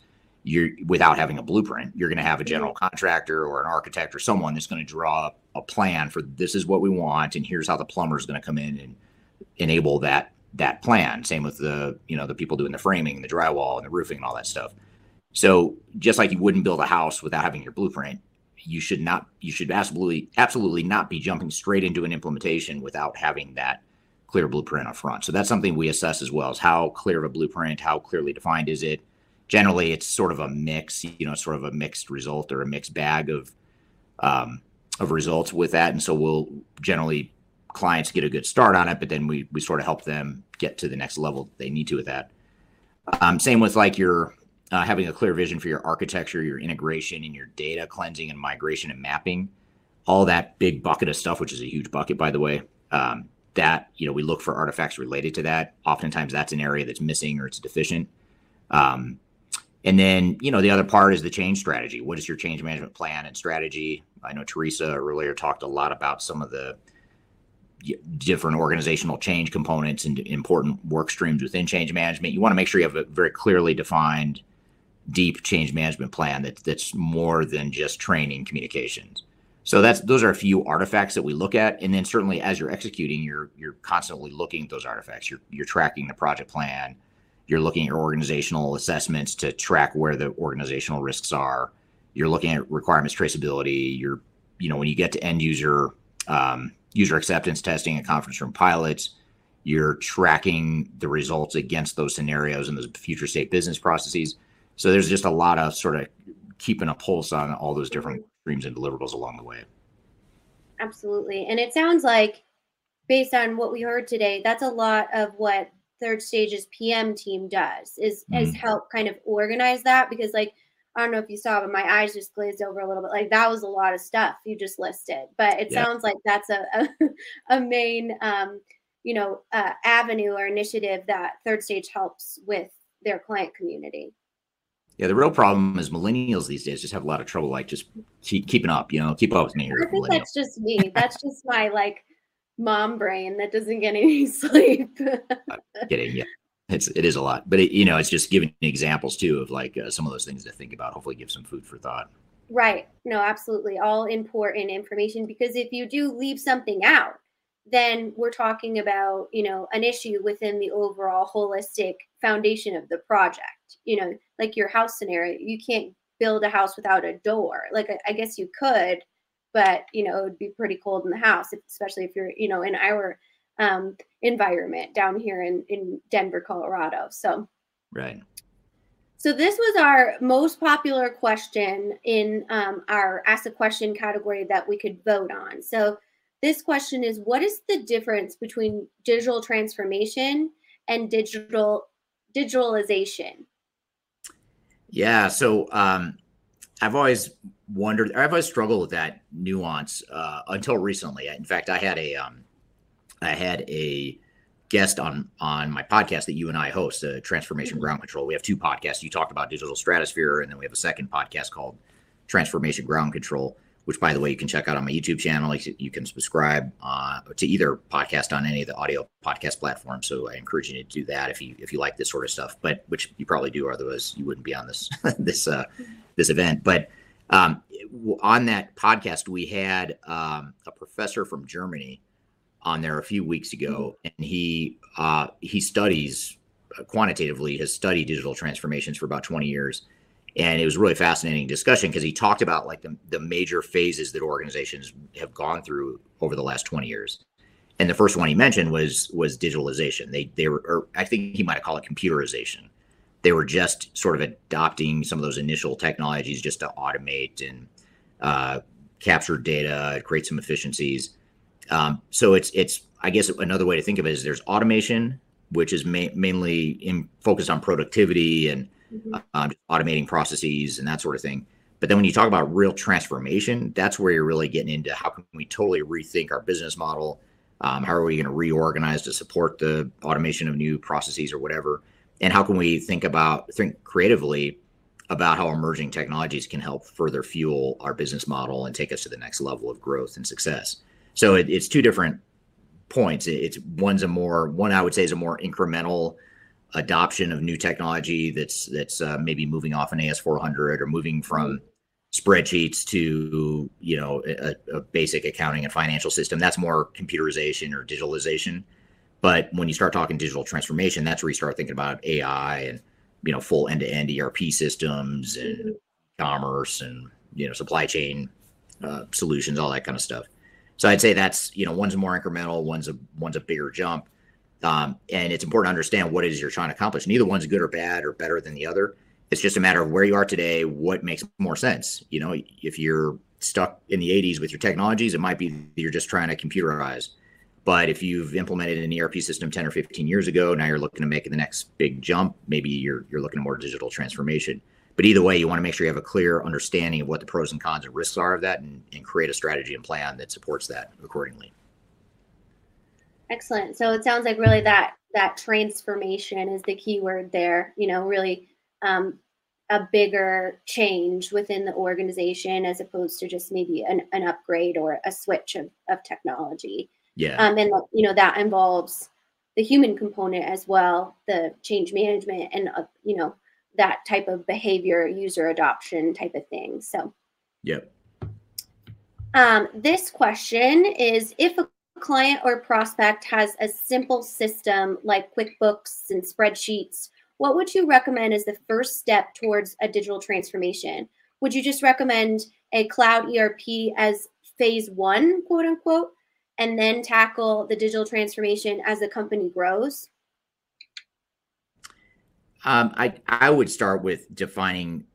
without having a blueprint. You're going to have a general contractor or an architect or someone that's going to draw up a plan for this is what we want. And here's how the plumber is going to come in and enable that plan. Same with the people doing the framing and the drywall and the roofing and all that stuff. So just like you wouldn't build a house without having your blueprint, you should absolutely not be jumping straight into an implementation without having that clear blueprint up front. So that's something we assess as well, is how clear of a blueprint, how clearly defined is it? Generally, it's sort of a mix, sort of a mixed result or a mixed bag of results with that. And so we'll generally clients get a good start on it, but then we sort of help them get to the next level they need to with that. Same with like your having a clear vision for your architecture, your integration, and your data cleansing and migration and mapping, all that big bucket of stuff, which is a huge bucket, by the way, that, we look for artifacts related to that. Oftentimes that's an area that's missing or it's deficient. And then, the other part is the change strategy. What is your change management plan and strategy? I know Teresa earlier talked a lot about some of the different organizational change components and important work streams within change management. You want to make sure you have a very clearly defined, deep change management plan that's more than just training communications. So those are a few artifacts that we look at. And then certainly as you're executing, you're constantly looking at those artifacts. You're tracking the project plan. You're looking at your organizational assessments to track where the organizational risks are. You're looking at requirements traceability. You're, you know, when you get to end user, user acceptance testing and conference room pilots, you're tracking the results against those scenarios and those future state business processes. So there's just a lot of sort of keeping a pulse on all those different streams and deliverables along the way. Absolutely. And it sounds like, based on what we heard today, that's a lot of what Third Stage's PM team does is help kind of organize that, because, like, I don't know if you saw, but my eyes just glazed over a little bit. Like, that was a lot of stuff you just listed, but it sounds like that's a main, you know, avenue or initiative that Third Stage helps with their client community. Yeah, the real problem is millennials these days just have a lot of trouble, like, just keeping up, you know, keep up with me. I think that's just me. That's just my, like, mom brain that doesn't get any sleep. I'm kidding, yeah. It is a lot, but you know, it's just giving examples too of, like, some of those things to think about, hopefully give some food for thought. Right. No, absolutely. All important information, because if you do leave something out, then we're talking about, you know, an issue within the overall holistic foundation of the project. You know, like your house scenario, you can't build a house without a door. Like, I guess you could, but, you know, it would be pretty cold in the house, especially if you're, you know, in our environment down here in Denver, Colorado. So, right. So this was our most popular question in our Ask a Question category that we could vote on. So this question is, what is the difference between digital transformation and digitalization? Yeah. So I've always wondered, I've always struggled with that nuance until recently. In fact, I had a guest on my podcast that you and I host, Transformation Ground Control. We have two podcasts. You talked about Digital Stratosphere, and then we have a second podcast called Transformation Ground Control, which, by the way, you can check out on my YouTube channel. You can subscribe to either podcast on any of the audio podcast platforms. So I encourage you to do that if you like this sort of stuff, but which you probably do, otherwise you wouldn't be on this this event. But on that podcast, we had a professor from Germany on there a few weeks ago, and he studies quantitatively, has studied digital transformations for about 20 years. And it was a really fascinating discussion, because he talked about, like, the major phases that organizations have gone through over the last 20 years. And the first one he mentioned was digitalization. They were, or I think he might've called it computerization. They were just sort of adopting some of those initial technologies just to automate and capture data, create some efficiencies. So it's I guess another way to think of it is there's automation, which is mainly focused on productivity and automating processes and that sort of thing. But then when you talk about real transformation, that's where you're really getting into how can we totally rethink our business model? How are we going to reorganize to support the automation of new processes or whatever? And how can we think creatively about how emerging technologies can help further fuel our business model and take us to the next level of growth and success? So it's two different points. One I would say is a more incremental adoption of new technology that's maybe moving off an AS400 or moving from spreadsheets to, you know, a basic accounting and financial system. That's more computerization or digitalization. But when you start talking digital transformation, that's where you start thinking about AI and, you know, full end-to-end ERP systems and commerce and, you know, supply chain solutions, all that kind of stuff. So I'd say that's, you know, one's more incremental, one's a bigger jump. And it's important to understand what it is you're trying to accomplish. Neither one's good or bad or better than the other. It's just a matter of where you are today, what makes more sense. You know, if you're stuck in the 80s with your technologies, it might be that you're just trying to computerize. But if you've implemented an ERP system 10 or 15 years ago, now you're looking to make the next big jump. Maybe you're looking at more digital transformation. But either way, you want to make sure you have a clear understanding of what the pros and cons and risks are of that, and create a strategy and plan that supports that accordingly. Excellent. So it sounds like really that transformation is the key word there, you know, really a bigger change within the organization as opposed to just maybe an upgrade or a switch of technology. Yeah. And, you know, that involves the human component as well, the change management and, you know, that type of behavior, user adoption type of thing. So, yep. This question is, if a client or prospect has a simple system like QuickBooks and spreadsheets, what would you recommend as the first step towards a digital transformation? Would you just recommend a cloud ERP as phase one, quote unquote, and then tackle the digital transformation as the company grows? I would start with defining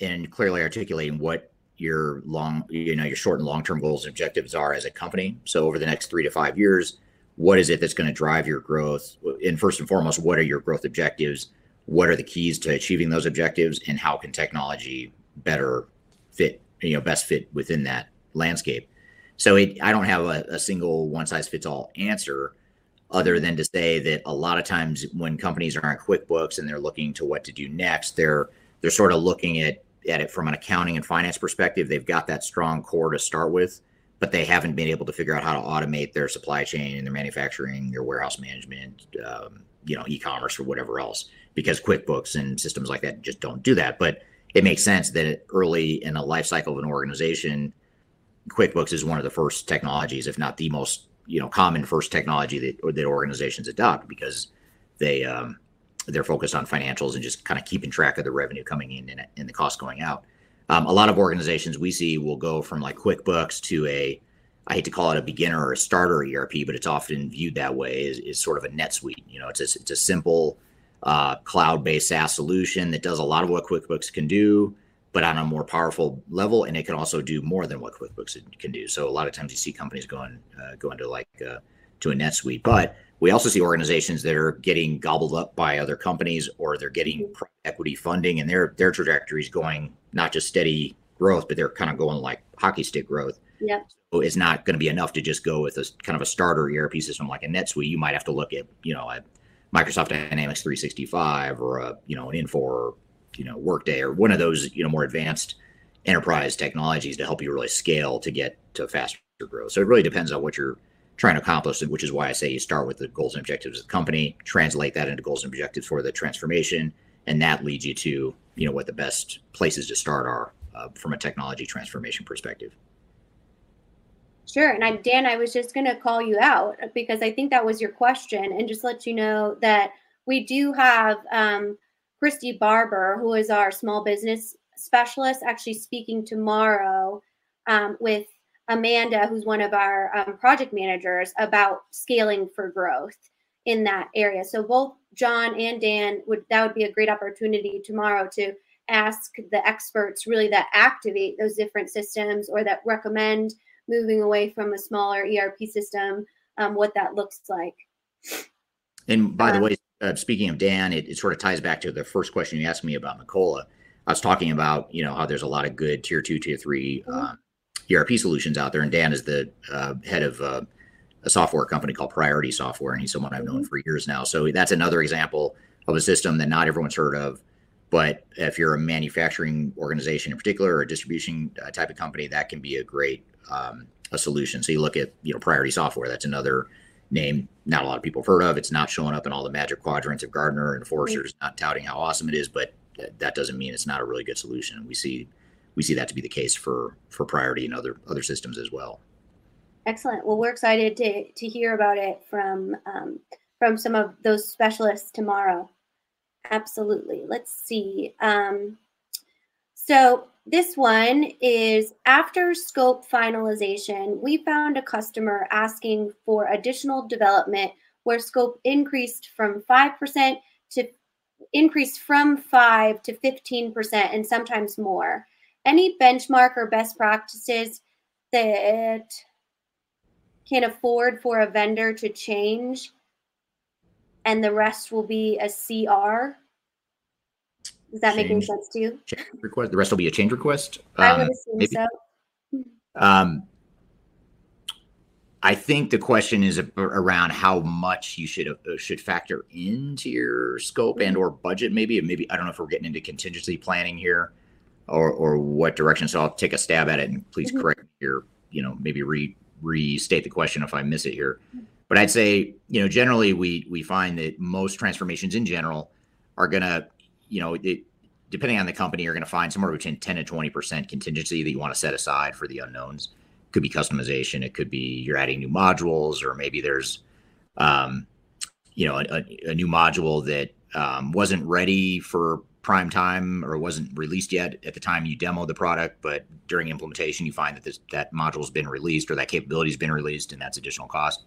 and clearly articulating what your your short and long-term goals and objectives are as a company. So over the next 3 to 5 years, what is it that's going to drive your growth? And first and foremost, what are your growth objectives? What are the keys to achieving those objectives? And how can technology better fit, best fit within that landscape? So I don't have a single one-size-fits-all answer other than to say that a lot of times when companies are on QuickBooks and they're looking to what to do next, they're sort of looking at it from an accounting and finance perspective. They've got that strong core to start with, but they haven't been able to figure out how to automate their supply chain and their manufacturing, their warehouse management, e-commerce or whatever else, because QuickBooks and systems like that just don't do that. But it makes sense that early in the life cycle of an organization, QuickBooks is one of the first technologies, if not the most, common first technology that organizations adopt, because they're focused on financials and just kind of keeping track of the revenue coming in and the cost going out. A lot of organizations we see will go from like QuickBooks to I hate to call it a beginner or a starter ERP, but it's often viewed that way, is sort of a NetSuite. It's a simple cloud-based SaaS solution that does a lot of what QuickBooks can do, but on a more powerful level, and it can also do more than what QuickBooks can do. So a lot of times you see companies going to a NetSuite, but we also see organizations that are getting gobbled up by other companies, or they're getting equity funding, and their trajectory is going not just steady growth, but they're kind of going like hockey stick growth. Yeah. So it's not going to be enough to just go with a kind of a starter ERP system like a NetSuite. You might have to look at, a Microsoft Dynamics 365 or an Infor, or, Workday, or one of those, more advanced enterprise technologies to help you really scale to get to faster growth. So it really depends on what you're trying to accomplish, which is why I say you start with the goals and objectives of the company, translate that into goals and objectives for the transformation, and that leads you to what the best places to start are from a technology transformation perspective. Sure, and Dan, I was just going to call you out because I think that was your question, and just let you know that we do have Christy Barber, who is our small business specialist, actually speaking tomorrow with Amanda, who's one of our project managers, about scaling for growth in that area. So both John and Dan, that would be a great opportunity tomorrow to ask the experts really that activate those different systems, or that recommend moving away from a smaller ERP system, what that looks like. And by the way, speaking of Dan, it sort of ties back to the first question you asked me about McCola. I was talking about, how there's a lot of good tier 2, tier 3, ERP solutions out there. And Dan is the head of a software company called Priority Software, and he's someone I've known for years now. So that's another example of a system that not everyone's heard of, but if you're a manufacturing organization in particular, or a distribution type of company, that can be a great a solution. So you look at, Priority Software, that's another name not a lot of people have heard of. It's not showing up in all the magic quadrants of Gartner and Forrester's, not touting how awesome it is, but that doesn't mean it's not a really good solution. And we see that to be the case for Priority and other systems as well. Excellent. Well, we're excited to hear about it from some of those specialists tomorrow. Absolutely. Let's see. So this one is, after scope finalization, we found a customer asking for additional development where scope increased from 5% to 15% and sometimes more. Any benchmark or best practices that can afford for a vendor to change and the rest will be a CR? Is that making sense to you? Change request. The rest will be a change request? I would assume so. I think the question is around how much you should factor into your scope and or budget, maybe. Maybe I don't know if we're getting into contingency planning here, or what direction. So I'll take a stab at it, and please correct me here. You know, maybe restate the question if I miss it here. But I'd say, you know, generally we find that most transformations in general are gonna, you know, depending on the company, are gonna find somewhere between 10 to 20% contingency that you want to set aside for the unknowns. Could be customization. It could be you're adding new modules, or maybe there's, you know, a new module that wasn't ready for prime time or wasn't released yet at the time you demoed the product, but during implementation you find that that module's been released or that capability's been released, and that's additional cost.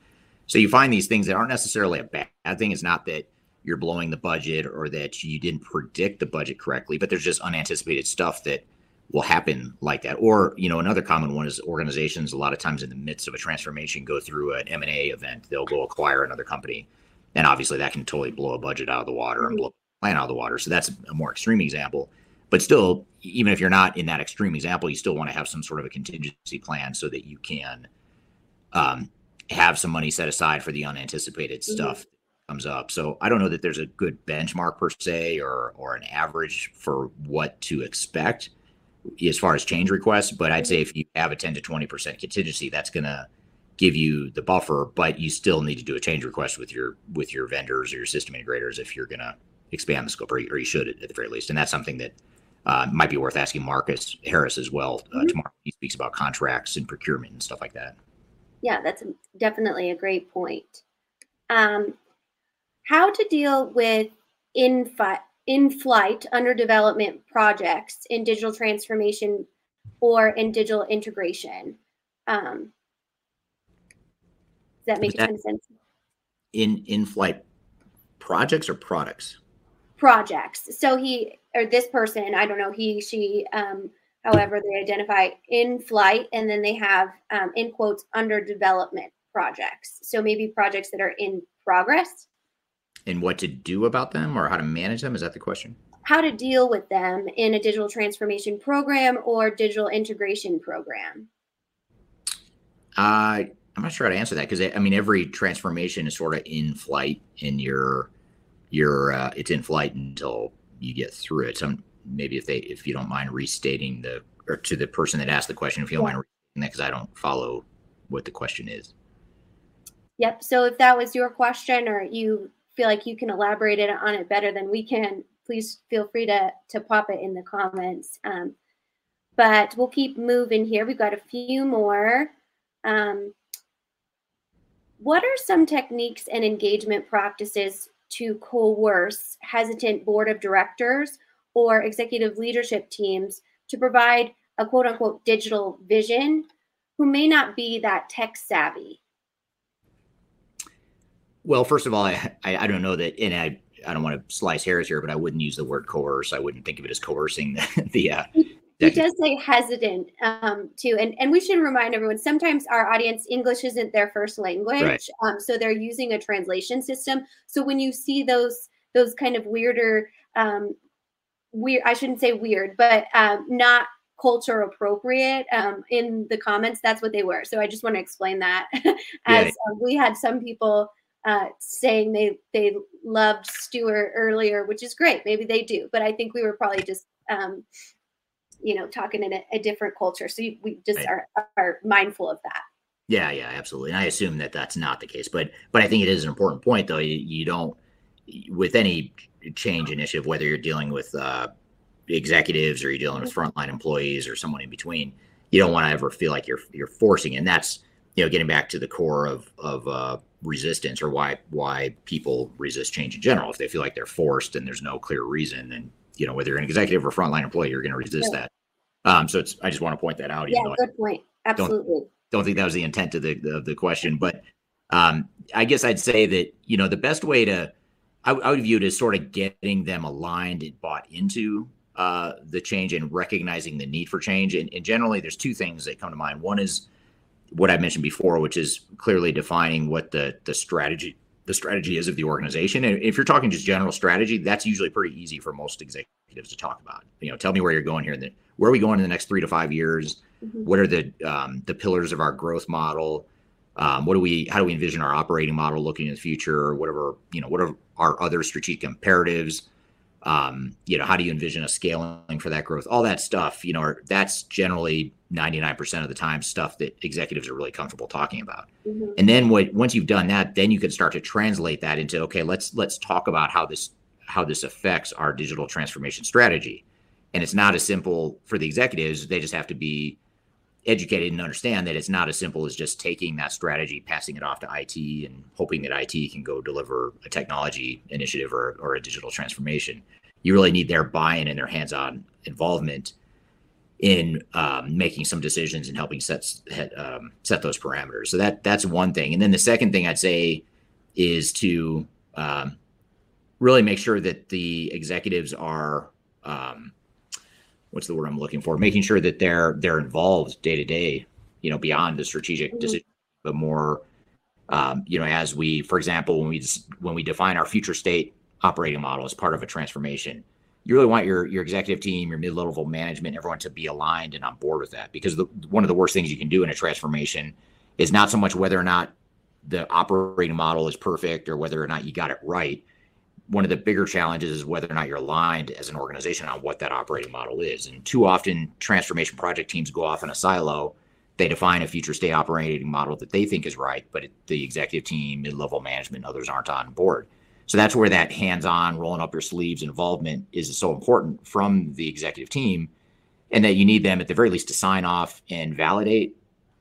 So you find these things that aren't necessarily a bad thing. It's not that you're blowing the budget or that you didn't predict the budget correctly, but there's just unanticipated stuff that will happen like that. Or, you know, another common one is organizations a lot of times in the midst of a transformation go through an M&A event. They'll go acquire another company. And obviously that can totally blow a budget out of the water and blow a plan out of the water. So that's a more extreme example. But still, even if you're not in that extreme example, you still want to have some sort of a contingency plan so that you can have some money set aside for the unanticipated stuff that comes up. So I don't know that there's a good benchmark per se or an average for what to expect as far as change requests, but I'd say if you have a 10 to 20% contingency, that's going to give you the buffer, but you still need to do a change request with your vendors or your system integrators if you're going to expand the scope, or you should at the very least. And that's something that might be worth asking Marcus Harris as well. Tomorrow he speaks about contracts and procurement and stuff like that. Yeah, that's definitely a great point. How to deal with in-flight under development projects in digital transformation or in digital integration. Does that make a ton of sense? In-flight projects or products? Projects. So he, or this person, I don't know, he, she, however they identify in-flight, and then they have, in quotes, under development projects. So maybe projects that are in progress. And what to do about them, or how to manage them? Is that the question? How to deal with them in a digital transformation program or digital integration program? I'm not sure how to answer that, because I mean, every transformation is sort of in flight, and it's in flight until you get through it. So maybe if you don't mind restating or to the person that asked the question, if you don't mind restating that, because I don't follow what the question is. Yep. So if that was your question, or you feel like you can elaborate on it better than we can, please feel free to pop it in the comments. But we'll keep moving here. We've got a few more. What are some techniques and engagement practices to coerce hesitant board of directors or executive leadership teams to provide a quote unquote digital vision who may not be that tech savvy? Well, first of all, I don't know that, and I don't want to slice hairs here, but I wouldn't use the word coerce. I wouldn't think of it as coercing. He does say hesitant too, and we should remind everyone, sometimes our audience, English isn't their first language, right. So they're using a translation system. So when you see those kind of weirder, I shouldn't say weird, but not culture appropriate in the comments, that's what they were. So I just want to explain that. We had some people saying they loved Stuart earlier, which is great. Maybe they do, but I think we were probably just, you know, talking in a different culture. So we just are mindful of that. Yeah, absolutely. And I assume that that's not the case, but I think it is an important point though. You don't, with any change initiative, whether you're dealing with executives or you're dealing with frontline employees or someone in between, you don't want to ever feel like you're forcing. And that's, you know, getting back to the core of resistance, or why people resist change in general. If they feel like they're forced and there's no clear reason, then, you know, whether you're an executive or frontline employee, you're going to resist that. So I just want to point that out. Yeah, good point. Absolutely. Don't think that was the intent of the question, but I guess I'd say that, you know, the best way to, I would view it as sort of getting them aligned and bought into the change and recognizing the need for change. And generally there's two things that come to mind. One is what I mentioned before, which is clearly defining what the strategy is of the organization. And if you're talking just general strategy, that's usually pretty easy for most executives to talk about. You know, tell me where you're going here, and then where are we going in the next 3 to 5 years? What are the pillars of our growth model? How do we envision our operating model looking in the future, or whatever, what are our other strategic imperatives? How do you envision a scaling for that growth? All that stuff, that's generally 99% of the time stuff that executives are really comfortable talking about. Mm-hmm. And then once you've done that, then you can start to translate that into, okay, let's talk about how this affects our digital transformation strategy. And it's not as simple for the executives. They just have to be educated and understand that it's not as simple as just taking that strategy, passing it off to IT, and hoping that IT can go deliver a technology initiative or a digital transformation. You really need their buy-in and their hands-on involvement in making some decisions and helping set those parameters. So that's one thing. And then the second thing I'd say is to really make sure that the executives are making sure that they're involved day to day, beyond the strategic decision, but more, as we, for example, when we define our future state operating model as part of a transformation, you really want your executive team, your mid-level management, everyone to be aligned and on board with that. Because one of the worst things you can do in a transformation is not so much whether or not the operating model is perfect or whether or not you got it right. One of the bigger challenges is whether or not you're aligned as an organization on what that operating model is. And too often transformation project teams go off in a silo. They define a future state operating model that they think is right, but the executive team, mid-level management, others aren't on board. So that's where that hands-on, rolling up your sleeves involvement is so important from the executive team, and that you need them at the very least to sign off and validate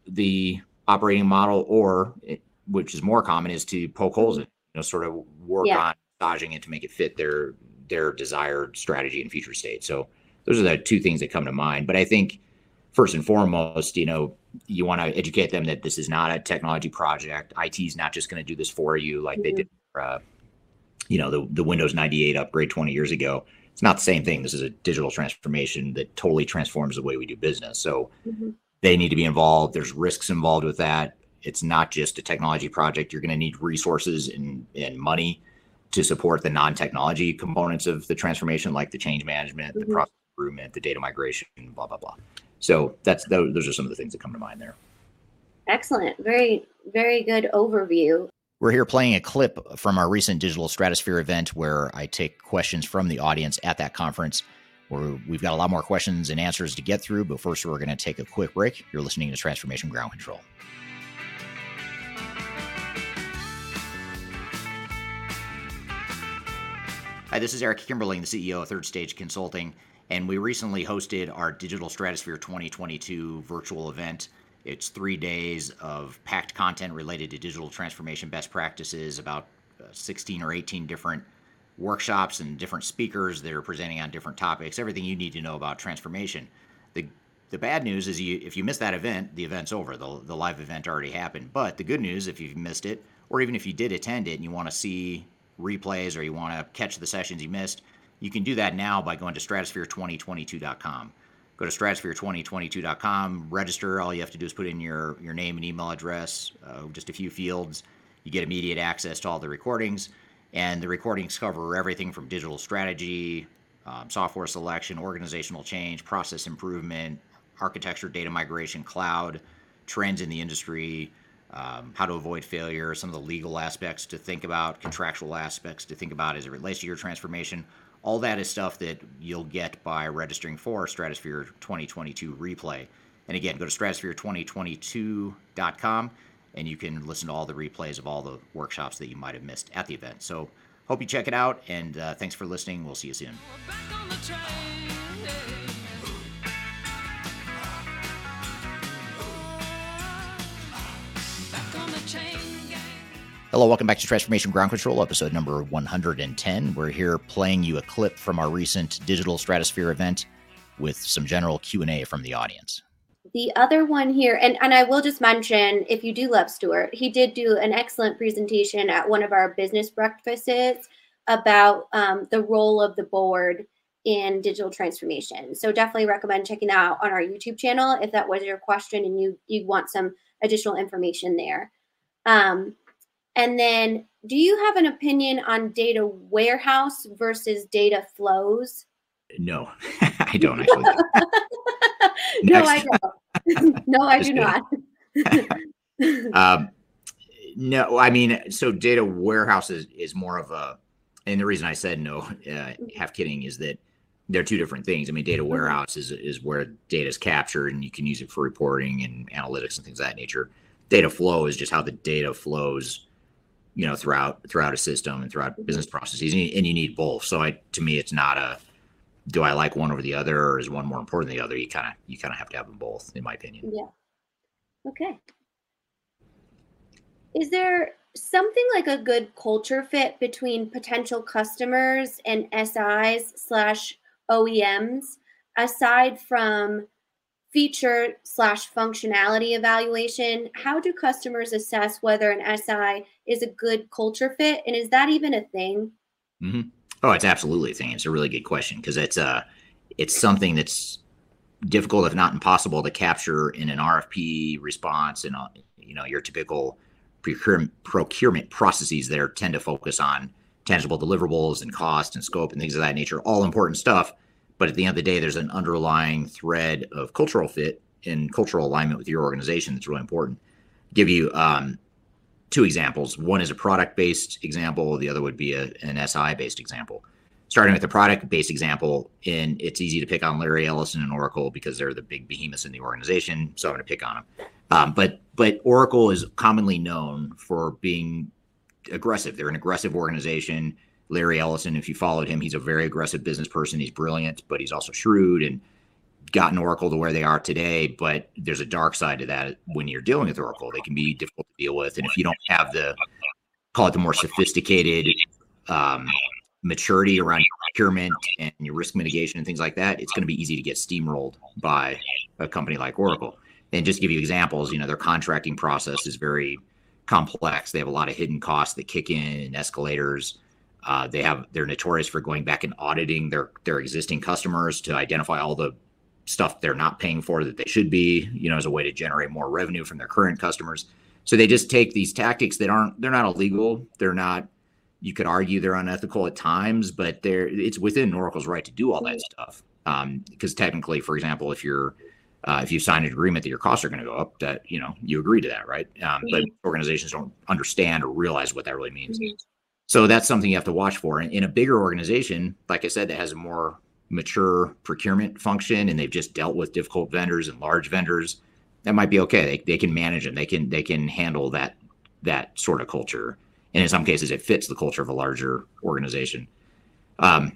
the operating model, or, which is more common, is to poke holes in, sort of work on dodging it to make it fit their desired strategy and future state. So those are the two things that come to mind. But I think first and foremost, you want to educate them that this is not a technology project. IT is not just going to do this for you like they did for, the Windows 98 upgrade 20 years ago. It's not the same thing. This is a digital transformation that totally transforms the way we do business. So they need to be involved. There's risks involved with that. It's not just a technology project. You're going to need resources and money to support the non-technology components of the transformation, like the change management, the process improvement, the data migration, blah, blah, blah. So those are some of the things that come to mind there. Excellent. Very, very good overview. We're here playing a clip from our recent Digital Stratosphere event where I take questions from the audience at that conference, where we've got a lot more questions and answers to get through. But first, we're going to take a quick break. You're listening to Transformation Ground Control. Hi, this is Eric Kimberling, the CEO of Third Stage Consulting, and we recently hosted our Digital Stratosphere 2022 virtual event. It's 3 days of packed content related to digital transformation best practices, about 16 or 18 different workshops and different speakers that are presenting on different topics, everything you need to know about transformation. The bad news is if you miss that event, the event's over. The live event already happened. But the good news, if you've missed it, or even if you did attend it and you want to see replays or you want to catch the sessions you missed, you can do that now by going to stratosphere2022.com. Go to stratosphere2022.com, register. All you have to do is put in your name and email address, just a few fields. You get immediate access to all the recordings, and the recordings cover everything from digital strategy, software selection, organizational change, process improvement, architecture, data migration, cloud, trends in the industry, how to avoid failure, some of the legal aspects to think about, contractual aspects to think about as it relates to your transformation. All that is stuff that you'll get by registering for Stratosphere 2022 replay. And again, go to stratosphere2022.com and you can listen to all the replays of all the workshops that you might have missed at the event. So hope you check it out, and thanks for listening. We'll see you soon. We're back on the train. Hello, welcome back to Transformation Ground Control, episode number 110. We're here playing you a clip from our recent Digital Stratosphere event with some general Q&A from the audience. The other one here, and I will just mention, if you do love Stuart, he did do an excellent presentation at one of our business breakfasts about the role of the board in digital transformation. So definitely recommend checking that out on our YouTube channel if that was your question and you want some additional information there. And then, do you have an opinion on data warehouse versus data flows? No, I don't actually. No, I don't. No, I do not. No, I mean, so data warehouse is more of a, and the reason I said no, half kidding, is that they're two different things. I mean, data warehouse is where data is captured and you can use it for reporting and analytics and things of that nature. Data flow is just how the data flows, you know, throughout a system and throughout business processes, and you need both. So to me, it's not a, do I like one over the other, or is one more important than the other? You kind of have to have them both, in my opinion. Yeah. Okay. Is there something like a good culture fit between potential customers and SIs/OEMs aside from feature/functionality evaluation? How do customers assess whether an SI is a good culture fit, and is that even a thing? Mm-hmm. Oh, it's absolutely a thing. It's a really good question, because it's something that's difficult, if not impossible, to capture in an RFP response and your typical procurement processes that tend to focus on tangible deliverables and cost and scope and things of that nature, all important stuff. But at the end of the day, there's an underlying thread of cultural fit and cultural alignment with your organization that's really important. I'll give you two examples. One is a product-based example. The other would be an SI-based example. Starting with the product-based example, and it's easy to pick on Larry Ellison and Oracle because they're the big behemoths in the organization, so I'm going to pick on them. But Oracle is commonly known for being aggressive. They're an aggressive organization. Larry Ellison, if you followed him, he's a very aggressive business person. He's brilliant, but he's also shrewd and gotten Oracle to where they are today. But there's a dark side to that when you're dealing with Oracle. They can be difficult to deal with. And if you don't have the, call it the more sophisticated maturity around your procurement and your risk mitigation and things like that, it's going to be easy to get steamrolled by a company like Oracle. And just to give you examples, you know, their contracting process is very complex. They have a lot of hidden costs that kick in and escalators. They're notorious for going back and auditing their existing customers to identify all the stuff they're not paying for that they should be, you know, as a way to generate more revenue from their current customers. So they just take these tactics that they're not illegal. They're not, you could argue they're unethical at times, but it's within Oracle's right to do all that stuff. Because technically, for example, if you sign an agreement that your costs are going to go up, that, you know, you agree to that, right? But organizations don't understand or realize what that really means. Mm-hmm. So that's something you have to watch for. And in a bigger organization, like I said, that has a more mature procurement function and they've just dealt with difficult vendors and large vendors, that might be okay. They can manage them. They can handle that sort of culture. And in some cases, it fits the culture of a larger organization. But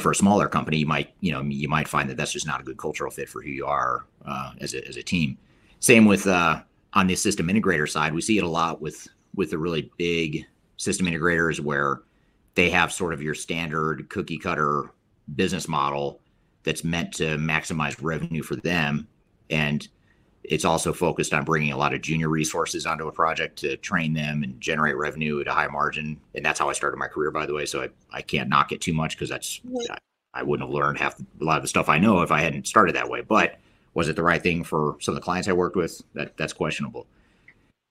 for a smaller company, you might find that that's just not a good cultural fit for who you are as a team. Same with on the system integrator side, we see it a lot with the really big system integrators where they have sort of your standard cookie cutter business model that's meant to maximize revenue for them, and it's also focused on bringing a lot of junior resources onto a project to train them and generate revenue at a high margin. And that's how I started my career, by the way. So I can't knock it too much, because I wouldn't have learned a lot of the stuff I know if I hadn't started that way. But was it the right thing for some of the clients I worked with? That's questionable.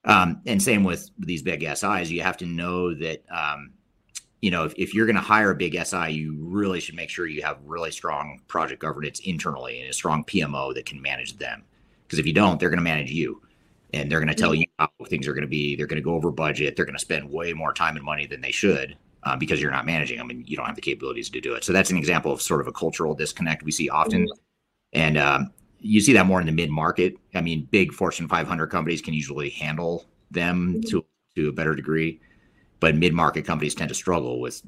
And same with these big SIs. You have to know that, you know, if you're going to hire a big SI, you really should make sure you have really strong project governance internally and a strong PMO that can manage them. Because if you don't, they're going to manage you, and they're going to tell you how things are going to be. They're going to go over budget. They're going to spend way more time and money than they should because you're not managing them and you don't have the capabilities to do it. So that's an example of sort of a cultural disconnect we see often. And you see that more in the mid-market. I mean, big Fortune 500 companies can usually handle them to a better degree, but mid-market companies tend to struggle with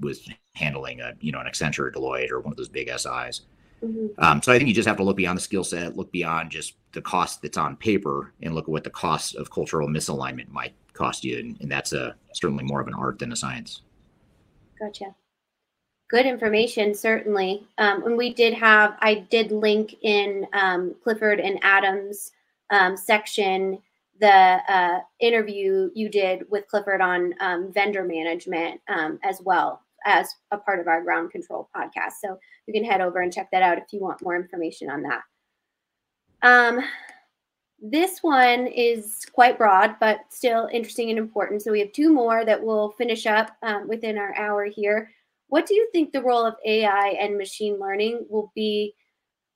handling an Accenture or Deloitte or one of those big SIs. So I think you just have to look beyond the skill set, look beyond just the cost that's on paper, and look at what the cost of cultural misalignment might cost you. And that's certainly more of an art than a science. Gotcha. Good information, certainly. And I did link in Clifford and Adam's section, the interview you did with Clifford on vendor management as well, as a part of our Ground Control podcast. So you can head over and check that out if you want more information on that. This one is quite broad, but still interesting and important. So we have two more that we'll finish up within our hour here. What do you think the role of AI and machine learning will be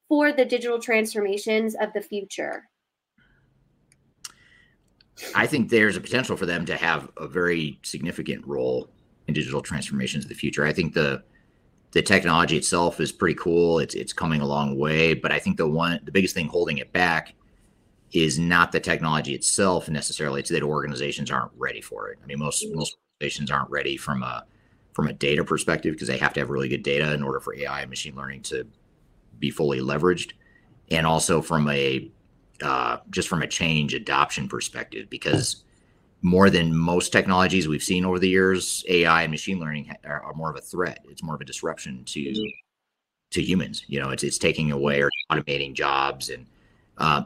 for the digital transformations of the future? I think there's a potential for them to have a very significant role in digital transformations of the future. I think the technology itself is pretty cool. It's coming a long way, but I think the biggest thing holding it back is not the technology itself necessarily. It's that organizations aren't ready for it. I mean, most organizations aren't ready from a data perspective because they have to have really good data in order for AI and machine learning to be fully leveraged, and also from a just from a change adoption perspective, because more than most technologies we've seen over the years, AI and machine learning are more of a threat. It's more of a disruption to humans. You know, it's taking away or automating jobs, and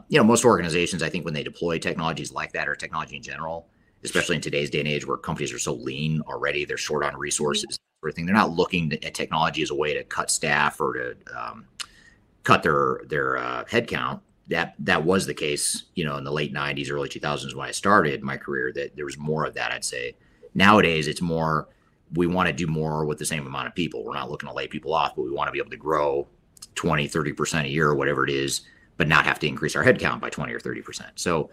you know, most organizations, I think, when they deploy technologies like that, or technology in general, especially in today's day and age where companies are so lean already, they're short on resources, everything. They're not looking at technology as a way to cut staff or to cut their headcount. That was the case, you know, in the late 90s, early 2000s when I started my career, that there was more of that, I'd say. Nowadays, it's more, we want to do more with the same amount of people. We're not looking to lay people off, but we want to be able to grow 20, 30% a year or whatever it is, but not have to increase our headcount by 20 or 30%. So,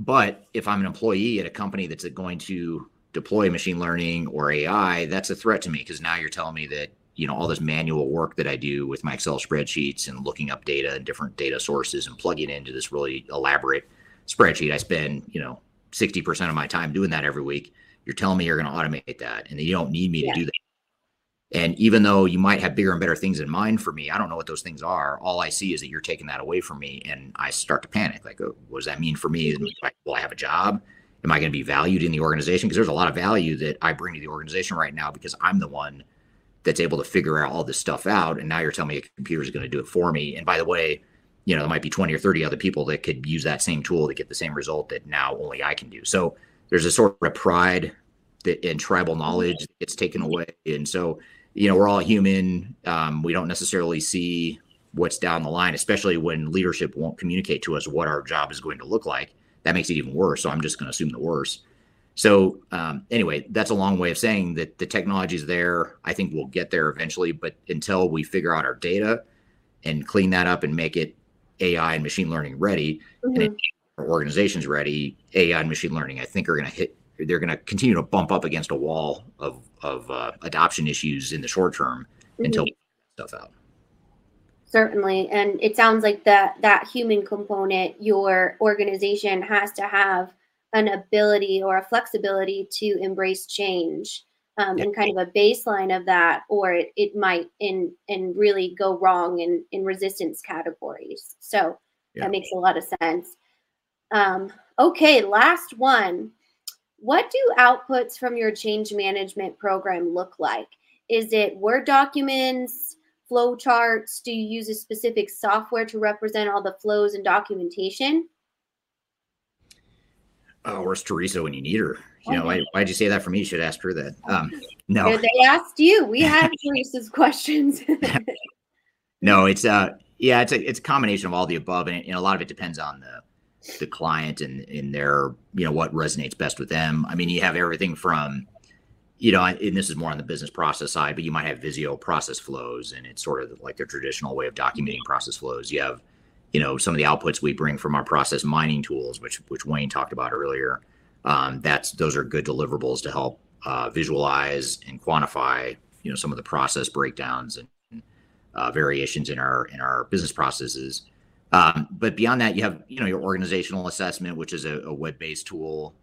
but if I'm an employee at a company that's going to deploy machine learning or AI, that's a threat to me, because now you're telling me that, you know, all this manual work that I do with my Excel spreadsheets and looking up data and different data sources and plugging into this really elaborate spreadsheet, I spend, you know, 60% of my time doing that every week. You're telling me you're going to automate that and that you don't need me to do that. And even though you might have bigger and better things in mind for me, I don't know what those things are. All I see is that you're taking that away from me, and I start to panic. Like, oh, what does that mean for me? Will I have a job? Am I going to be valued in the organization? Because there's a lot of value that I bring to the organization right now because I'm the one that's able to figure out all this stuff out. And now you're telling me a computer is going to do it for me. And by the way, you know, there might be 20 or 30 other people that could use that same tool to get the same result that now only I can do. So there's a sort of pride and tribal knowledge that gets taken away. And so, you know, we're all human. We don't necessarily see what's down the line, especially when leadership won't communicate to us what our job is going to look like. That makes it even worse. So I'm just going to assume the worst. So anyway, that's a long way of saying that the technology is there. I think we'll get there eventually, but until we figure out our data and clean that up and make it AI and machine learning ready, and our organizations ready, AI and machine learning, I think, are going to hit. They're going to continue to bump up against a wall of adoption issues in the short term until we figure stuff out. Certainly, and it sounds like that human component, your organization has to have an ability or a flexibility to embrace change and kind of a baseline of that, or it might and really go wrong in resistance categories. So that makes a lot of sense. Okay, last one. What do outputs from your change management program look like? Is it Word documents, flow charts? Do you use a specific software to represent all the flows and documentation? Oh, where's Teresa when you need her? You know, why'd you say that for me? You should ask her that. No, they asked you. We had Teresa's questions. No, it's a combination of all the above, and a lot of it depends on the client and in their, you know, what resonates best with them. I mean, you have everything from, you know, and this is more on the business process side, but you might have Visio process flows, and it's sort of like their traditional way of documenting process flows. You have, you know, some of the outputs we bring from our process mining tools, which Wayne talked about earlier. Those are good deliverables to help visualize and quantify, you know, some of the process breakdowns and variations in our business processes. But beyond that, you have, you know, your organizational assessment, which is a web-based tool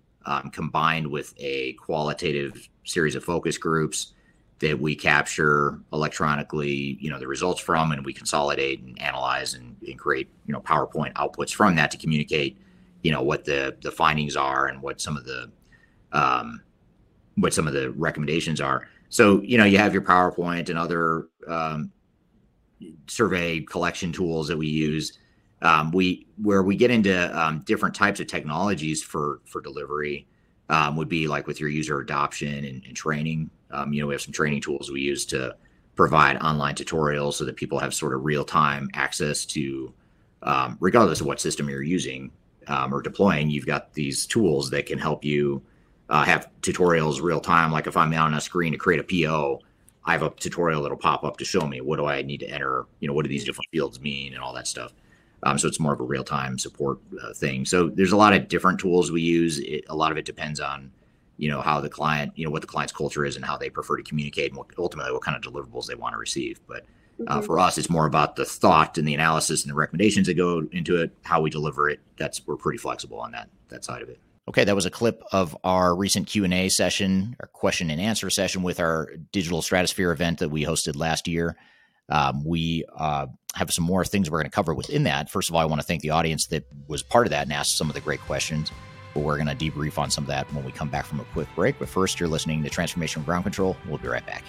combined with a qualitative series of focus groups that we capture electronically, you know, the results from, and we consolidate and analyze and create, you know, PowerPoint outputs from that to communicate, you know, what the findings are and what some of the recommendations are. So, you know, you have your PowerPoint and other survey collection tools that we use. Where we get into different types of technologies for delivery would be like with your user adoption and training. You know, we have some training tools we use to provide online tutorials so that people have sort of real-time access to, regardless of what system you're using or deploying, you've got these tools that can help you have tutorials real-time. Like if I'm on a screen to create a PO, I have a tutorial that'll pop up to show me what do I need to enter, you know, what do these different fields mean and all that stuff. So it's more of a real-time support thing. So there's a lot of different tools we use. A lot of it depends on, how the client, what the client's culture is and how they prefer to communicate and ultimately what kind of deliverables they want to receive. But for us, it's more about the thought and the analysis and the recommendations that go into it, how we deliver it. We're pretty flexible on that side of it. Okay, that was a clip of our recent Q&A session, our question and answer session with our Digital Stratosphere event that we hosted last year. We have some more things we're going to cover within that. First of all, I want to thank the audience that was part of that and asked some of the great questions, but we're going to debrief on some of that when we come back from a quick break. But first, you're listening to Transformation Ground Control. We'll be right back.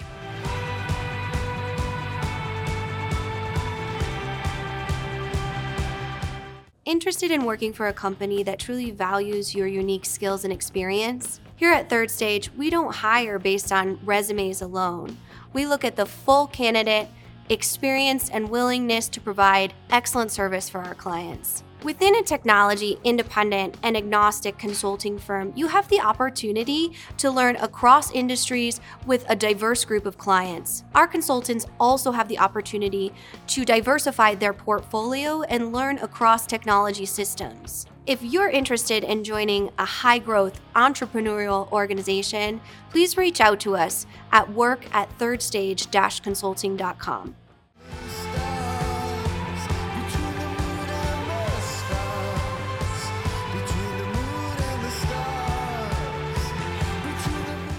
Interested in working for a company that truly values your unique skills and experience? Here at Third Stage, we don't hire based on resumes alone. We look at the full candidate, experience, and willingness to provide excellent service for our clients. Within a technology independent and agnostic consulting firm, you have the opportunity to learn across industries with a diverse group of clients. Our consultants also have the opportunity to diversify their portfolio and learn across technology systems. If you're interested in joining a high-growth entrepreneurial organization, please reach out to us at work@thirdstage-consulting.com.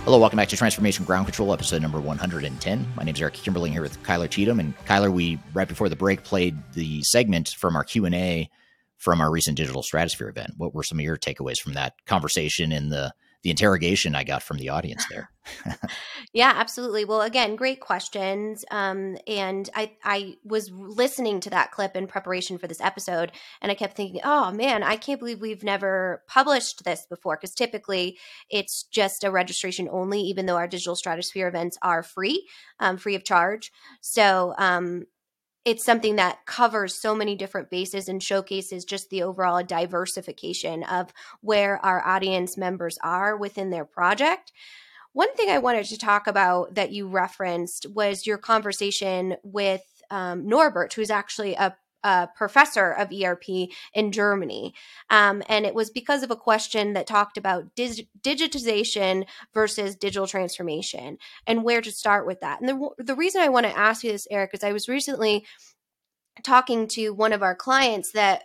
Hello, welcome back to Transformation Ground Control, episode number 110. My name is Eric Kimberling here with Kyler Cheatham. And Kyler, we, right before the break, played the segment from our Q&A from our recent Digital Stratosphere event. What were some of your takeaways from that conversation and the interrogation I got from the audience there? Yeah, absolutely. Well, again, great questions. And I was listening to that clip in preparation for this episode, and I kept thinking, oh man, I can't believe we've never published this before, because typically it's just a registration only, even though our Digital Stratosphere events are free of charge. So it's something that covers so many different bases and showcases just the overall diversification of where our audience members are within their project. One thing I wanted to talk about that you referenced was your conversation with Norbert, who's actually a professor of ERP in Germany. And it was because of a question that talked about digitization versus digital transformation and where to start with that. And the reason I want to ask you this, Eric, is I was recently talking to one of our clients that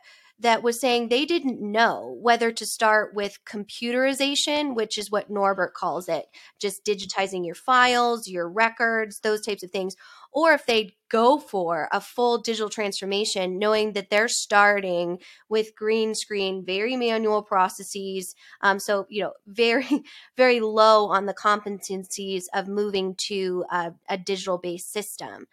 was saying they didn't know whether to start with computerization, which is what Norbert calls it, just digitizing your files, your records, those types of things, or if they'd go for a full digital transformation, knowing that they're starting with green screen, very manual processes. So, very, very low on the competencies of moving to a digital-based system.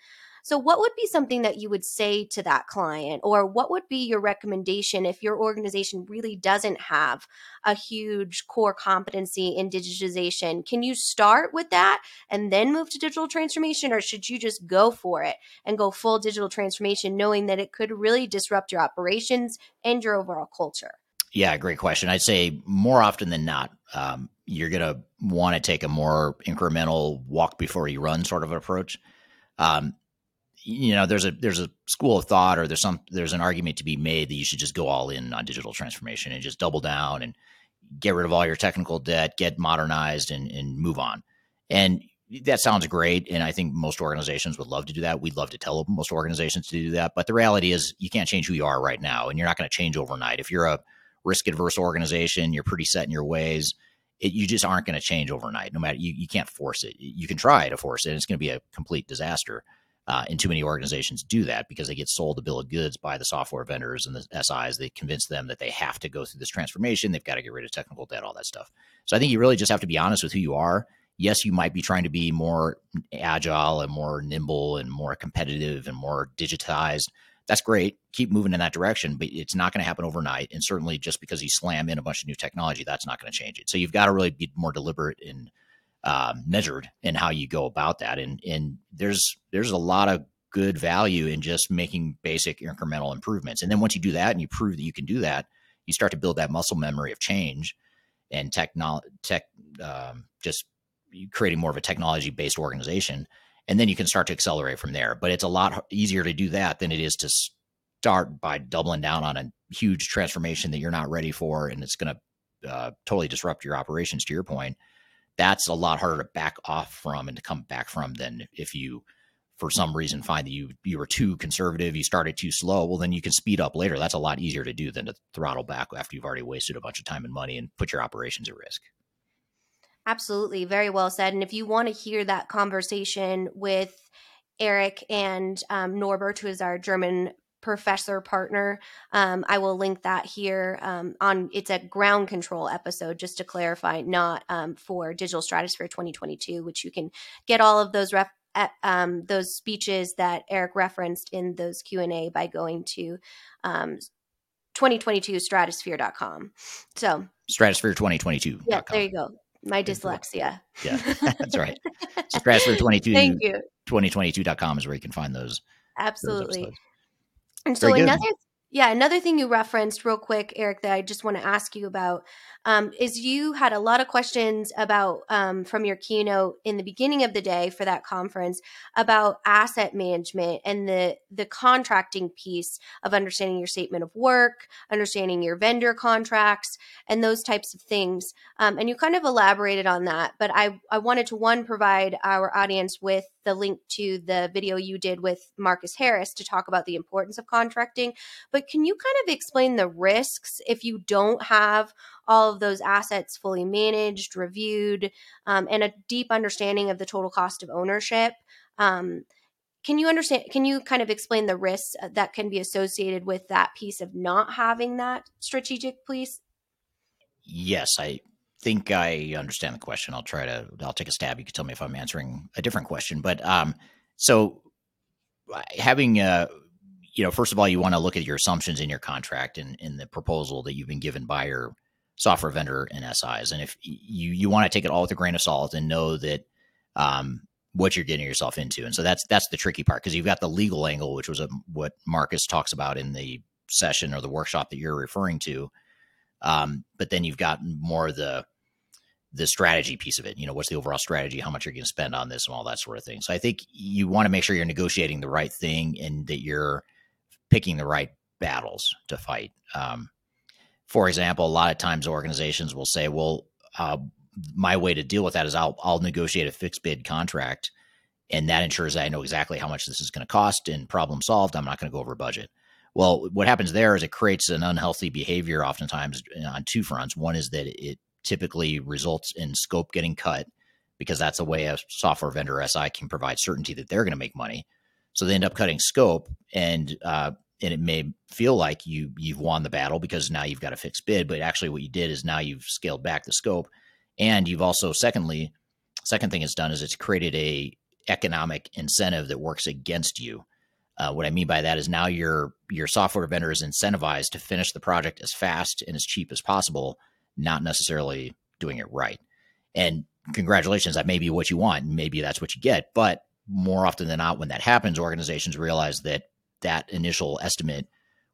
So what would be something that you would say to that client, or what would be your recommendation if your organization really doesn't have a huge core competency in digitization? Can you start with that and then move to digital transformation, or should you just go for it and go full digital transformation, knowing that it could really disrupt your operations and your overall culture? Yeah, great question. I'd say more often than not, you're going to want to take a more incremental walk before you run sort of approach. There's a school of thought, or there's an argument to be made that you should just go all in on digital transformation and just double down and get rid of all your technical debt, get modernized and move on. And that sounds great. And I think most organizations would love to do that. We'd love to tell most organizations to do that. But the reality is you can't change who you are right now, and you're not going to change overnight. If you're a risk adverse organization, you're pretty set in your ways. You just aren't going to change overnight. No matter, you can't force it. You can try to force it, and it's going to be a complete disaster. And too many organizations do that because they get sold a bill of goods by the software vendors and the SIs. They convince them that they have to go through this transformation. They've got to get rid of technical debt, all that stuff. So I think you really just have to be honest with who you are. Yes, you might be trying to be more agile and more nimble and more competitive and more digitized. That's great. Keep moving in that direction, but it's not going to happen overnight. And certainly just because you slam in a bunch of new technology, that's not going to change it. So you've got to really be more deliberate and measured in how you go about that. And there's a lot of good value in just making basic incremental improvements. And then once you do that and you prove that you can do that, you start to build that muscle memory of change and just creating more of a technology-based organization. And then you can start to accelerate from there. But it's a lot easier to do that than it is to start by doubling down on a huge transformation that you're not ready for, and it's going to totally disrupt your operations, to your point, that's a lot harder to back off from and to come back from than if you, for some reason, find that you were too conservative, you started too slow. Well, then you can speed up later. That's a lot easier to do than to throttle back after you've already wasted a bunch of time and money and put your operations at risk. Absolutely. Very well said. And if you want to hear that conversation with Eric and Norbert, who is our German professor partner, I will link that here on, it's a ground control episode, just to clarify, not for Digital Stratosphere 2022, which you can get all of those speeches that Eric referenced in those Q&A by going to 2022stratosphere.com. So Stratosphere 2022. Yeah, there you go. My dyslexia. Yeah, that's right. So Stratosphere 22, thank you. 2022.com is where you can find those. Absolutely. Those and so another thing you referenced real quick, Eric, that I just want to ask you about is you had a lot of questions about from your keynote in the beginning of the day for that conference about asset management and the contracting piece of understanding your statement of work, understanding your vendor contracts, and those types of things. And you kind of elaborated on that, but I wanted to, one, provide our audience with the link to the video you did with Marcus Harris to talk about the importance of contracting. But can you kind of explain the risks if you don't have all of those assets fully managed, reviewed, and a deep understanding of the total cost of ownership? Can you kind of explain the risks that can be associated with that piece of not having that strategic piece? Yes, I think I understand the question. I'll take a stab. You can tell me if I'm answering a different question, but so having first of all, you want to look at your assumptions in your contract and in the proposal that you've been given by your software vendor and SIs. And if you want to take it all with a grain of salt and know that what you're getting yourself into. And so that's the tricky part, because you've got the legal angle, which was what Marcus talks about in the session or the workshop that you're referring to. But then you've got more of the strategy piece of it. You know, what's the overall strategy? How much are you going to spend on this and all that sort of thing? So I think you want to make sure you're negotiating the right thing and that you're picking the right battles to fight. For example, a lot of times organizations will say, well, my way to deal with that is I'll negotiate a fixed bid contract. And that ensures that I know exactly how much this is going to cost, and problem solved. I'm not going to go over budget. Well, what happens there is it creates an unhealthy behavior oftentimes on two fronts. One is that it typically results in scope getting cut, because that's a way a software vendor SI can provide certainty that they're going to make money. So they end up cutting scope, and it may feel like you've won the battle because now you've got a fixed bid, but actually what you did is now you've scaled back the scope. And you've also, second thing it's done is it's created a economic incentive that works against you. What I mean by that is now your software vendor is incentivized to finish the project as fast and as cheap as possible, not necessarily doing it right. And congratulations, that may be what you want. Maybe that's what you get. But more often than not, when that happens, organizations realize that initial estimate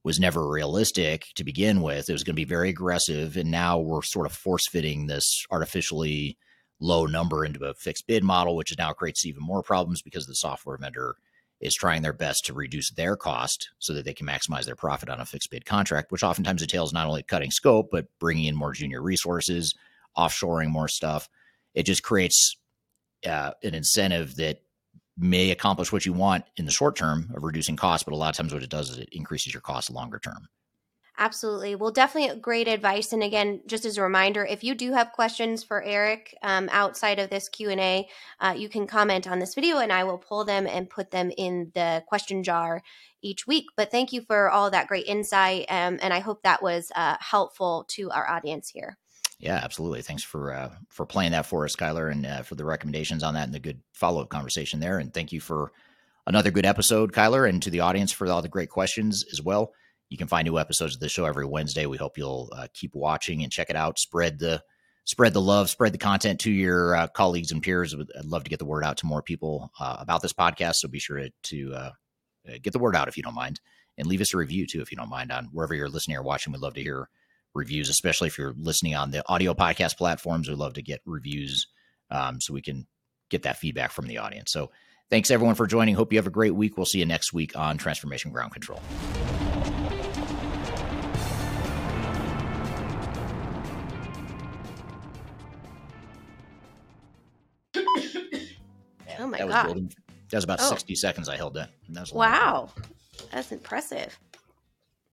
was never realistic to begin with. It was going to be very aggressive. And now we're sort of force-fitting this artificially low number into a fixed bid model, which now creates even more problems because the software vendor is trying their best to reduce their cost so that they can maximize their profit on a fixed bid contract, which oftentimes entails not only cutting scope, but bringing in more junior resources, offshoring more stuff. It just creates an incentive that may accomplish what you want in the short term of reducing costs, but a lot of times what it does is it increases your costs longer term. Absolutely. Well, definitely great advice. And again, just as a reminder, if you do have questions for Eric outside of this Q&A, you can comment on this video and I will pull them and put them in the question jar each week. But thank you for all that great insight. And I hope that was helpful to our audience here. Yeah, absolutely. Thanks for playing that for us, Kyler, and for the recommendations on that and the good follow-up conversation there. And thank you for another good episode, Kyler, and to the audience for all the great questions as well. You can find new episodes of the show every Wednesday. We hope you'll keep watching and check it out. Spread the love, spread the content to your colleagues and peers. I'd love to get the word out to more people about this podcast. So be sure to get the word out if you don't mind, and leave us a review too, if you don't mind, on wherever you're listening or watching. We'd love to hear reviews, especially if you're listening on the audio podcast platforms. We'd love to get reviews so we can get that feedback from the audience. So thanks everyone for joining. Hope you have a great week. We'll see you next week on Transformation Ground Control. Oh my God. That was about 60 seconds I held that. That was wow. That's impressive.